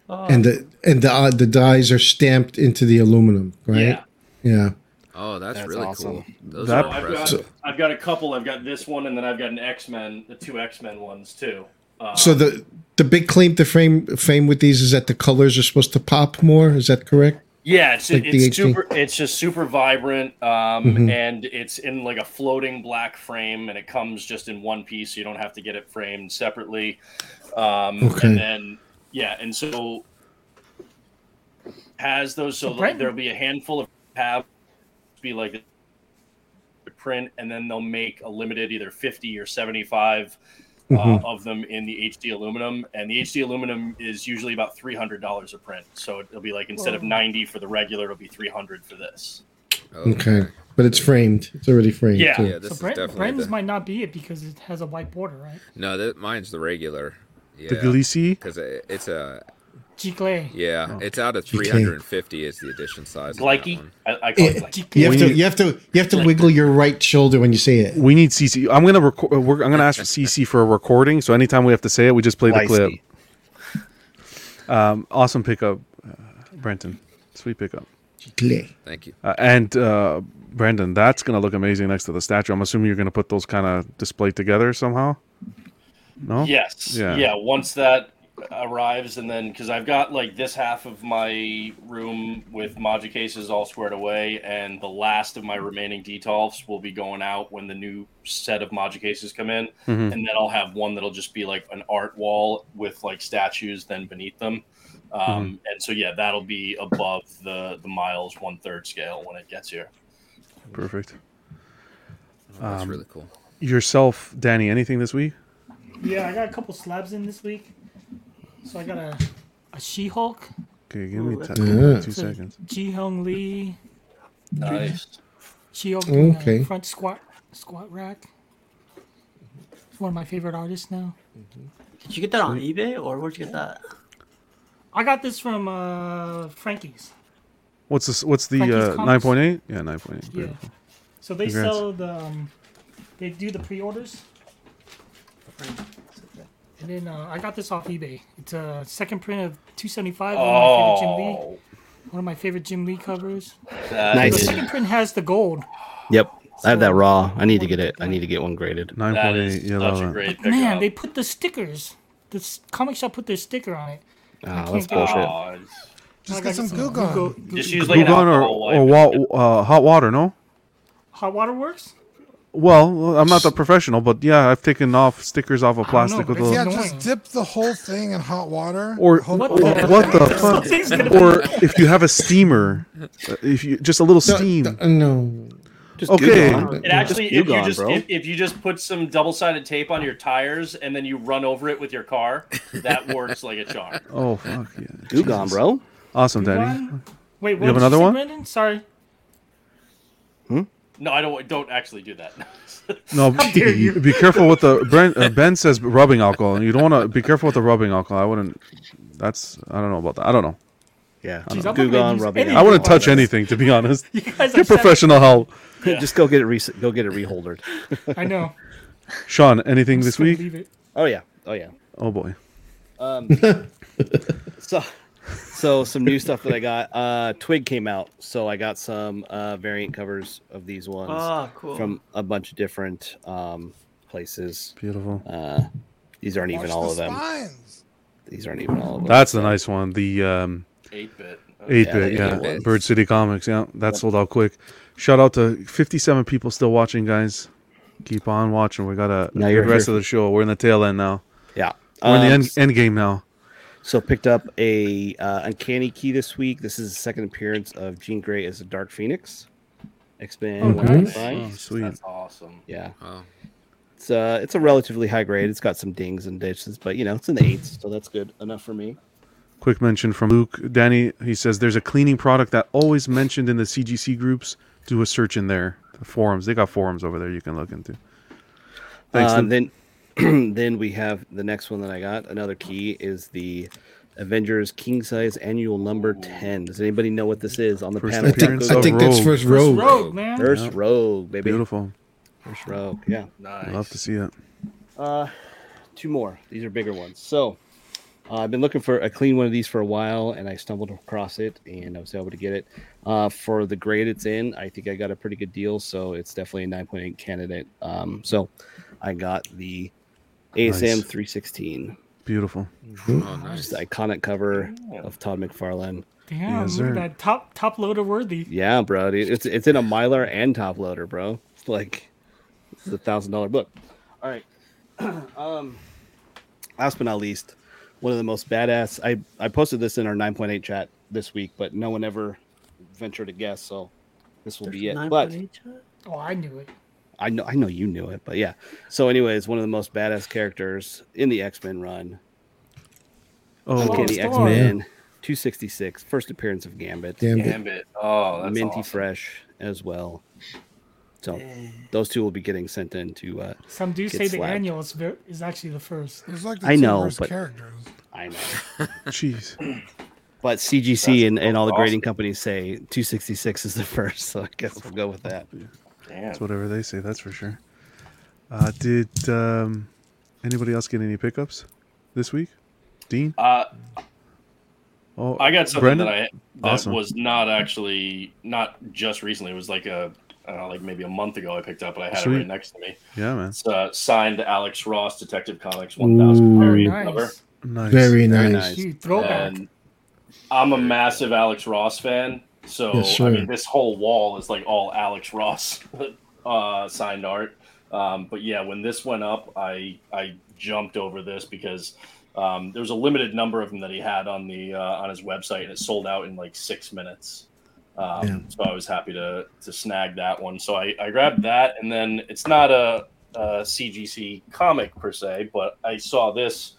Oh. And the and the uh, the dies are stamped into the aluminum, right? Yeah. Yeah. Oh, that's, that's really awesome. cool. Those that, are I've, got, I've got a couple. I've got this one, and then I've got an X-Men, the two X-Men ones, too. Um, so the the big claim to fame, fame with these is that the colors are supposed to pop more. Is that correct? Yeah, it's, like it's, super, it's just super vibrant, um, mm-hmm. and it's in like a floating black frame, and it comes just in one piece, so you don't have to get it framed separately. Um, okay. And then, yeah, and so has those, so right. there'll be a handful of tabs. Be like a print, and then they'll make a limited either fifty or seventy-five uh, mm-hmm. of them in the H D aluminum, and the H D aluminum is usually about three hundred dollars a print. So it'll be like instead Whoa. of ninety for the regular, it'll be three hundred for this. Okay, but it's framed; it's already framed. Yeah, yeah this so is Brent, definitely Brandon's the... might not be it because it has a white border, right? No, that mine's the regular. Yeah, the Glissy because it, it's a. G-clay. Yeah, oh. it's out of three hundred fifty is the edition size. Likey. I, I call it, it you, have to, you have to you have to wiggle your right shoulder when you say it. We need C C. I'm gonna record. I'm gonna ask for C C for a recording. So anytime we have to say it, we just play the clip. Um, awesome pickup, uh, Brenton. Sweet pickup. G-clay. Thank you. Uh, and uh, Brendan, that's gonna look amazing next to the statue. I'm assuming you're gonna put those kind of displayed together somehow. No. Yes. Yeah. Yeah. Once that. arrives, and then because I've got like this half of my room with Maja cases all squared away, and the last of my remaining detolfs will be going out when the new set of Maja cases come in, mm-hmm. and then I'll have one that'll just be like an art wall with like statues then beneath them, um, mm-hmm. and so yeah, that'll be above the the Miles one third scale when it gets here. Perfect. Oh, that's um, really cool. Yourself, Danny. Anything this week? Yeah, I got a couple slabs in this week. So I got a, a She-Hulk. Okay, give me Ooh, t- yeah. two seconds. Ji-Hung Lee. Nice. She-Hulk okay. uh, front squat squat rack. It's one of my favorite artists now. Did you get that on eBay or where'd you get that? I got this from uh, Frankie's. What's this? What's the uh, nine point eight? Yeah, nine point eight. Yeah. Beautiful. So they Congrats. sell the, um, they do the pre-orders. And then uh, I got this off eBay. It's a second print of two seventy-five. Oh. One of my favorite Jim Lee, one of my favorite Jim Lee covers. That nice. The second print has the gold. Yep, so I have that raw. I need to get it. I need to get one graded. nine point eight. Yeah, such a great pickup. Man, they put the stickers. The comic shop put their sticker on it. Oh, that's bullshit. Oh, just get some Goo Gone. Just use like Goo-Gone or, or wa- uh, hot water. No. Hot water works. Well, I'm not a professional, but yeah, I've taken off stickers off of plastic. With yeah, annoying. Just dip the whole thing in hot water. Or what, or, the, what the fuck? Or if you have a steamer, if you just a little steam. No, no. Just okay. It actually, just if you just if, if you just put some double-sided tape on your tires and then you run over it with your car, that works like a charm. Oh fuck yeah! Goo Gone, bro. Awesome, Danny. Wait, what you have another one? Brandon? Sorry. Hmm. No, I don't. Don't actually do that. No, be, be careful with the Ben, uh, Ben says rubbing alcohol, and you don't want to be careful with the rubbing alcohol. I wouldn't. That's I don't know about that. I don't know. Yeah, Jeez, I'm Google on Robbie. I wouldn't touch anything, to be honest. You guys get professional help. Yeah. Just go get it. Re- go get it reholdered. I know. Sean, anything this week? Leave it. Oh yeah. Oh yeah. Oh boy. Um. so, so some new stuff that I got. Uh, Twig came out, so I got some uh, variant covers of these ones. Oh, cool. From a bunch of different um, places. Beautiful. Uh, these aren't Watch even all the of them. Spines. These aren't even all of them. That's the nice one. The um. eight-bit. eight-bit, yeah. yeah. Bird City Comics, yeah. That yep. sold out quick. Shout out to fifty-seven people still watching, guys. Keep on watching. We got a now the rest here. of the show. We're in the tail end now. Yeah. We're um, in the end, end game now. So picked up a uh, Uncanny Key this week. This is the second appearance of Jean Grey as the Dark Phoenix. X-Men. Oh, nice. Oh, sweet. That's awesome. Yeah. Wow. It's, uh, it's a relatively high grade. It's got some dings and ditches, but, you know, it's in the eights, so that's good enough for me. Quick mention from Luke. Danny, he says, there's a cleaning product that always mentioned in the C G C groups. Do a search in there. The forums. They got forums over there you can look into. Thanks. Uh, then then we have the next one that I got. Another key is the Avengers King Size Annual Number ten. Does anybody know what this is on the first panel? I think, I think that's First Rogue. First Rogue, man. First Rogue, baby. Beautiful. First Rogue, yeah. Nice. Love to see it. Uh, two more. These are bigger ones. So... Uh, I've been looking for a clean one of these for a while, and I stumbled across it, and I was able to get it. Uh, for the grade it's in, I think I got a pretty good deal, so it's definitely a nine point eight candidate. Um, so I got the A S M nice. three sixteen. Beautiful. Oh, nice. Just the iconic cover of Todd McFarlane. Damn, yes, that top top loader worthy. Yeah, bro. Dude. It's it's in a Mylar and top loader, bro. It's like it's a one thousand dollars book. All right. um, last but not least, one of the most badass. I, I posted this in our nine point eight chat this week, but no one ever ventured to guess. So this will There's be it. But oh, I knew it. I know I know you knew it, but yeah. So, anyways, one of the most badass characters in the X-Men run. Oh, okay, the X-Men two sixty-six, first appearance of Gambit. Gambit. Gambit. Oh, that's Minty awesome. Fresh as well. So those two will be getting sent in to. Uh, Some do say slapped. The annual is, very, is actually the first. There's like the I know, but characters. I know. Jeez. But C G C that's and, and all the grading awesome. Companies say two sixty-six is the first, so I guess we'll go with that. Yeah. Damn. It's whatever they say, that's for sure. Uh, did um, anybody else get any pickups this week? Dean? Uh, oh, I got something Brendan? that I that awesome. was not actually not just recently. It was like a. I don't know, like maybe a month ago I picked up, but I had Sweet. it right next to me. Yeah, man. It's uh, signed Alex Ross, Detective Comics one thousand. Very nice. Cover. Nice. Very nice. Very nice. And I'm a massive Alex Ross fan, so yes, sure. I mean, this whole wall is like all Alex Ross uh, signed art. Um, but yeah, when this went up, I I jumped over this because um, there was a limited number of them that he had on the uh, on his website, and it sold out in like six minutes. Um, yeah. So I was happy to to snag that one. So I, I grabbed that, and then it's not a, a C G C comic per se, but I saw this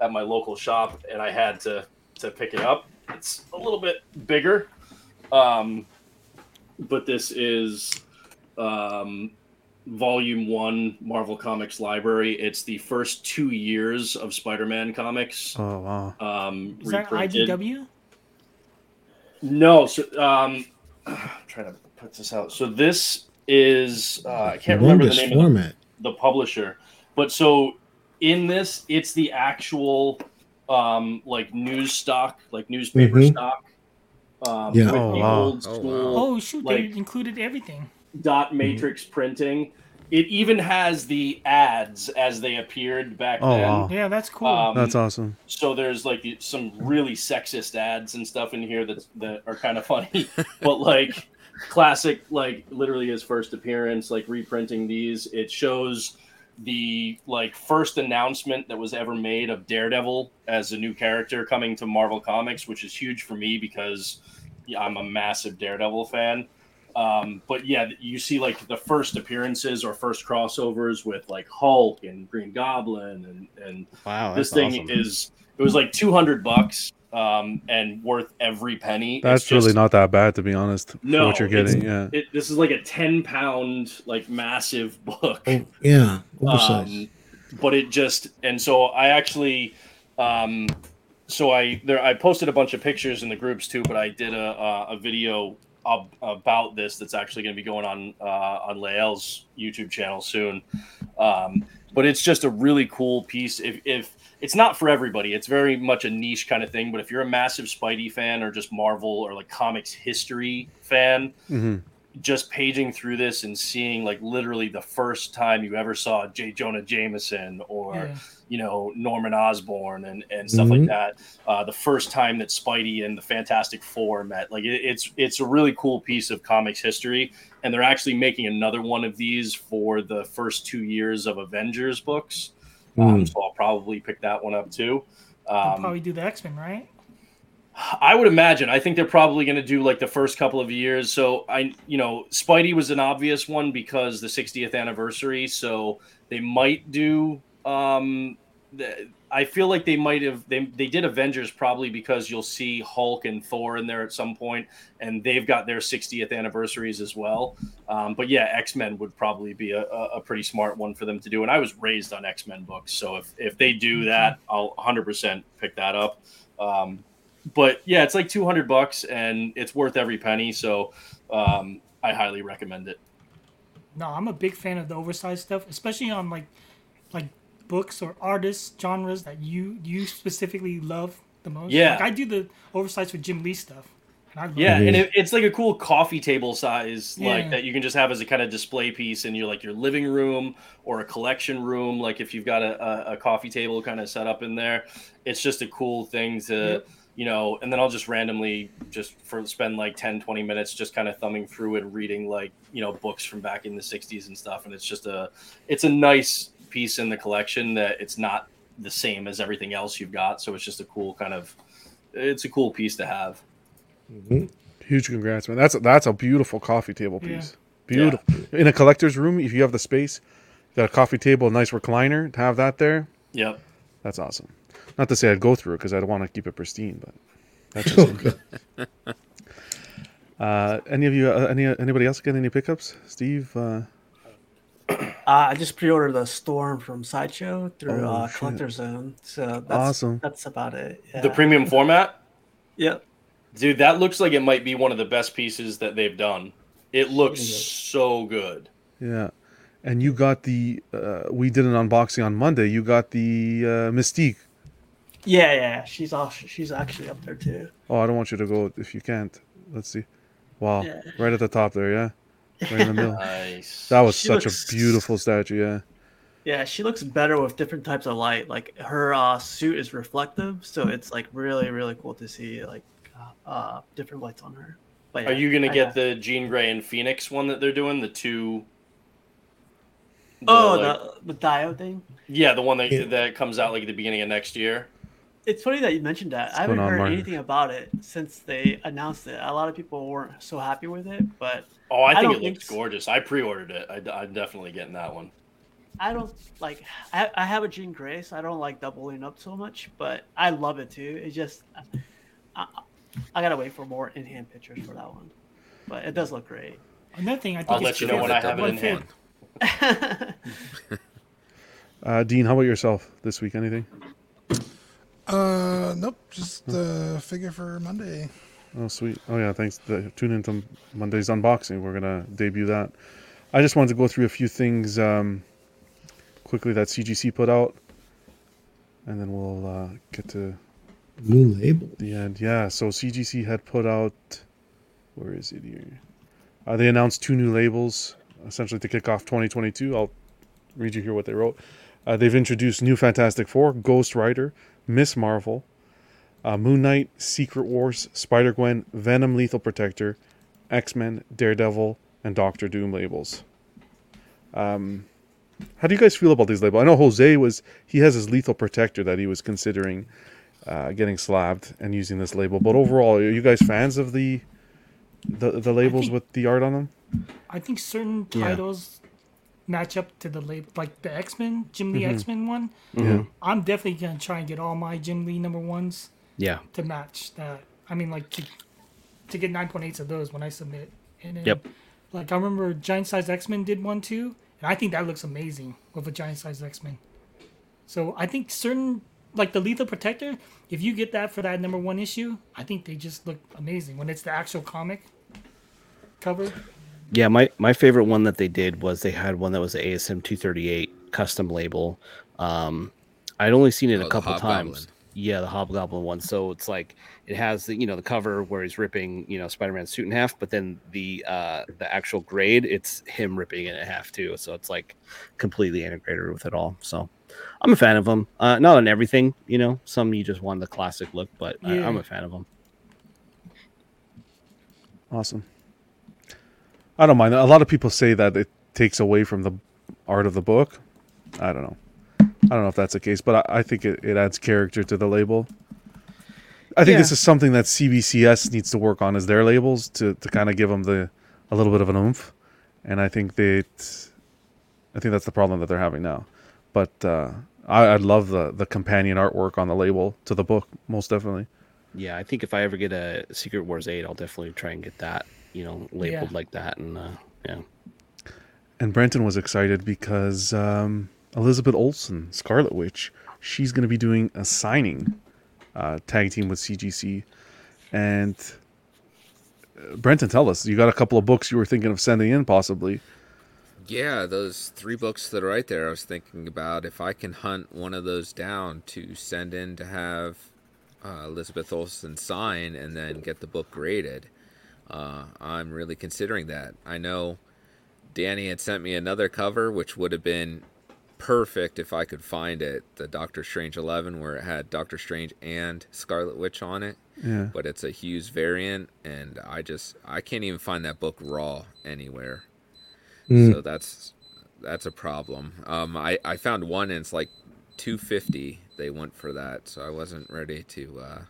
at my local shop, and I had to, to pick it up. It's a little bit bigger, um, but this is um, Volume one, Marvel Comics Library. It's the first two years of Spider-Man comics. Oh, wow. Um, is reprinted. That I D W? No, so um, I'm trying to put this out. So this is uh, I can't remember the name format. of the, the publisher, but so in this, it's the actual um, like news stock, like newspaper mm-hmm. stock. Um, yeah. Oh, wow. old school, oh, wow. oh shoot! Like, they included everything. Dot matrix mm-hmm. printing. It even has the ads as they appeared back oh, then. Wow. Yeah, that's cool. Um, that's awesome. So there's like some really sexist ads and stuff in here that that are kind of funny, but like classic, like literally his first appearance, like reprinting these. It shows the like first announcement that was ever made of Daredevil as a new character coming to Marvel Comics, which is huge for me because I'm a massive Daredevil fan. Um, but yeah, you see like the first appearances or first crossovers with like Hulk and Green Goblin, and, and wow, this thing awesome. is it was like two hundred bucks um, and worth every penny. That's just, really not that bad, to be honest. No, for what you're getting, yeah. It, this is like a ten pound like massive book. Oh, yeah, um, but it just and so I actually um, so I there I posted a bunch of pictures in the groups too, but I did a a, a video ab- about this that's actually going to be going on uh, on Lael's YouTube channel soon. Um, but it's just a really cool piece. If if it's not for everybody, it's very much a niche kind of thing. But if you're a massive Spidey fan or just Marvel or like comics history fan, mm-hmm. just paging through this and seeing like literally the first time you ever saw J. Jonah Jameson or yeah. you know Norman Osborn and, and stuff mm-hmm. like that, uh, the first time that Spidey and the Fantastic Four met, like it, it's it's a really cool piece of comics history, and they're actually making another one of these for the first two years of Avengers books, mm. um, so I'll probably pick that one up too. Um, They'll probably do the X-Men, right? I would imagine. I think they're probably going to do like the first couple of years. So I, you know, Spidey was an obvious one because the sixtieth anniversary. So they might do. Um, the, I feel like they might have. They they did Avengers probably because you'll see Hulk and Thor in there at some point, and they've got their sixtieth anniversaries as well. Um, but yeah, X-Men would probably be a, a pretty smart one for them to do. And I was raised on X-Men books, so if if they do that, I'll one hundred percent pick that up. Um, But yeah, it's like two hundred bucks and it's worth every penny. So um, I highly recommend it. No, I'm a big fan of the oversized stuff, especially on like like books or artists, genres that you, you specifically love the most. Yeah. Like I do the oversized for Jim Lee stuff. And I love yeah, it. and it, it's like a cool coffee table size like yeah. that you can just have as a kind of display piece in your like your living room or a collection room. Like if you've got a, a, a coffee table kind of set up in there, it's just a cool thing to... Yep. You know, and then I'll just randomly just for spend like ten, twenty minutes just kind of thumbing through and reading like, you know, books from back in the sixties and stuff. And it's just a it's a nice piece in the collection that it's not the same as everything else you've got. So it's just a cool kind of it's a cool piece to have. Mm-hmm. Huge congrats, man. That's a, that's a beautiful coffee table piece. Yeah. Beautiful. Yeah. In a collector's room, if you have the space, you got a coffee table, a nice recliner to have that there. Yep. That's awesome. Not to say I'd go through it because I'd want to keep it pristine, but that's just uh, any of you, uh, any anybody else get any pickups? Steve, uh... uh, I just pre-ordered the Storm from Sideshow through oh, uh, Collector Zone, so that's, awesome. That's about it. Yeah. The premium format. Yep, dude, that looks like it might be one of the best pieces that they've done. It looks yeah. so good. Yeah. And you got the, uh, we did an unboxing on Monday. You got the uh, Mystique. Yeah, yeah. She's off. She's actually up there too. Oh, I don't want you to go if you can't. Let's see. Wow. Yeah. Right at the top there, yeah? Right in the middle. Nice. That was she such looks, a beautiful statue, yeah. Yeah, she looks better with different types of light. Like her uh, suit is reflective, so it's like really, really cool to see like uh, different lights on her. But, yeah, are you going to get have... the Jean Grey and Phoenix one that they're doing? The two... The, oh, like, the, the Dio thing? Yeah, the one that yeah. that comes out like at the beginning of next year. It's funny that you mentioned that. What's I haven't heard Martin? anything about it since they announced it. A lot of people weren't so happy with it, but oh, I, I think it looks so. gorgeous. I pre-ordered it. I, I'm definitely getting that one. I don't like. I, I have a Jean Grey, so I don't like doubling up so much, but I love it too. It's just I, I gotta wait for more in-hand pictures for that one, but it does look great. Another thing, I think I'll it's let you know when I have it in hand. uh, Dean, how about yourself this week? Anything? Uh, nope. Just the uh, figure for Monday. Oh, sweet. Oh, yeah. Thanks. The, tune in to Monday's unboxing. We're gonna debut that. I just wanted to go through a few things um, quickly that C G C put out, and then we'll uh, get to Blue Label. The end. Yeah. So C G C had put out. Where is it here? Uh, they announced two new labels. Essentially to kick off twenty twenty-two. I'll read you here what they wrote. Uh, they've introduced new Fantastic Four, Ghost Rider, Miss Marvel, uh, Moon Knight, Secret Wars, Spider-Gwen, Venom Lethal Protector, X-Men, Daredevil, and Doctor Doom labels. Um, how do you guys feel about these labels? I know Jose was, he has his Lethal Protector that he was considering uh, getting slabbed and using this label. But overall, are you guys fans of the the, the labels with the art on them? I think certain titles yeah. match up to the label, like the X-Men, Jim Lee mm-hmm. X-Men one. Mm-hmm. I'm definitely going to try and get all my Jim Lee number ones yeah. to match that. I mean, like, to, to get nine point eights of those when I submit. And then, yep. Like, I remember Giant Size X-Men did one, too, and I think that looks amazing with a Giant Size X-Men. So I think certain like the Lethal Protector, if you get that for that number one issue, I think they just look amazing when it's the actual comic cover. Yeah, my, my favorite one that they did was they had one that was the A S M two thirty-eight custom label. Um, I'd only seen it oh, a couple times. Yeah, the Hobgoblin one. So it's like it has the, you know, the cover where he's ripping, you know, Spider-Man's suit in half, but then the uh, the actual grade, it's him ripping it in half too. So it's like completely integrated with it all. So I'm a fan of them. Uh, not on everything, you know. Some you just want the classic look, but yeah. I, I'm a fan of them. Awesome. I don't mind. A lot of people say that it takes away from the art of the book. I don't know. I don't know if that's the case, but I, I think it, it adds character to the label. I think yeah. this is something that C B C S needs to work on as their labels to, to kind of give them the a little bit of an oomph. And I think that I think that's the problem that they're having now. But uh, I, I love the, the companion artwork on the label to the book, most definitely. Yeah, I think if I ever get a Secret Wars eight, I'll definitely try and get that, you know, labeled yeah. like that. And uh, yeah. And Brenton was excited because. Um, Elizabeth Olsen, Scarlet Witch, she's going to be doing a signing uh, tag team with C G C. And uh, Brenton, tell us, you got a couple of books you were thinking of sending in, possibly. Yeah, those three books that are right there, I was thinking about if I can hunt one of those down to send in to have uh, Elizabeth Olsen sign and then get the book graded. Uh, I'm really considering that. I know Danny had sent me another cover, which would have been perfect if I could find it, the Doctor Strange eleven, where it had Doctor Strange and Scarlet Witch on it. Yeah. But it's a Hughes variant, and I just I can't even find that book raw anywhere. Mm. So that's that's a problem. Um, I I found one, and it's like two fifty they went for that, so I wasn't ready to uh,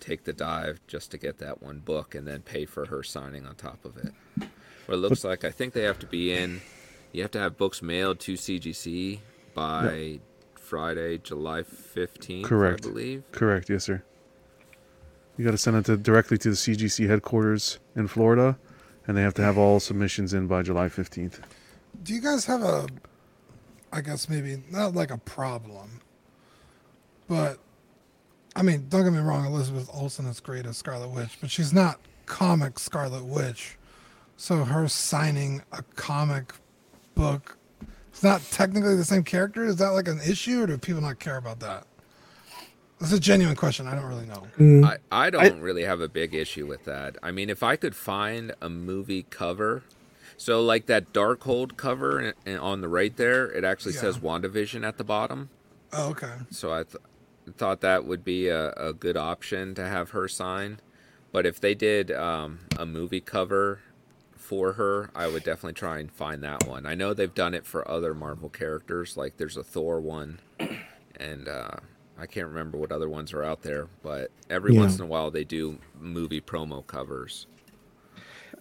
take the dive just to get that one book and then pay for her signing on top of it. Well, it looks like I think they have to be in. You have to have books mailed to C G C by yeah. Friday, July fifteenth, Correct. I believe. Correct, yes, sir. You got to send it to, directly to the C G C headquarters in Florida, and they have to have all submissions in by July fifteenth. Do you guys have a, I guess maybe not like a problem, but, I mean, don't get me wrong, Elizabeth Olsen is great as Scarlet Witch, but she's not comic Scarlet Witch, so her signing a comic book, it's not technically the same character. Is that like an issue, or do people not care about that? That's a genuine question. I don't really know. I, I don't I, really have a big issue with that. I mean, if I could find a movie cover, so like that Darkhold cover in, in, on the right there, it actually yeah. says WandaVision at the bottom. Oh, okay. So I th- thought that would be a, a good option to have her sign. But if they did um, a movie cover for her, I would definitely try and find that one. I know they've done it for other Marvel characters, like there's a Thor one, and uh, I can't remember what other ones are out there, but every yeah. once in a while they do movie promo covers.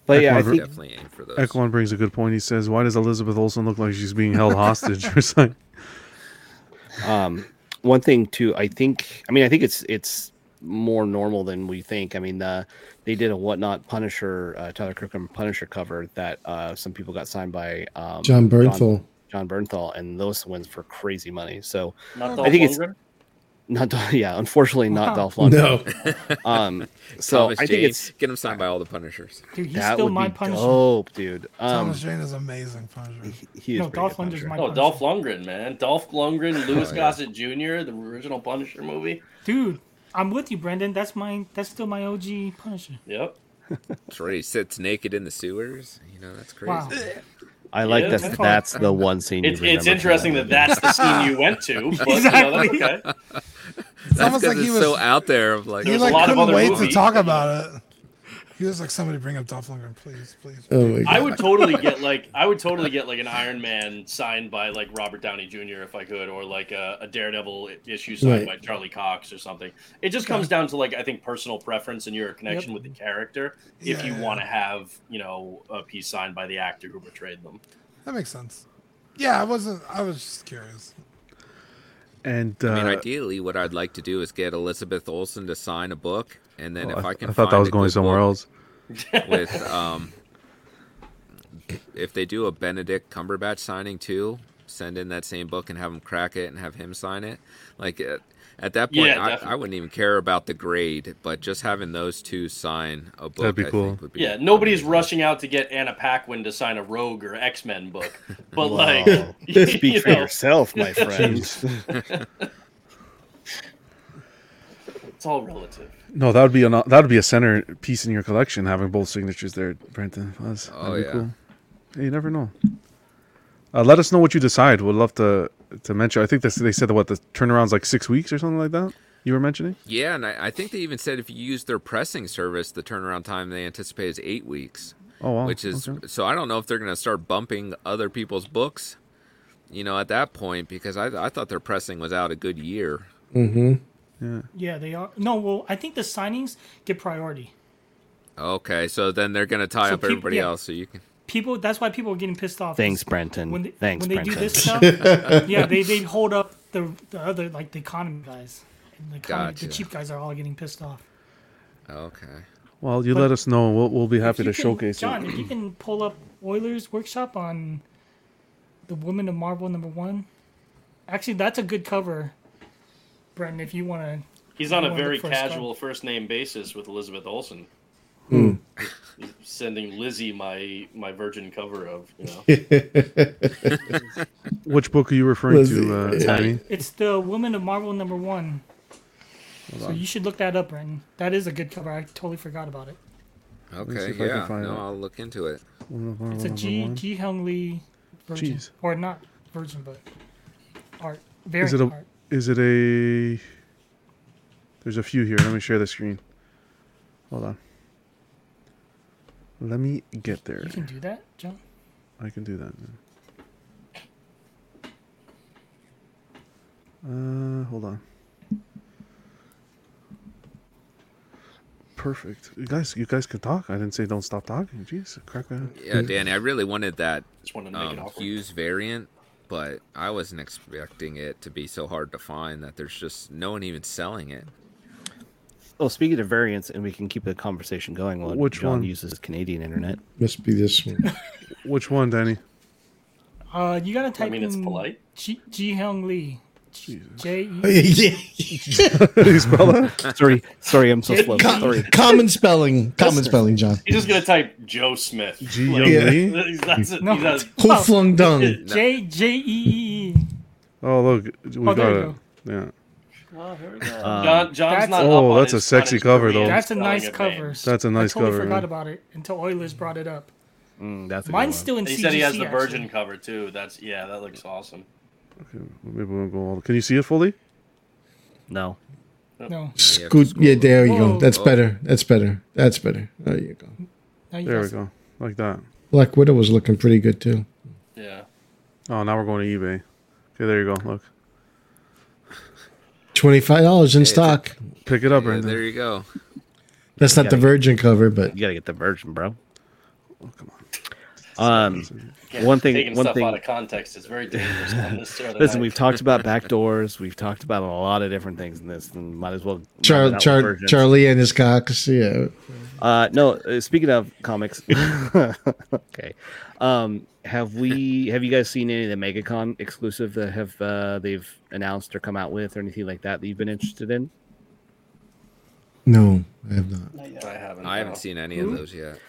But Eklund, yeah, I think definitely aim for those. Eklund brings a good point. He says, why does Elizabeth Olsen look like she's being held hostage or something? Um, one thing too, I think, I mean, I think it's it's more normal than we think. I mean, uh, they did a Whatnot Punisher, uh, Tyler Kirkham Punisher cover that uh, some people got signed by um, John Bernthal. John, John Bernthal, and those wins for crazy money. So not Dolph I think Lundgren? It's not, yeah, unfortunately not wow. Dolph Lundgren. No. um, so Thomas I think Jane. It's get him signed by all the Punishers. Dude, he's that still my Punisher. Dope, dude. Um, Thomas Jane is amazing Punisher. He, he is no, Dolph Lundgren's my. No, Dolph Lundgren, man. Dolph Lundgren, Louis oh, yeah. Gossett Junior, the original Punisher movie, dude. I'm with you, Brendan. That's my. That's still my O G Punisher. Yep. That's right. He sits naked in the sewers. You know, that's crazy. Wow. I like yeah, that. That's, that's the one scene. It's, it's interesting that that's the scene you went to. But, exactly. You know, that's okay. It's almost like he was so out there. Of like, he like, a lot couldn't of other wait movies. To talk about it. He was like, somebody bring up Dolph Lundgren, please, please. Oh my God. I would totally get like I would totally get like an Iron Man signed by like Robert Downey Junior if I could, or like a, a Daredevil issue signed right. by Charlie Cox or something. It just comes down to like I think personal preference and your connection yep. with the character. If yeah, you yeah. want to have, you know, a piece signed by the actor who portrayed them. That makes sense. Yeah, I wasn't. I was just curious. And uh, I mean, ideally, what I'd like to do is get Elizabeth Olsen to sign a book. And then well, if I can, I thought find that was going somewhere else. With um, if they do a Benedict Cumberbatch signing too, send in that same book and have him crack it and have him sign it. Like, At that point, yeah, I, I wouldn't even care about the grade, but just having those two sign a book, that'd be I cool. Think would be yeah, nobody's amazing. Rushing out to get Anna Paquin to sign a Rogue or X-Men book, but like, you speak you for know. yourself, my friends. It's all relative. No, that would be an that would be a centerpiece in your collection, having both signatures there, Brenton. That'd oh be yeah, cool. Hey, you never know. Uh, let us know what you decide. We'd love to to mention. I think this, they said that what the turnaround's like six weeks or something like that. You were mentioning. Yeah, and I, I think they even said if you use their pressing service, the turnaround time they anticipate is eight weeks. Oh wow! Which is okay. So I don't know if they're going to start bumping other people's books, you know, at that point, because I I thought their pressing was out a good year. Mm-hmm. Yeah. Yeah, they are. No, well, I think the signings get priority. Okay, so then they're going to tie so up people, everybody yeah. else, so you can. People, that's why people are getting pissed off. Thanks, Brenton. When they, Thanks, when they Brenton. do this stuff, yeah, they, they hold up the, the other, like the economy guys. And the, economy, gotcha. the cheap guys are all getting pissed off. Okay. Well, you but let us know. We'll, we'll be happy to can, showcase John, it. John, if you can pull up Euler's Workshop on The Woman of Marvel number one. Actually, that's a good cover, Brenton, if you want to. He's on a very casual first name basis with Elizabeth Olsen. Hmm. Sending Lizzie my my virgin cover of, you know. Which book are you referring Lizzie. to, uh, Tiny? It's The Woman of Marvel number one. Hold so on. You should look that up, Brenton. That is a good cover. I totally forgot about it. Okay, yeah. No, it. I'll look into it. It's a G G Hung Lee virgin. Jeez. Or not virgin, but art. Very is it a, art. Is it a... There's a few here. Let me share the screen. Hold on. Let me get there. You can do that, John? I can do that. Uh, hold on. Perfect. You guys, you guys can talk. I didn't say don't stop talking. Jeez, crack that. Yeah, Danny, I really wanted that um, Hughes variant, but I wasn't expecting it to be so hard to find that there's just no one even selling it. Oh, speaking of variants, and we can keep the conversation going while Which John one? uses Canadian internet. Must be this one. Which one, Danny? Uh, you gotta type. I mean, it's polite. G G Hung Lee. J E. Sorry, sorry, I'm so slow. Com- sorry. Common spelling, common spelling, John. You're just gonna type Joe Smith. G Hung Lee. That's it. Ho Flung Dung. J J E E E. Oh look, we oh, got it. Go. Yeah. Oh, here we go. Uh, John, John's not oh, up that's a sexy cover, though. That's a nice cover. That's a nice cover. I totally cover, forgot man. about it until Euler's brought it up. Mm, that's Mine's still in C G C. He said he has the Virgin actually. cover, too. That's Yeah, that looks awesome. Okay, maybe we'll go all... Can you see it fully? No. No. Scoot. Yeah, there you Whoa. go. That's Whoa. better. That's better. That's better. There you go. You there we see. go. Like that. Black Widow was looking pretty good, too. Yeah. Oh, now we're going to eBay. Okay, there you go. Look. twenty-five dollars in hey, stock. Pick it up, yeah, right there. There you go. That's you not the Virgin get, cover, but you gotta get the Virgin, bro. Oh, come on. Um, yeah, one thing, taking one stuff thing out of context is very dangerous. on this Listen, night. We've talked about backdoors. We've talked about a lot of different things in this, and might as well. Char- Char- Charlie and his cocks. Yeah. Uh, no. Uh, speaking of comics, okay. Um, have we? Have you guys seen any of the MegaCon exclusive that have uh, they've announced or come out with or anything like that that you've been interested in? No, I have not. not yet. I haven't. I haven't seen any Ooh. of those yet.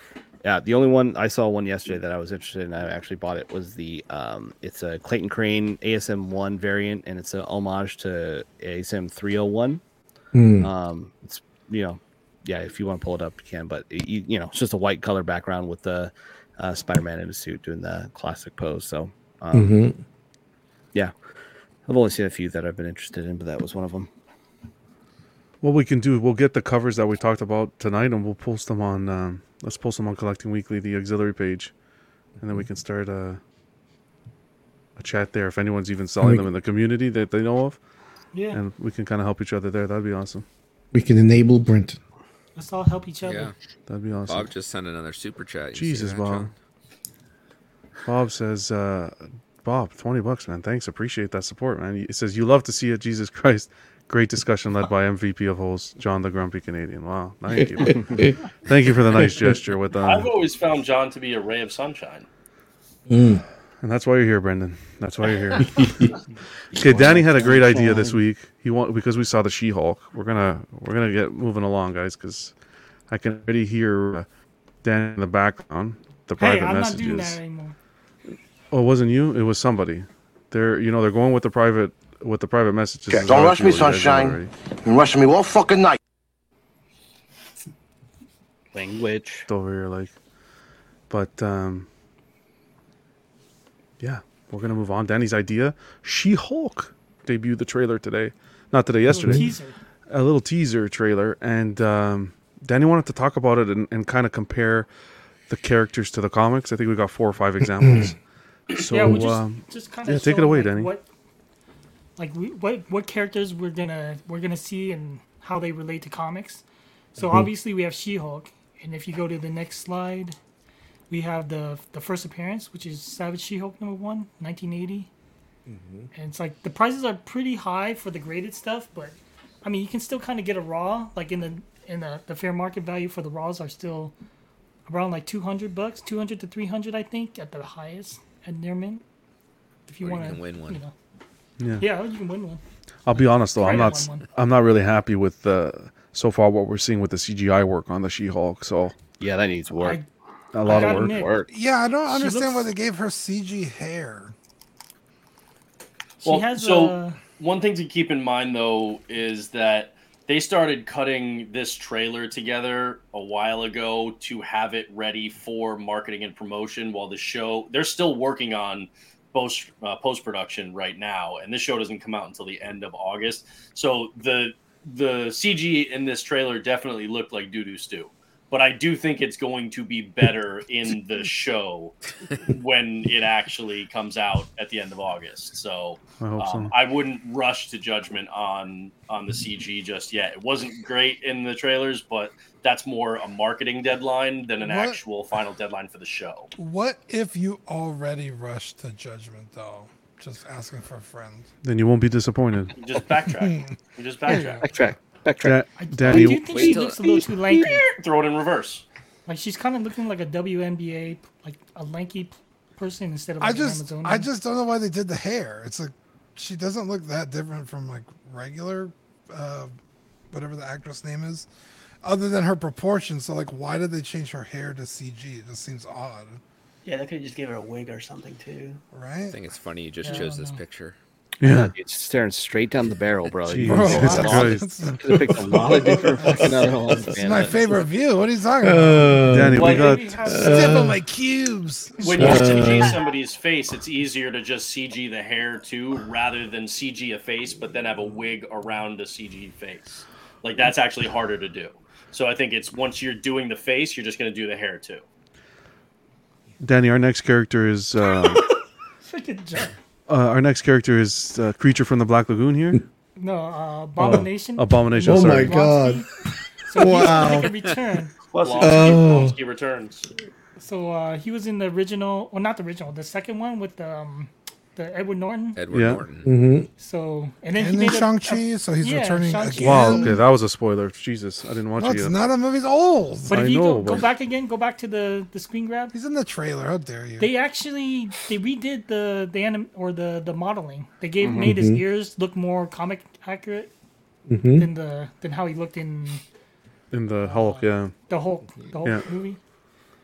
Yeah, the only one I saw one yesterday that I was interested in, I actually bought it, was the um, it's a Clayton Crane A S M one variant, and it's a homage to A S M three oh one. Mm. Um, it's you know, yeah, if you want to pull it up, you can, but it, you, you know, it's just a white color background with the uh, Spider-Man in a suit doing the classic pose. So, um, mm-hmm. yeah, I've only seen a few that I've been interested in, but that was one of them. What we can do, we'll get the covers that we talked about tonight, and we'll post them on. Um, let's post them on Collecting Weekly, the auxiliary page, and then we can start a, a chat there if anyone's even selling we, them in the community that they know of. Yeah, and we can kind of help each other there. That'd be awesome. We can enable Brent. Let's all help each other. Yeah, that'd be awesome. Bob just sent another super chat. You Jesus, Bob. Chat? Bob says, uh, "Bob, twenty bucks, man. Thanks, appreciate that support, man." He says, "You love to see it, Jesus Christ." Great discussion led by M V P of Holes, John the Grumpy Canadian. Wow, thank you. Thank you for the nice gesture. With um... I've always found John to be a ray of sunshine. Mm. And that's why you're here, Brendan. That's why you're here. Okay, Danny had a great idea this week. He want because we saw the She-Hulk. We're gonna we're gonna get moving along, guys, because I can already hear uh, Danny in the background. The private hey, I'm messages. Not doing that anymore. Oh, it wasn't you? It was somebody. They're you know they're going with the private with the private messages. Okay, don't rush me, sunshine. You're rushing me all fucking night. Language over here, like, but um. Yeah, we're gonna move on. Danny's idea: She-Hulk debuted the trailer today, not today, yesterday. A little teaser, a little teaser trailer, and um, Danny wanted to talk about it and, and kind of compare the characters to the comics. I think we got four or five examples. So yeah, we'll just, um, just kind of yeah, take it away, like, Danny. What, like we, what what characters we're gonna we're gonna see and how they relate to comics. So mm-hmm. obviously we have She-Hulk, and if you go to the next slide. We have the the first appearance, which is Savage She-Hulk number one, nineteen eighty. Mm-hmm. And it's like, the prices are pretty high for the graded stuff, but, I mean, you can still kind of get a raw, like in the in the, the fair market value for the raws are still around like two hundred bucks, two hundred to three hundred, I think, at the highest at near mint. If you want to win one. You know. Yeah. Yeah, you can win one. I'll be honest though, I'm not I'm not really happy with uh, so far what we're seeing with the C G I work on the She-Hulk, so yeah, that needs work. I, A lot of work. work. Yeah, I don't understand looks... why they gave her C G hair. She well, has so a... one thing to keep in mind though is that they started cutting this trailer together a while ago to have it ready for marketing and promotion. While the show, they're still working on post uh, post production right now, and this show doesn't come out until the end of August. So the the C G in this trailer definitely looked like doo doo stew. But I do think it's going to be better in the show when it actually comes out at the end of August. So I, hope um, so. I wouldn't rush to judgment on, on the C G just yet. It wasn't great in the trailers, but that's more a marketing deadline than an what, actual final deadline for the show. What if you already rush to judgment, though? Just asking for a friend. Then you won't be disappointed. You just backtrack. You just backtrack. Backtrack. Backtrack. Da- Daddy, I do think she looks a little too lanky. Throw it in reverse. Like she's kind of looking like a W N B A, like a lanky person instead of. Like I just, Amazonian. I just don't know why they did the hair. It's like she doesn't look that different from like regular, uh, whatever the actress name is, other than her proportions. So like, why did they change her hair to C G? It just seems odd. Yeah, they could have just gave her a wig or something too. Right. I think it's funny you just yeah, chose this picture. Yeah, it's staring straight down the barrel, bro. Jeez, a lot of different fucking other holes. It's my favorite view. What are you talking about? Uh, Danny, we got uh, step on my cubes. When you uh, C G somebody's face, it's easier to just C G the hair too, rather than C G a face, but then have a wig around a C G face. Like that's actually harder to do. So I think it's once you're doing the face, you're just going to do the hair too. Danny, our next character is uh, freaking jump. Uh, our next character is uh, Creature from the Black Lagoon here. No, uh, Abomination. Oh, Abomination. Oh, sorry. My God. So wow. He's making a return. Blonsky oh. returns. So uh, he was in the original, well, not the original, the second one with um, the Edward Norton. Edward yeah. Norton. Mm-hmm. So, and then and he then made Shang-Chi, a, a, so he's yeah, returning Shang-Chi. Again. Wow, okay, that was a spoiler. Jesus, I didn't watch no, it yet. It's not a movie's old. But if I you know, go, but... go back again, go back to the, the screen grab. He's in the trailer. How dare you? They actually they redid the the anim, or the, the modeling. They gave mm-hmm. made his ears look more comic accurate mm-hmm. than the than how he looked in in the uh, Hulk, yeah. The Hulk, the Hulk yeah. movie.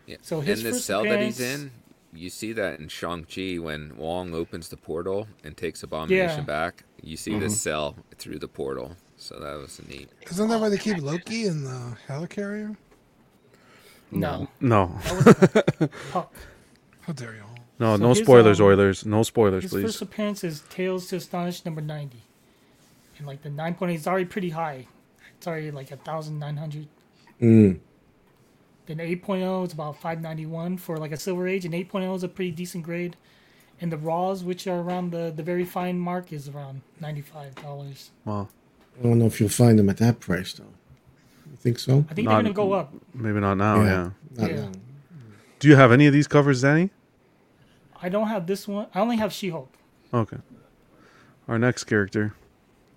Yeah. So his and the cell that he's in. You see that in Shang-Chi when Wong opens the portal and takes Abomination yeah. back. You see mm-hmm. this cell through the portal. So that was neat. Isn't that why they keep Loki in the helicarrier? No. No. How dare you all. No, so no spoilers, um, Oilers. No spoilers, his please. His first appearance is Tales to Astonish number ninety. And like the nine point eight is already pretty high. It's already like one thousand nine hundred. Mm. Then eight point oh is about five ninety-one for like a Silver Age, and eight point oh is a pretty decent grade. And the raws, which are around the, the very fine mark, is around ninety-five dollars. Wow. I don't know if you'll find them at that price, though. You think so? I think not, they're going to go up. Maybe not now, yeah. yeah. Not yeah. Now. Do you have any of these covers, Danny? I don't have this one. I only have She-Hulk. Okay. Our next character.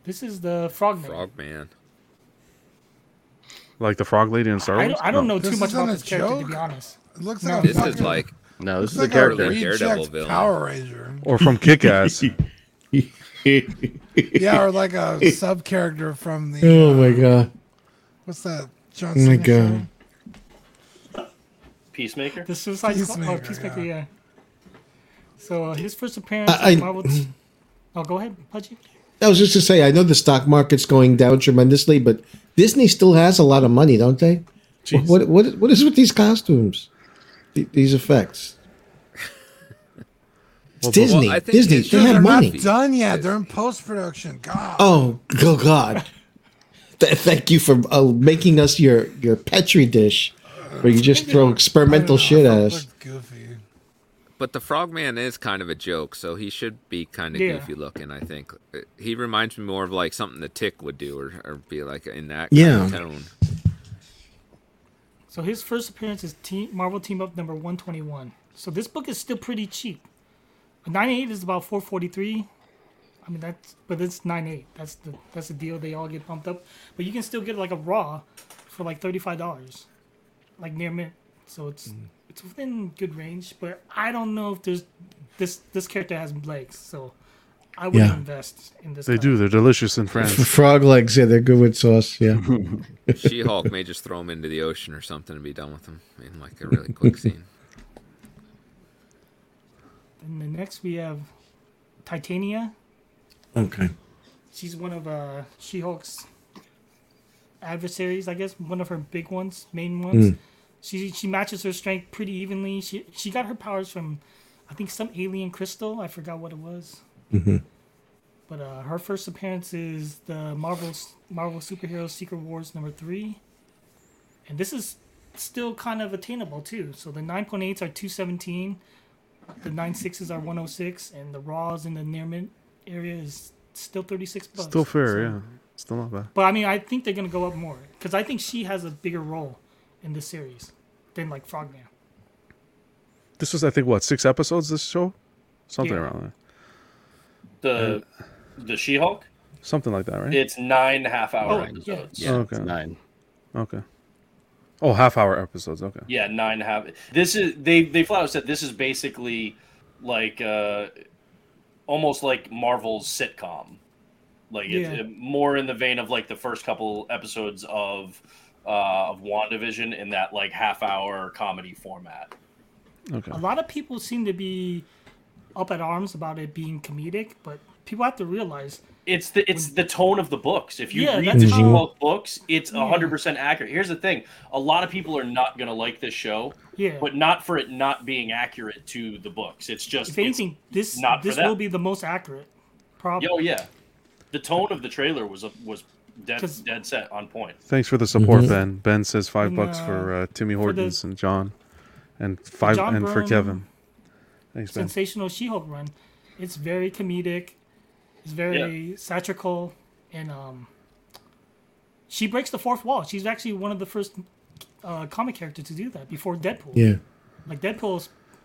This is the Frogman. Frogman. Like the frog lady in Star Wars? I don't, I don't no. know too this much about this character, joke? To be honest. It looks no. like this fucking... is like No, this Looks is like a character. A Daredevil villain. Power Ranger. Or from Kick-Ass. Yeah, or like a sub-character from the... Oh, uh, my God. What's that? John oh, my God. Peacemaker? The Suicide Squad. Oh, Peacemaker, yeah. yeah. So uh, his first appearance... I, I, was... Oh, go ahead, Pudgy. I was just to say, I know the stock market's going down tremendously, but Disney still has a lot of money, don't they? Jeez. What what what is with these costumes, these effects? Well, Disney, well, Disney, they have money. They're not done yet. They're in post production. God. Oh, oh God! Th- thank you for uh, making us your, your petri dish, where you just throw experimental shit at us. But the Frogman is kind of a joke, so he should be kind of yeah. goofy looking, I think. He reminds me more of like something the Tick would do or, or be like in that yeah. kind of tone. So his first appearance is team, Marvel Team Up number one twenty-one. So this book is still pretty cheap. nine eight is about four forty-three. I mean, that's, but it's nine eight. That's the that's the deal. They all get pumped up. But you can still get like a raw for like thirty-five dollars, like near mint. So it's... Mm. It's within good range, but I don't know if there's this this character has legs, so I would yeah. invest in this. They comic. do. They're delicious in France. Frog legs, yeah, they're good with sauce. Yeah. She-Hulk may just throw him into the ocean or something and be done with him in like a really quick scene. And then next we have Titania. Okay. She's one of uh, She-Hulk's adversaries, I guess. One of her big ones, main ones. Mm. She she matches her strength pretty evenly. She she got her powers from, I think, some alien crystal. I forgot what it was. Mm-hmm. But uh, her first appearance is the Marvel Marvel Superheroes Secret Wars number three. And this is still kind of attainable too. So the nine point eights are two seventeen, the nine point sixes are one oh six, and the raws in the near mint area is still thirty-six bucks. Still fair, so, yeah. Still not bad. But I mean, I think they're gonna go up more because I think she has a bigger role in this series than like Frogman. This was, I think, what, six episodes this show? Something yeah. around there. The and the She-Hulk? Something like that, right? It's nine half hour oh, episodes. Yeah, yeah okay. It's nine. Okay. Oh, half hour episodes, okay. Yeah, nine half this is they they flat out said this is basically like uh almost like Marvel's sitcom. Like yeah. it's it, more in the vein of like the first couple episodes of Uh, of WandaVision in that like half hour comedy format. Okay. A lot of people seem to be up at arms about it being comedic, but people have to realize it's the it's when... the tone of the books. If you yeah, read the She-Hulk how... books, it's a hundred percent accurate. Here's the thing: a lot of people are not gonna like this show, yeah. but not for it not being accurate to the books. It's just if anything, it's this not this will be the most accurate. Probably. Oh yeah, the tone of the trailer was a, was. Dead, dead set on point. Thanks for the support, mm-hmm. Ben. Ben says five and, uh, bucks for uh, Timmy Hortons for the, and John, and five John and Byrne for Kevin. Thanks, Ben. Sensational She-Hulk run. It's very comedic. It's very yeah. satirical, and um, she breaks the fourth wall. She's actually one of the first uh, comic characters to do that before Deadpool. Yeah, like Deadpool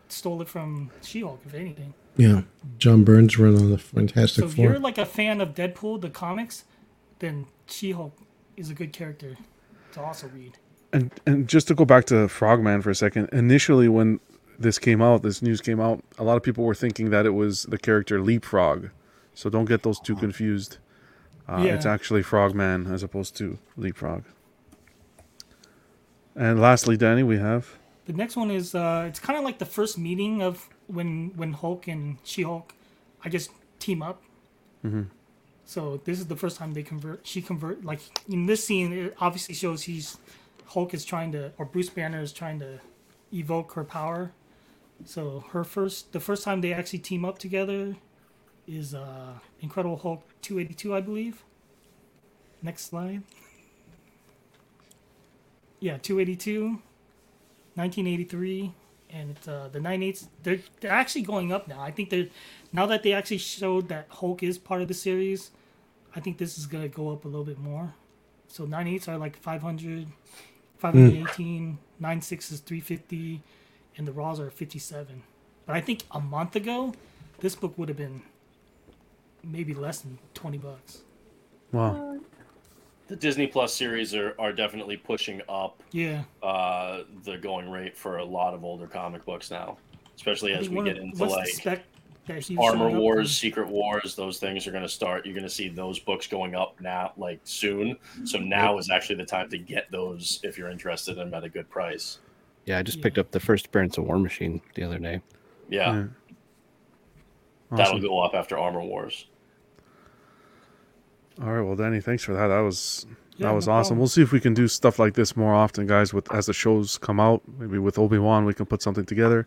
stole it from She-Hulk, if anything. Yeah, John Byrne's run on the Fantastic Four. So if you're like a fan of Deadpool, the comics, then She-Hulk is a good character to also read. And and just to go back to Frogman for a second, initially when this came out, this news came out, a lot of people were thinking that it was the character Leapfrog. So don't get those two confused. Uh, yeah. It's actually Frogman as opposed to Leapfrog. And lastly, Danny, we have... The next one is, uh, it's kind of like the first meeting of when, when Hulk and She-Hulk, I guess, team up. Mm-hmm. So this is the first time they convert. She convert like in this scene. It obviously shows he's Hulk is trying to, or Bruce Banner is trying to evoke her power. So her first, the first time they actually team up together, is uh, Incredible Hulk two eighty-two, I believe. Next slide. Yeah, two eighty-two, nineteen eighty-three, and it's, uh, the nine eights. They're they're actually going up now. I think they're now that they actually showed that Hulk is part of the series. I think this is going to go up a little bit more. So nine eights are like five hundred, five eighteen, mm. nine six is three fifty, and the raws are fifty-seven. But I think a month ago, this book would have been maybe less than twenty bucks. Wow. The Disney Plus series are, are definitely pushing up yeah. uh, the going rate for a lot of older comic books now. especially as we get into like spec- Armor Wars, and... Secret Wars. Those things are going to start. You're going to see those books going up now, like soon. So now yep. is actually the time to get those if you're interested in them at a good price. Yeah, I just yeah. picked up the first appearance of War Machine the other day. Yeah. yeah. Awesome. That'll go up after Armor Wars. All right, well, Danny, thanks for that. That was yeah, that was no awesome. Problem. We'll see if we can do stuff like this more often, guys, with as the shows come out. Maybe with Obi-Wan, we can put something together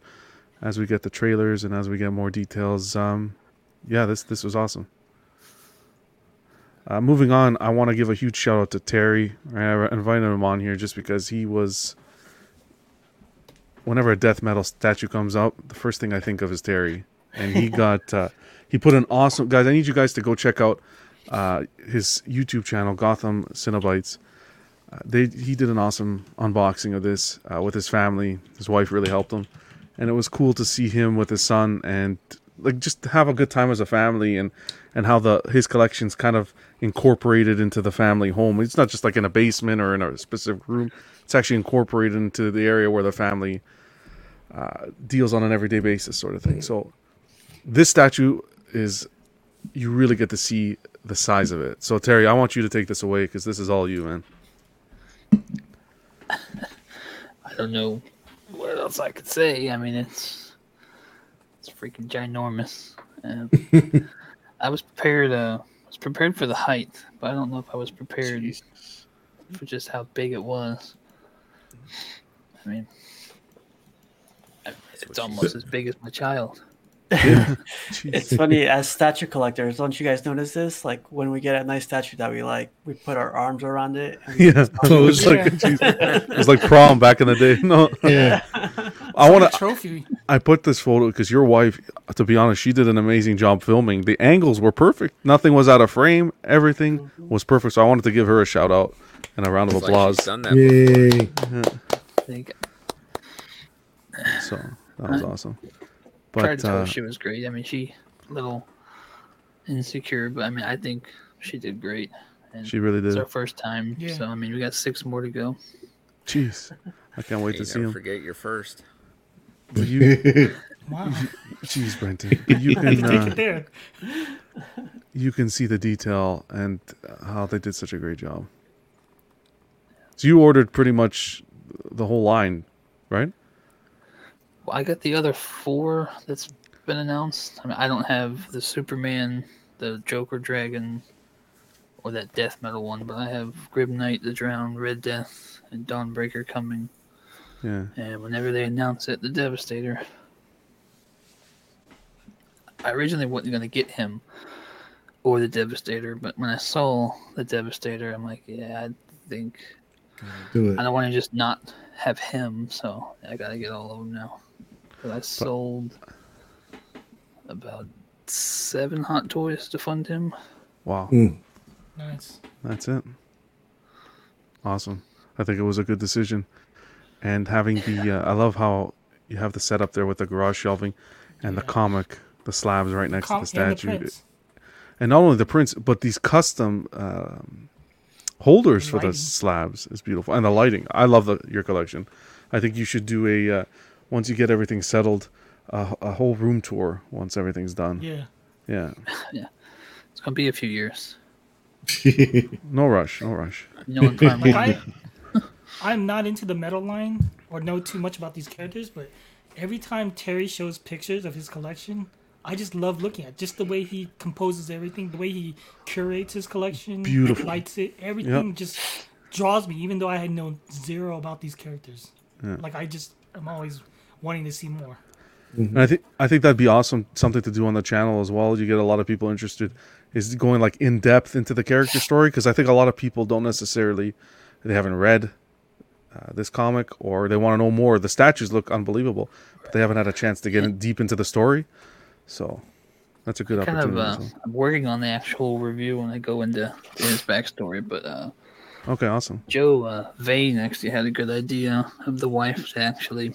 as we get the trailers and as we get more details. Um, yeah, this this was awesome. Uh, moving on, I want to give a huge shout-out to Terry. I invited him on here just because he was... Whenever a death metal statue comes up, the first thing I think of is Terry. And he got... Uh, he put an awesome... Guys, I need you guys to go check out uh, his YouTube channel, Gotham Cenobites. Uh, they he did an awesome unboxing of this uh, with his family. His wife really helped him. And it was cool to see him with his son and like just have a good time as a family, and, and how the his collection's kind of incorporated into the family home. It's not just like in a basement or in a specific room. It's actually incorporated into the area where the family uh, deals on an everyday basis sort of thing. So this statue is, you really get to see the size of it. So Terry, I want you to take this away because this is all you, man. I don't know what else I could say. I mean, it's it's freaking ginormous. Uh, I was prepared. Uh, I was prepared for the height, but I don't know if I was prepared Jeez. for just how big it was. I mean, it's almost as big as my child. It's funny, as statue collectors, don't you guys notice this? Like when we get a nice statue that we like, we put our arms around it. And yeah, so it was like it was like prom back in the day. No, yeah. I want to trophy. I put this photo because your wife, to be honest, she did an amazing job filming. The angles were perfect. Nothing was out of frame. Everything mm-hmm. was perfect. So I wanted to give her a shout out and a round of it's applause. Like done that Yay! Yeah. I so that was awesome. But, tried to tell her uh, she was great. I mean, she a little insecure, but I mean, I think she did great. And she really did. It's our first time, yeah. so I mean, we got six more to go. Jeez, I can't wait hey, to see them. Forget your first. But you, wow. Jeez, Brenton, you can uh, there. You can see the detail and how they did such a great job. So you ordered pretty much the whole line, right? I got the other four that's been announced. I mean, I don't have the Superman, the Joker Dragon, or that Death Metal one, but I have Grim Knight, the Drowned, Red Death, and Dawnbreaker coming. Yeah. And whenever they announce it, the Devastator. I originally wasn't going to get him or the Devastator, but when I saw the Devastator, I'm like, yeah, I think do it. I don't want to just not have him, so I got to get all of them now. I sold about seven Hot Toys to fund him. Wow. Mm. Nice. That's it. Awesome. I think it was a good decision. And having the, uh, I love how you have the setup there with the garage shelving and yeah. the comic, the slabs right next Com- to the statue. And, the and not only the prints, but these custom um, holders the for the slabs is beautiful. And the lighting. I love the your collection. I think you should do a... Uh, Once you get everything settled, uh, a whole room tour once everything's done. Yeah. Yeah. yeah. It's going to be a few years. no rush. No rush. No one prime like I, I'm not into the metal line or know too much about these characters, but every time Terry shows pictures of his collection, I just love looking at it. Just the way he composes everything, the way he curates his collection, beautiful. Lights it, everything yep. just draws me, even though I had known zero about these characters. Yeah. Like, I just, I'm always... wanting to see more. Mm-hmm. And I think I think that'd be awesome, something to do on the channel as well. You get a lot of people interested is going like in depth into the character story, because I think a lot of people don't necessarily, they haven't read uh, this comic, or they want to know more. The statues look unbelievable, but they haven't had a chance to get in deep into the story. So that's a good kind opportunity. Of, uh, so. I'm working on the actual review when I go into his backstory, but uh, okay, awesome. Joe uh, Vane actually had a good idea of the wife to actually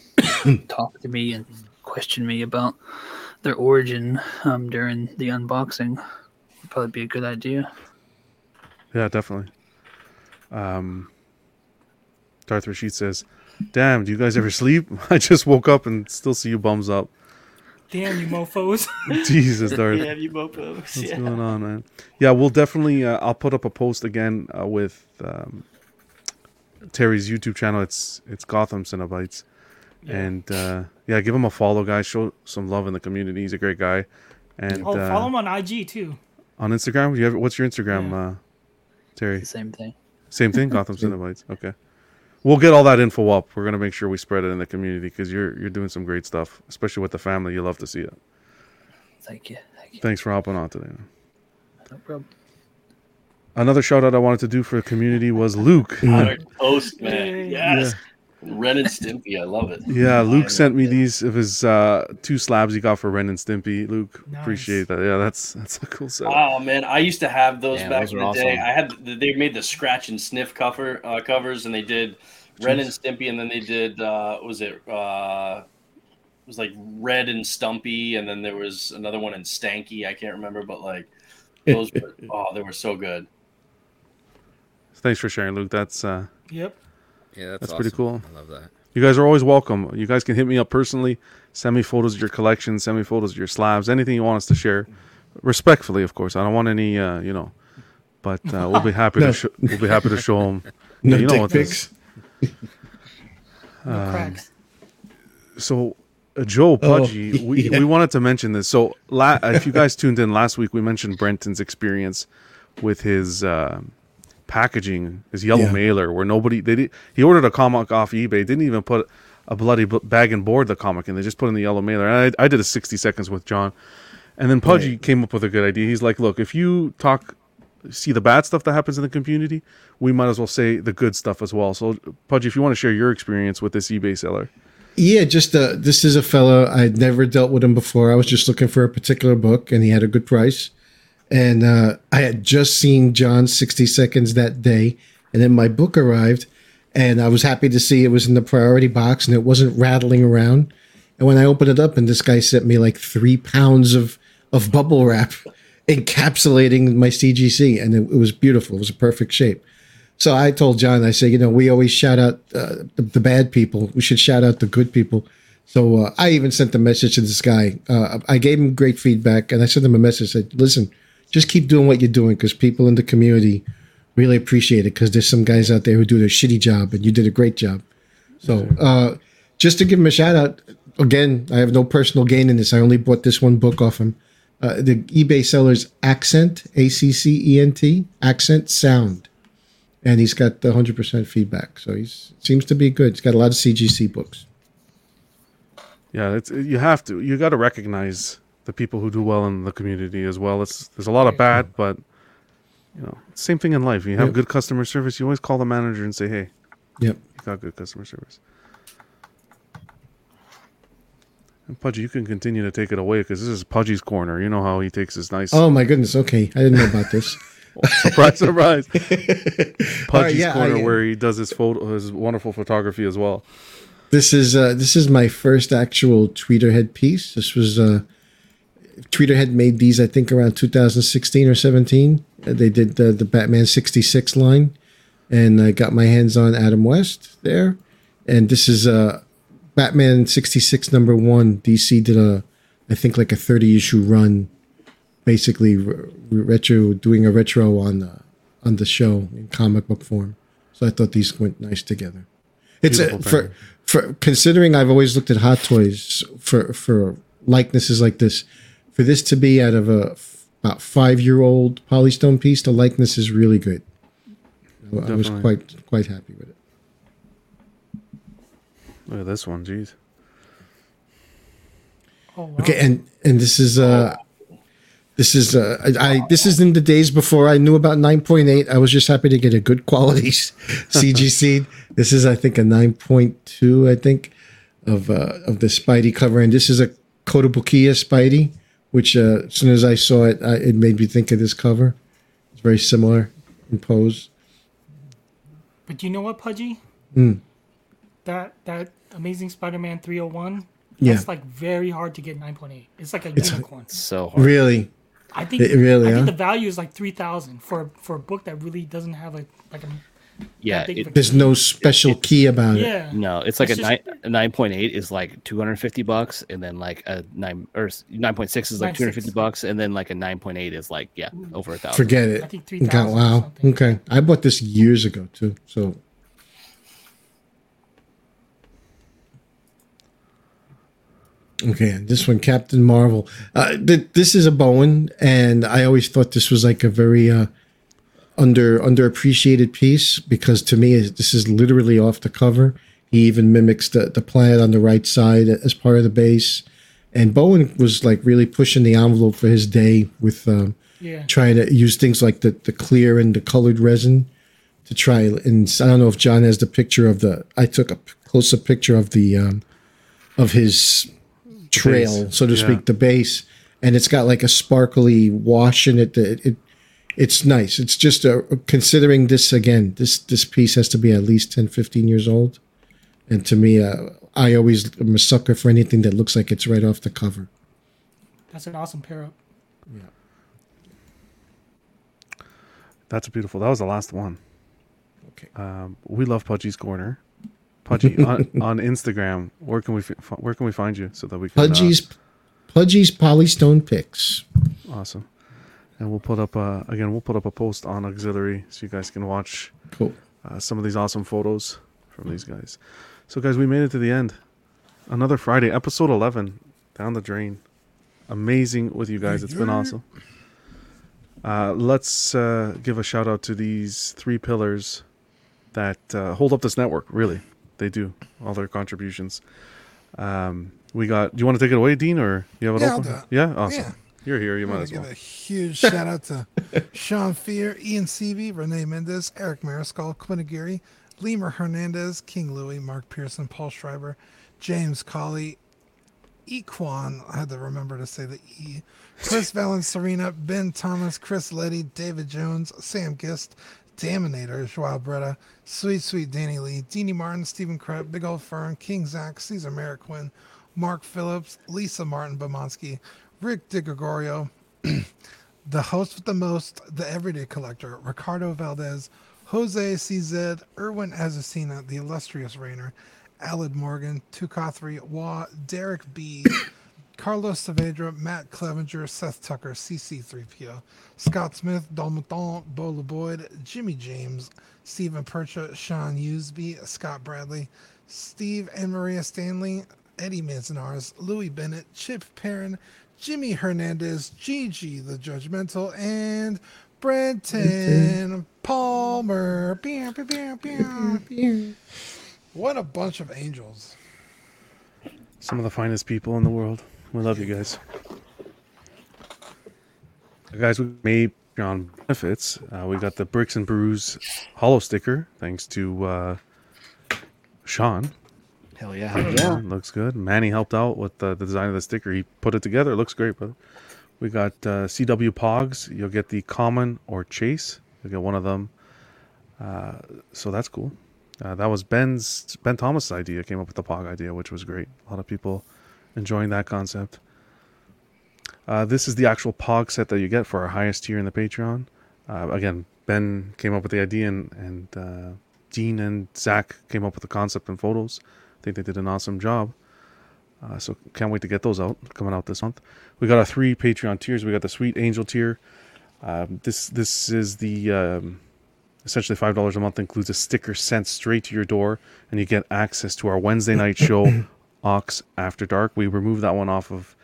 talk to me and question me about their origin um, during the unboxing. Would probably be a good idea. Yeah, definitely. Um, Darth Rashid says, "Damn, do you guys ever sleep? I just woke up and still see you bums up." Damn you mofos. Jesus, Darth. Damn you mofos. What's yeah. going on, man? Yeah, we'll definitely, uh, I'll put up a post again uh, with um, Terry's YouTube channel. It's it's Gotham Cenobites. Yeah. And uh, yeah, give him a follow, guys. Show some love in the community. He's a great guy. And oh, uh, follow him on I G too. On Instagram? You have, what's your Instagram, yeah. uh, Terry? It's the same thing. Same thing? Gotham Cenobites. Okay. We'll get all that info up. We're gonna make sure we spread it in the community because you're you're doing some great stuff, especially with the family. You love to see it. Thank you. Thank you. Thanks for hopping on today. No problem. Another shout out I wanted to do for the community was Luke. Our toast, man. Yes. Yeah. Ren and Stimpy. I love it. Yeah, Luke sent me these of his uh, two slabs he got for Ren and Stimpy. Luke, nice. Appreciate that. Yeah, that's that's a cool set. Oh man, I used to have those yeah, back those in the awesome. day. I had they made the scratch and sniff cover uh, covers, and they did. Ren and Stimpy, and then they did, uh, was it, uh, it was like Red and Stumpy, and then there was another one in Stanky. I can't remember, but like, those were, oh, they were so good. Thanks for sharing, Luke. That's, uh, yep. Yeah, that's, that's awesome. Pretty cool. I love that. You guys are always welcome. You guys can hit me up personally, send me photos of your collection, send me photos of your slabs, anything you want us to share. Respectfully, of course. I don't want any, uh, you know, but uh, we'll be happy no. to sh- we'll be happy to show them. No you know what pics. No cracks. Um, so, uh, Joe Pudgy, oh, we, yeah. we wanted to mention this. So, la- if you guys tuned in last week, we mentioned Brenton's experience with his uh, packaging, his yellow yeah. mailer, where nobody they did, he ordered a comic off eBay, didn't even put a bloody b- bag and board the comic, and they just put in the yellow mailer. And I, I did a sixty seconds with John, and then Pudgy right. came up with a good idea. He's like, "Look, if you talk." see the bad stuff that happens in the community, we might as well say the good stuff as well. So Pudgy, if you want to share your experience with this eBay seller. Yeah, just uh, this is a fellow, I'd never dealt with him before. I was just looking for a particular book and he had a good price. And uh, I had just seen John's sixty Seconds that day. And then my book arrived and I was happy to see it was in the priority box and it wasn't rattling around. And when I opened it up and this guy sent me like three pounds of, of bubble wrap. Encapsulating my C G C, and it, it was beautiful. It was a perfect shape. So I told John, I said, you know, we always shout out uh, the, the bad people. We should shout out the good people. So uh, I even sent a message to this guy. Uh, I gave him great feedback, and I sent him a message. Said, listen, just keep doing what you're doing because people in the community really appreciate it because there's some guys out there who do their shitty job, and you did a great job. So uh, just to give him a shout out, again, I have no personal gain in this. I only bought this one book off him. Uh, the eBay seller's Accent, A C C E N T, Accent Sound. And he's got the one hundred percent feedback. So he seems to be good. He's got a lot of C G C books. Yeah, it's, you have to. You got to recognize the people who do well in the community as well. It's, there's a lot of bad, but, you know, same thing in life. You have yep. good customer service. You always call the manager and say, hey, yep. you got good customer service. Pudgy, you can continue to take it away because this is Pudgy's corner. You know how he takes his nice. Oh my goodness! Okay, I didn't know about this. Surprise! Surprise! Pudgy's right, yeah, corner, I, where he does his photo, his wonderful photography as well. This is uh, this is my first actual Tweeterhead piece. This was uh, Tweeterhead made these, I think, around two thousand sixteen or seventeen. They did the, the Batman sixty-six line, and I got my hands on Adam West there, and this is a. Uh, Batman sixty-six number one, D C did a, I think like a thirty issue run, basically retro doing a retro on the on the show in comic book form. So I thought these went nice together. It's a, for for considering I've always looked at Hot Toys for for likenesses like this. For this to be out of a about five year old Polystone piece, the likeness is really good. Definitely. I was quite quite happy with it. Look at this one, geez. Oh, wow. Okay, and, and this is uh, this is uh, I, I this is in the days before I knew about nine point eight. I was just happy to get a good quality C G C. This is I think a nine point two. I think of uh, of the Spidey cover, and this is a Kotobukiya Spidey, which uh, as soon as I saw it, I, it made me think of this cover. It's very similar in pose. But you know what, Pudgy? Hmm. That that Amazing Spider-Man three oh one, yeah. that's like very hard to get nine point eight. It's like a it's unicorn. So hard. Really? I think it really I think huh? the value is like three thousand for for a book that really doesn't have like like a Yeah, it, there's no special it, it, key about it. Yeah. No, it's like it's a just, nine point eight is like two hundred fifty bucks, and then like a nine or nine point six is like nine, two hundred fifty bucks, and then like a nine point eight is like yeah, over a thousand. Forget it. I think three thousand. God, wow. Okay, I bought this years ago too. So okay, this one, Captain Marvel. Uh, th- this is a Bowen, and I always thought this was like a very uh, under underappreciated piece, because to me this is literally off the cover. He even mimics the, the planet on the right side as part of the base, and Bowen was like really pushing the envelope for his day with um, yeah. trying to use things like the, the clear and the colored resin to try. And I don't know if John has the picture of the, I took a close up picture of the um, of his trail, so to yeah. speak, the base, and it's got like a sparkly wash in it that it, it it's nice. It's just a, considering this again, this this piece has to be at least ten, fifteen years old. And to me, uh, I always am a sucker for anything that looks like it's right off the cover. That's an awesome pair up. Yeah. That's beautiful. That was the last one. Okay. Um, we love Pudgy's Corner. Pudgy on, on Instagram. Where can we where can we find you so that we can Pudgy's uh, Pudgy's Polystone Pics. Awesome. And we'll put up uh, again. We'll put up a post on Auxiliary so you guys can watch cool. uh, some of these awesome photos from these guys. So, guys, we made it to the end. Another Friday, episode eleven, down the drain. Amazing with you guys. It's been awesome. Uh, let's uh, give a shout out to these three pillars that uh, hold up this network. Really, they do, all their contributions. Um, we got. Do you want to take it away, Dean, or you have it yeah, open? I'll do it. Yeah, awesome. Yeah. You're here. You I'm might as well. Give a huge shout out to Sean Fear, Ian Seavey, Renee Mendez, Eric Mariscal, Quinn Aguirre, Lemur Hernandez, King Louie, Mark Pearson, Paul Schreiber, James Colley, Equan. I had to remember to say the E. Chris Valen, Serena, Ben Thomas, Chris Letty, David Jones, Sam Gist, Daminator, Joao Bretta, Sweet Sweet Danny Lee, Deanie Martin, Stephen Krepp, Big Old Fern, King Zach, Cesar Merrick-Wynn, Mark Phillips, Lisa Martin Bomonsky, Rick DiGregorio, the host with the most, the everyday collector, Ricardo Valdez, Jose C Z, Erwin Azucena, the illustrious Rainer, Alid Morgan, Tukathri, Wah, Derek B, Carlos Saavedra, Matt Clevenger, Seth Tucker, C C three P O, Scott Smith, Dalmaton, Bo LeBoyd, Jimmy James, Stephen Percha, Sean Usby, Scott Bradley, Steve and Maria Stanley, Eddie Manzanares, Louis Bennett, Chip Perrin, Jimmy Hernandez, Gigi the Judgmental, and Brenton Palmer. Beow, beow, beow, beow, beow. What a bunch of angels. Some of the finest people in the world. We love you guys. Guys, we made John benefits. Uh, we got the Bricks and Brews Holo sticker, thanks to uh, Sean. Hell yeah. Hell yeah. Looks good. Manny helped out with the, the design of the sticker. He put it together. It looks great, brother. We got uh, C W Pogs. You'll get the Common or Chase. You'll get one of them. Uh, so that's cool. Uh, that was Ben's Ben Thomas' idea. Came up with the Pog idea, which was great. A lot of people enjoying that concept. Uh, this is the actual Pog set that you get for our highest tier in the Patreon. Uh, again, Ben came up with the idea, and, and uh, Dean and Zach came up with the concept and photos. I think they did an awesome job. Uh, so can't wait to get those out, coming out this month. We got our three Patreon tiers. We got the Sweet Angel tier. Um, this this is the um, essentially five dollars a month, includes a sticker sent straight to your door, and you get access to our Wednesday night show, Ox After Dark. We remove that one off of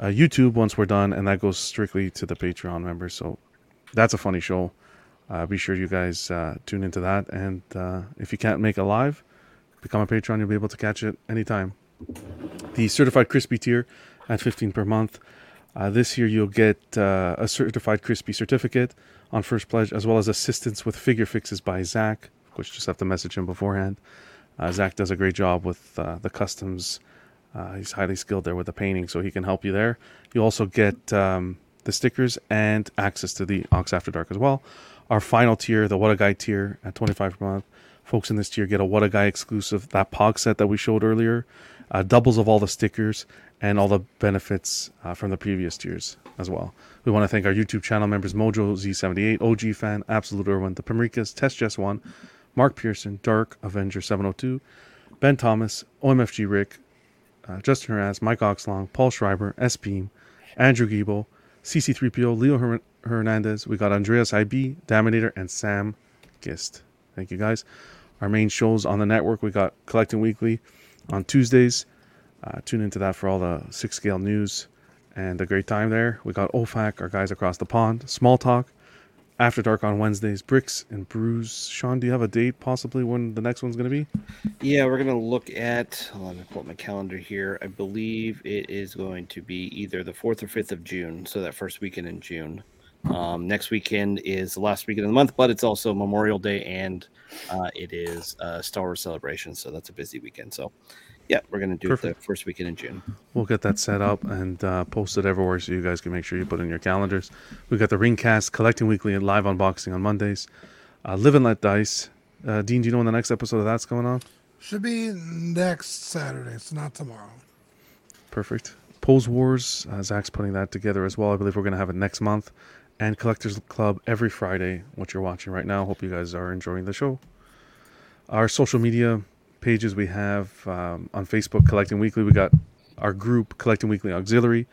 uh, YouTube once we're done, and that goes strictly to the Patreon members. So that's a funny show. Uh, be sure you guys uh, tune into that. And uh, if you can't make it live, become a Patreon, you'll be able to catch it anytime. The Certified Crispy tier at fifteen dollars per month. Uh, this year you'll get uh, a Certified Crispy certificate on first pledge, as well as assistance with figure fixes by Zach, of course, just have to message him beforehand. Uh, Zach does a great job with uh, the customs. Uh, he's highly skilled there with the painting, so he can help you there. You'll also get um, the stickers and access to the Ox After Dark as well. Our final tier, the What A Guy tier at twenty-five dollars per month. Folks in this tier get a What A Guy exclusive, that Pog set that we showed earlier, uh, doubles of all the stickers and all the benefits uh, from the previous years as well. We want to thank our YouTube channel members, Mojo Z seventy-eight, O G Fan, Absolute Irwin, The Pamrikas, Test Jess One, Mark Pearson, Dark Avenger seven oh two, Ben Thomas, O M F G Rick, uh, Justin Haraz, Mike Oxlong, Paul Schreiber, S-Beam, Andrew Giebel, C C three P O, Leo Her- Hernandez. We got Andreas I B, Daminator, and Sam Gist. Thank you, guys. Our main shows on the network, we got Collecting Weekly on Tuesdays. Uh, tune into that for all the six scale news and a great time there. We got O F A C, our guys across the pond, Small Talk, After Dark on Wednesdays, Bricks and Brews. Sean, do you have a date possibly when the next one's going to be? Yeah, we're going to look at, hold on, I'm going to pull up my calendar here. I believe it is going to be either the fourth or fifth of June, so that first weekend in June. Um, next weekend is the last weekend of the month, but it's also Memorial Day and uh, it is uh, Star Wars Celebration, so that's a busy weekend. So, yeah, we're going to do Perfect. It the first weekend in June. We'll get that set up and uh, post it everywhere so you guys can make sure you put in your calendars. We've got the Ringcast, Collecting Weekly, and Live Unboxing on Mondays. Uh, Live and Let Dice. Uh, Dean, do you know when the next episode of that's going on? Should be next Saturday. It's not tomorrow. Perfect. Pose Wars. Uh, Zach's putting that together as well. I believe we're going to have it next month. And Collectors Club every Friday, what you're watching right now. Hope you guys are enjoying the show. Our social media pages we have um, on Facebook, Collecting Weekly. We got our group, Collecting Weekly Auxiliary.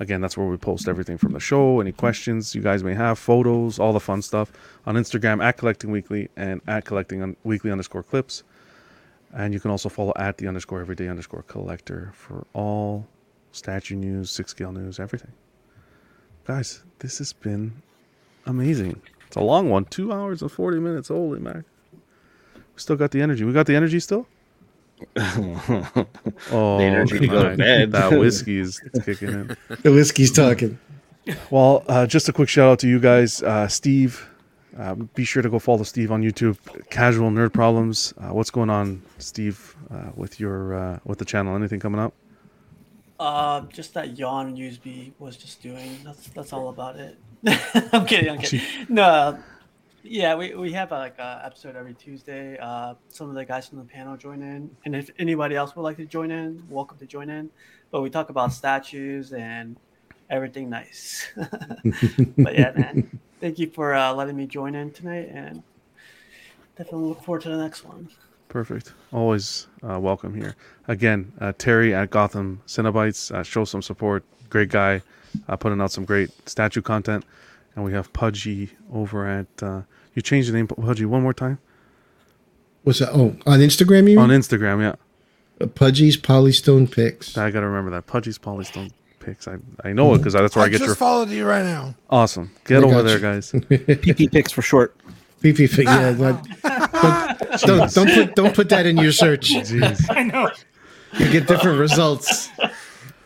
Again, that's where we post everything from the show, any questions you guys may have, photos, all the fun stuff. On Instagram, at Collecting Weekly and at Collecting Weekly underscore Clips. And you can also follow at the underscore everyday underscore collector for all statue news, six scale news, everything. Guys, this has been amazing. It's a long one. Two hours and forty minutes. Holy mac. We still got the energy. We got the energy still? Oh, the energy to go to bed. That whiskey is kicking in. The whiskey's talking. Well, uh, just a quick shout out to you guys. Uh, Steve, uh, be sure to go follow Steve on YouTube. Casual Nerd Problems. Uh, what's going on, Steve, uh, with your uh, with the channel? Anything coming up? Uh, just that yawn U S B was just doing. That's that's all about it. I'm kidding. I'm kidding. No, yeah, we, we have a, like an episode every Tuesday. Uh, some of the guys from the panel join in, and if anybody else would like to join in, welcome to join in. But we talk about statues and everything nice. But yeah, man, thank you for uh, letting me join in tonight, and definitely look forward to the next one. Perfect. Always uh, welcome here. Again, uh, Terry at Gotham Cenobites, uh, show some support. Great guy, uh, putting out some great statue content. And we have Pudgy over at. Uh, you changed the name, Pudgy, one more time. What's that? Oh, on Instagram, you? On Instagram, yeah. Pudgy's Polystone Pics. I gotta remember that. Pudgy's Polystone Pics. I I know it because that's where I, I get your. I just followed you right now. Awesome. Get I over there, you. guys. P P Pics for short. P P Pics. Yeah. But, Don't, don't put don't put that in your search. Jeez. I know. You get different results.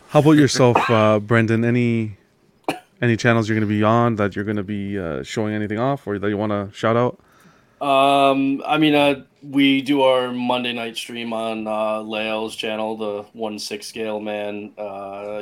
How about yourself, uh, Brendan? Any any channels you're going to be on that you're going to be uh, showing anything off or that you want to shout out? Um, I mean, uh, we do our Monday night stream on uh, Lael's channel, the One Six Scale Man uh,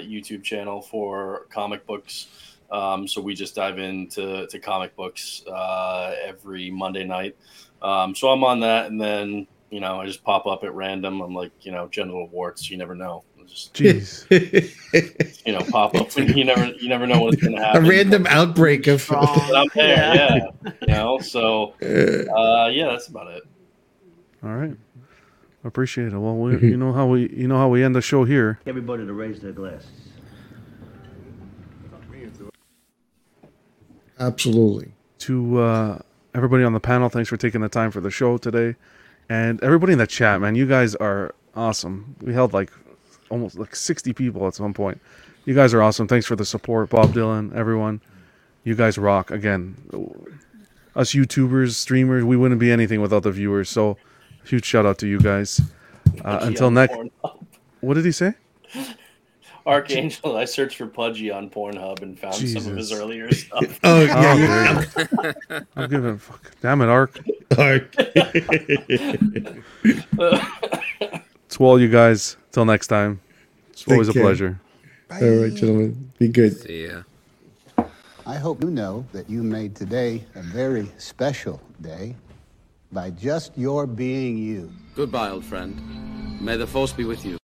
YouTube channel for comic books. Um, so we just dive into to comic books uh, every Monday night. Um, so I'm on that, and then, you know, I just pop up at random. I'm like, you know, genital warts. You never know. Just, Jeez. You know, pop up. And you never you never know what's going to happen. A random outbreak of. I'm there, yeah. yeah. You know, so, uh, yeah, that's about it. All right. Appreciate it. Well, we, you know how we you know how we end the show here. Everybody to raise their glasses. Absolutely. To, uh. Everybody on the panel, thanks for taking the time for the show today. And everybody in the chat, man, you guys are awesome. We held like almost like sixty people at some point. You guys are awesome. Thanks for the support, Bob Dylan, everyone. You guys rock. Again, us YouTubers, streamers, we wouldn't be anything without the viewers. So huge shout out to you guys. Uh, until next... What did he say? Archangel, I searched for Pudgy on Pornhub and found Jesus. Some of his earlier stuff. Oh, yeah. Oh, I'm giving a fuck. Damn it, Ark. Ark. To all you guys, till next time. It's Take always care. A pleasure. Bye. All right, gentlemen. Be good. See ya. I hope you know that you made today a very special day by just your being you. Goodbye, old friend. May the force be with you.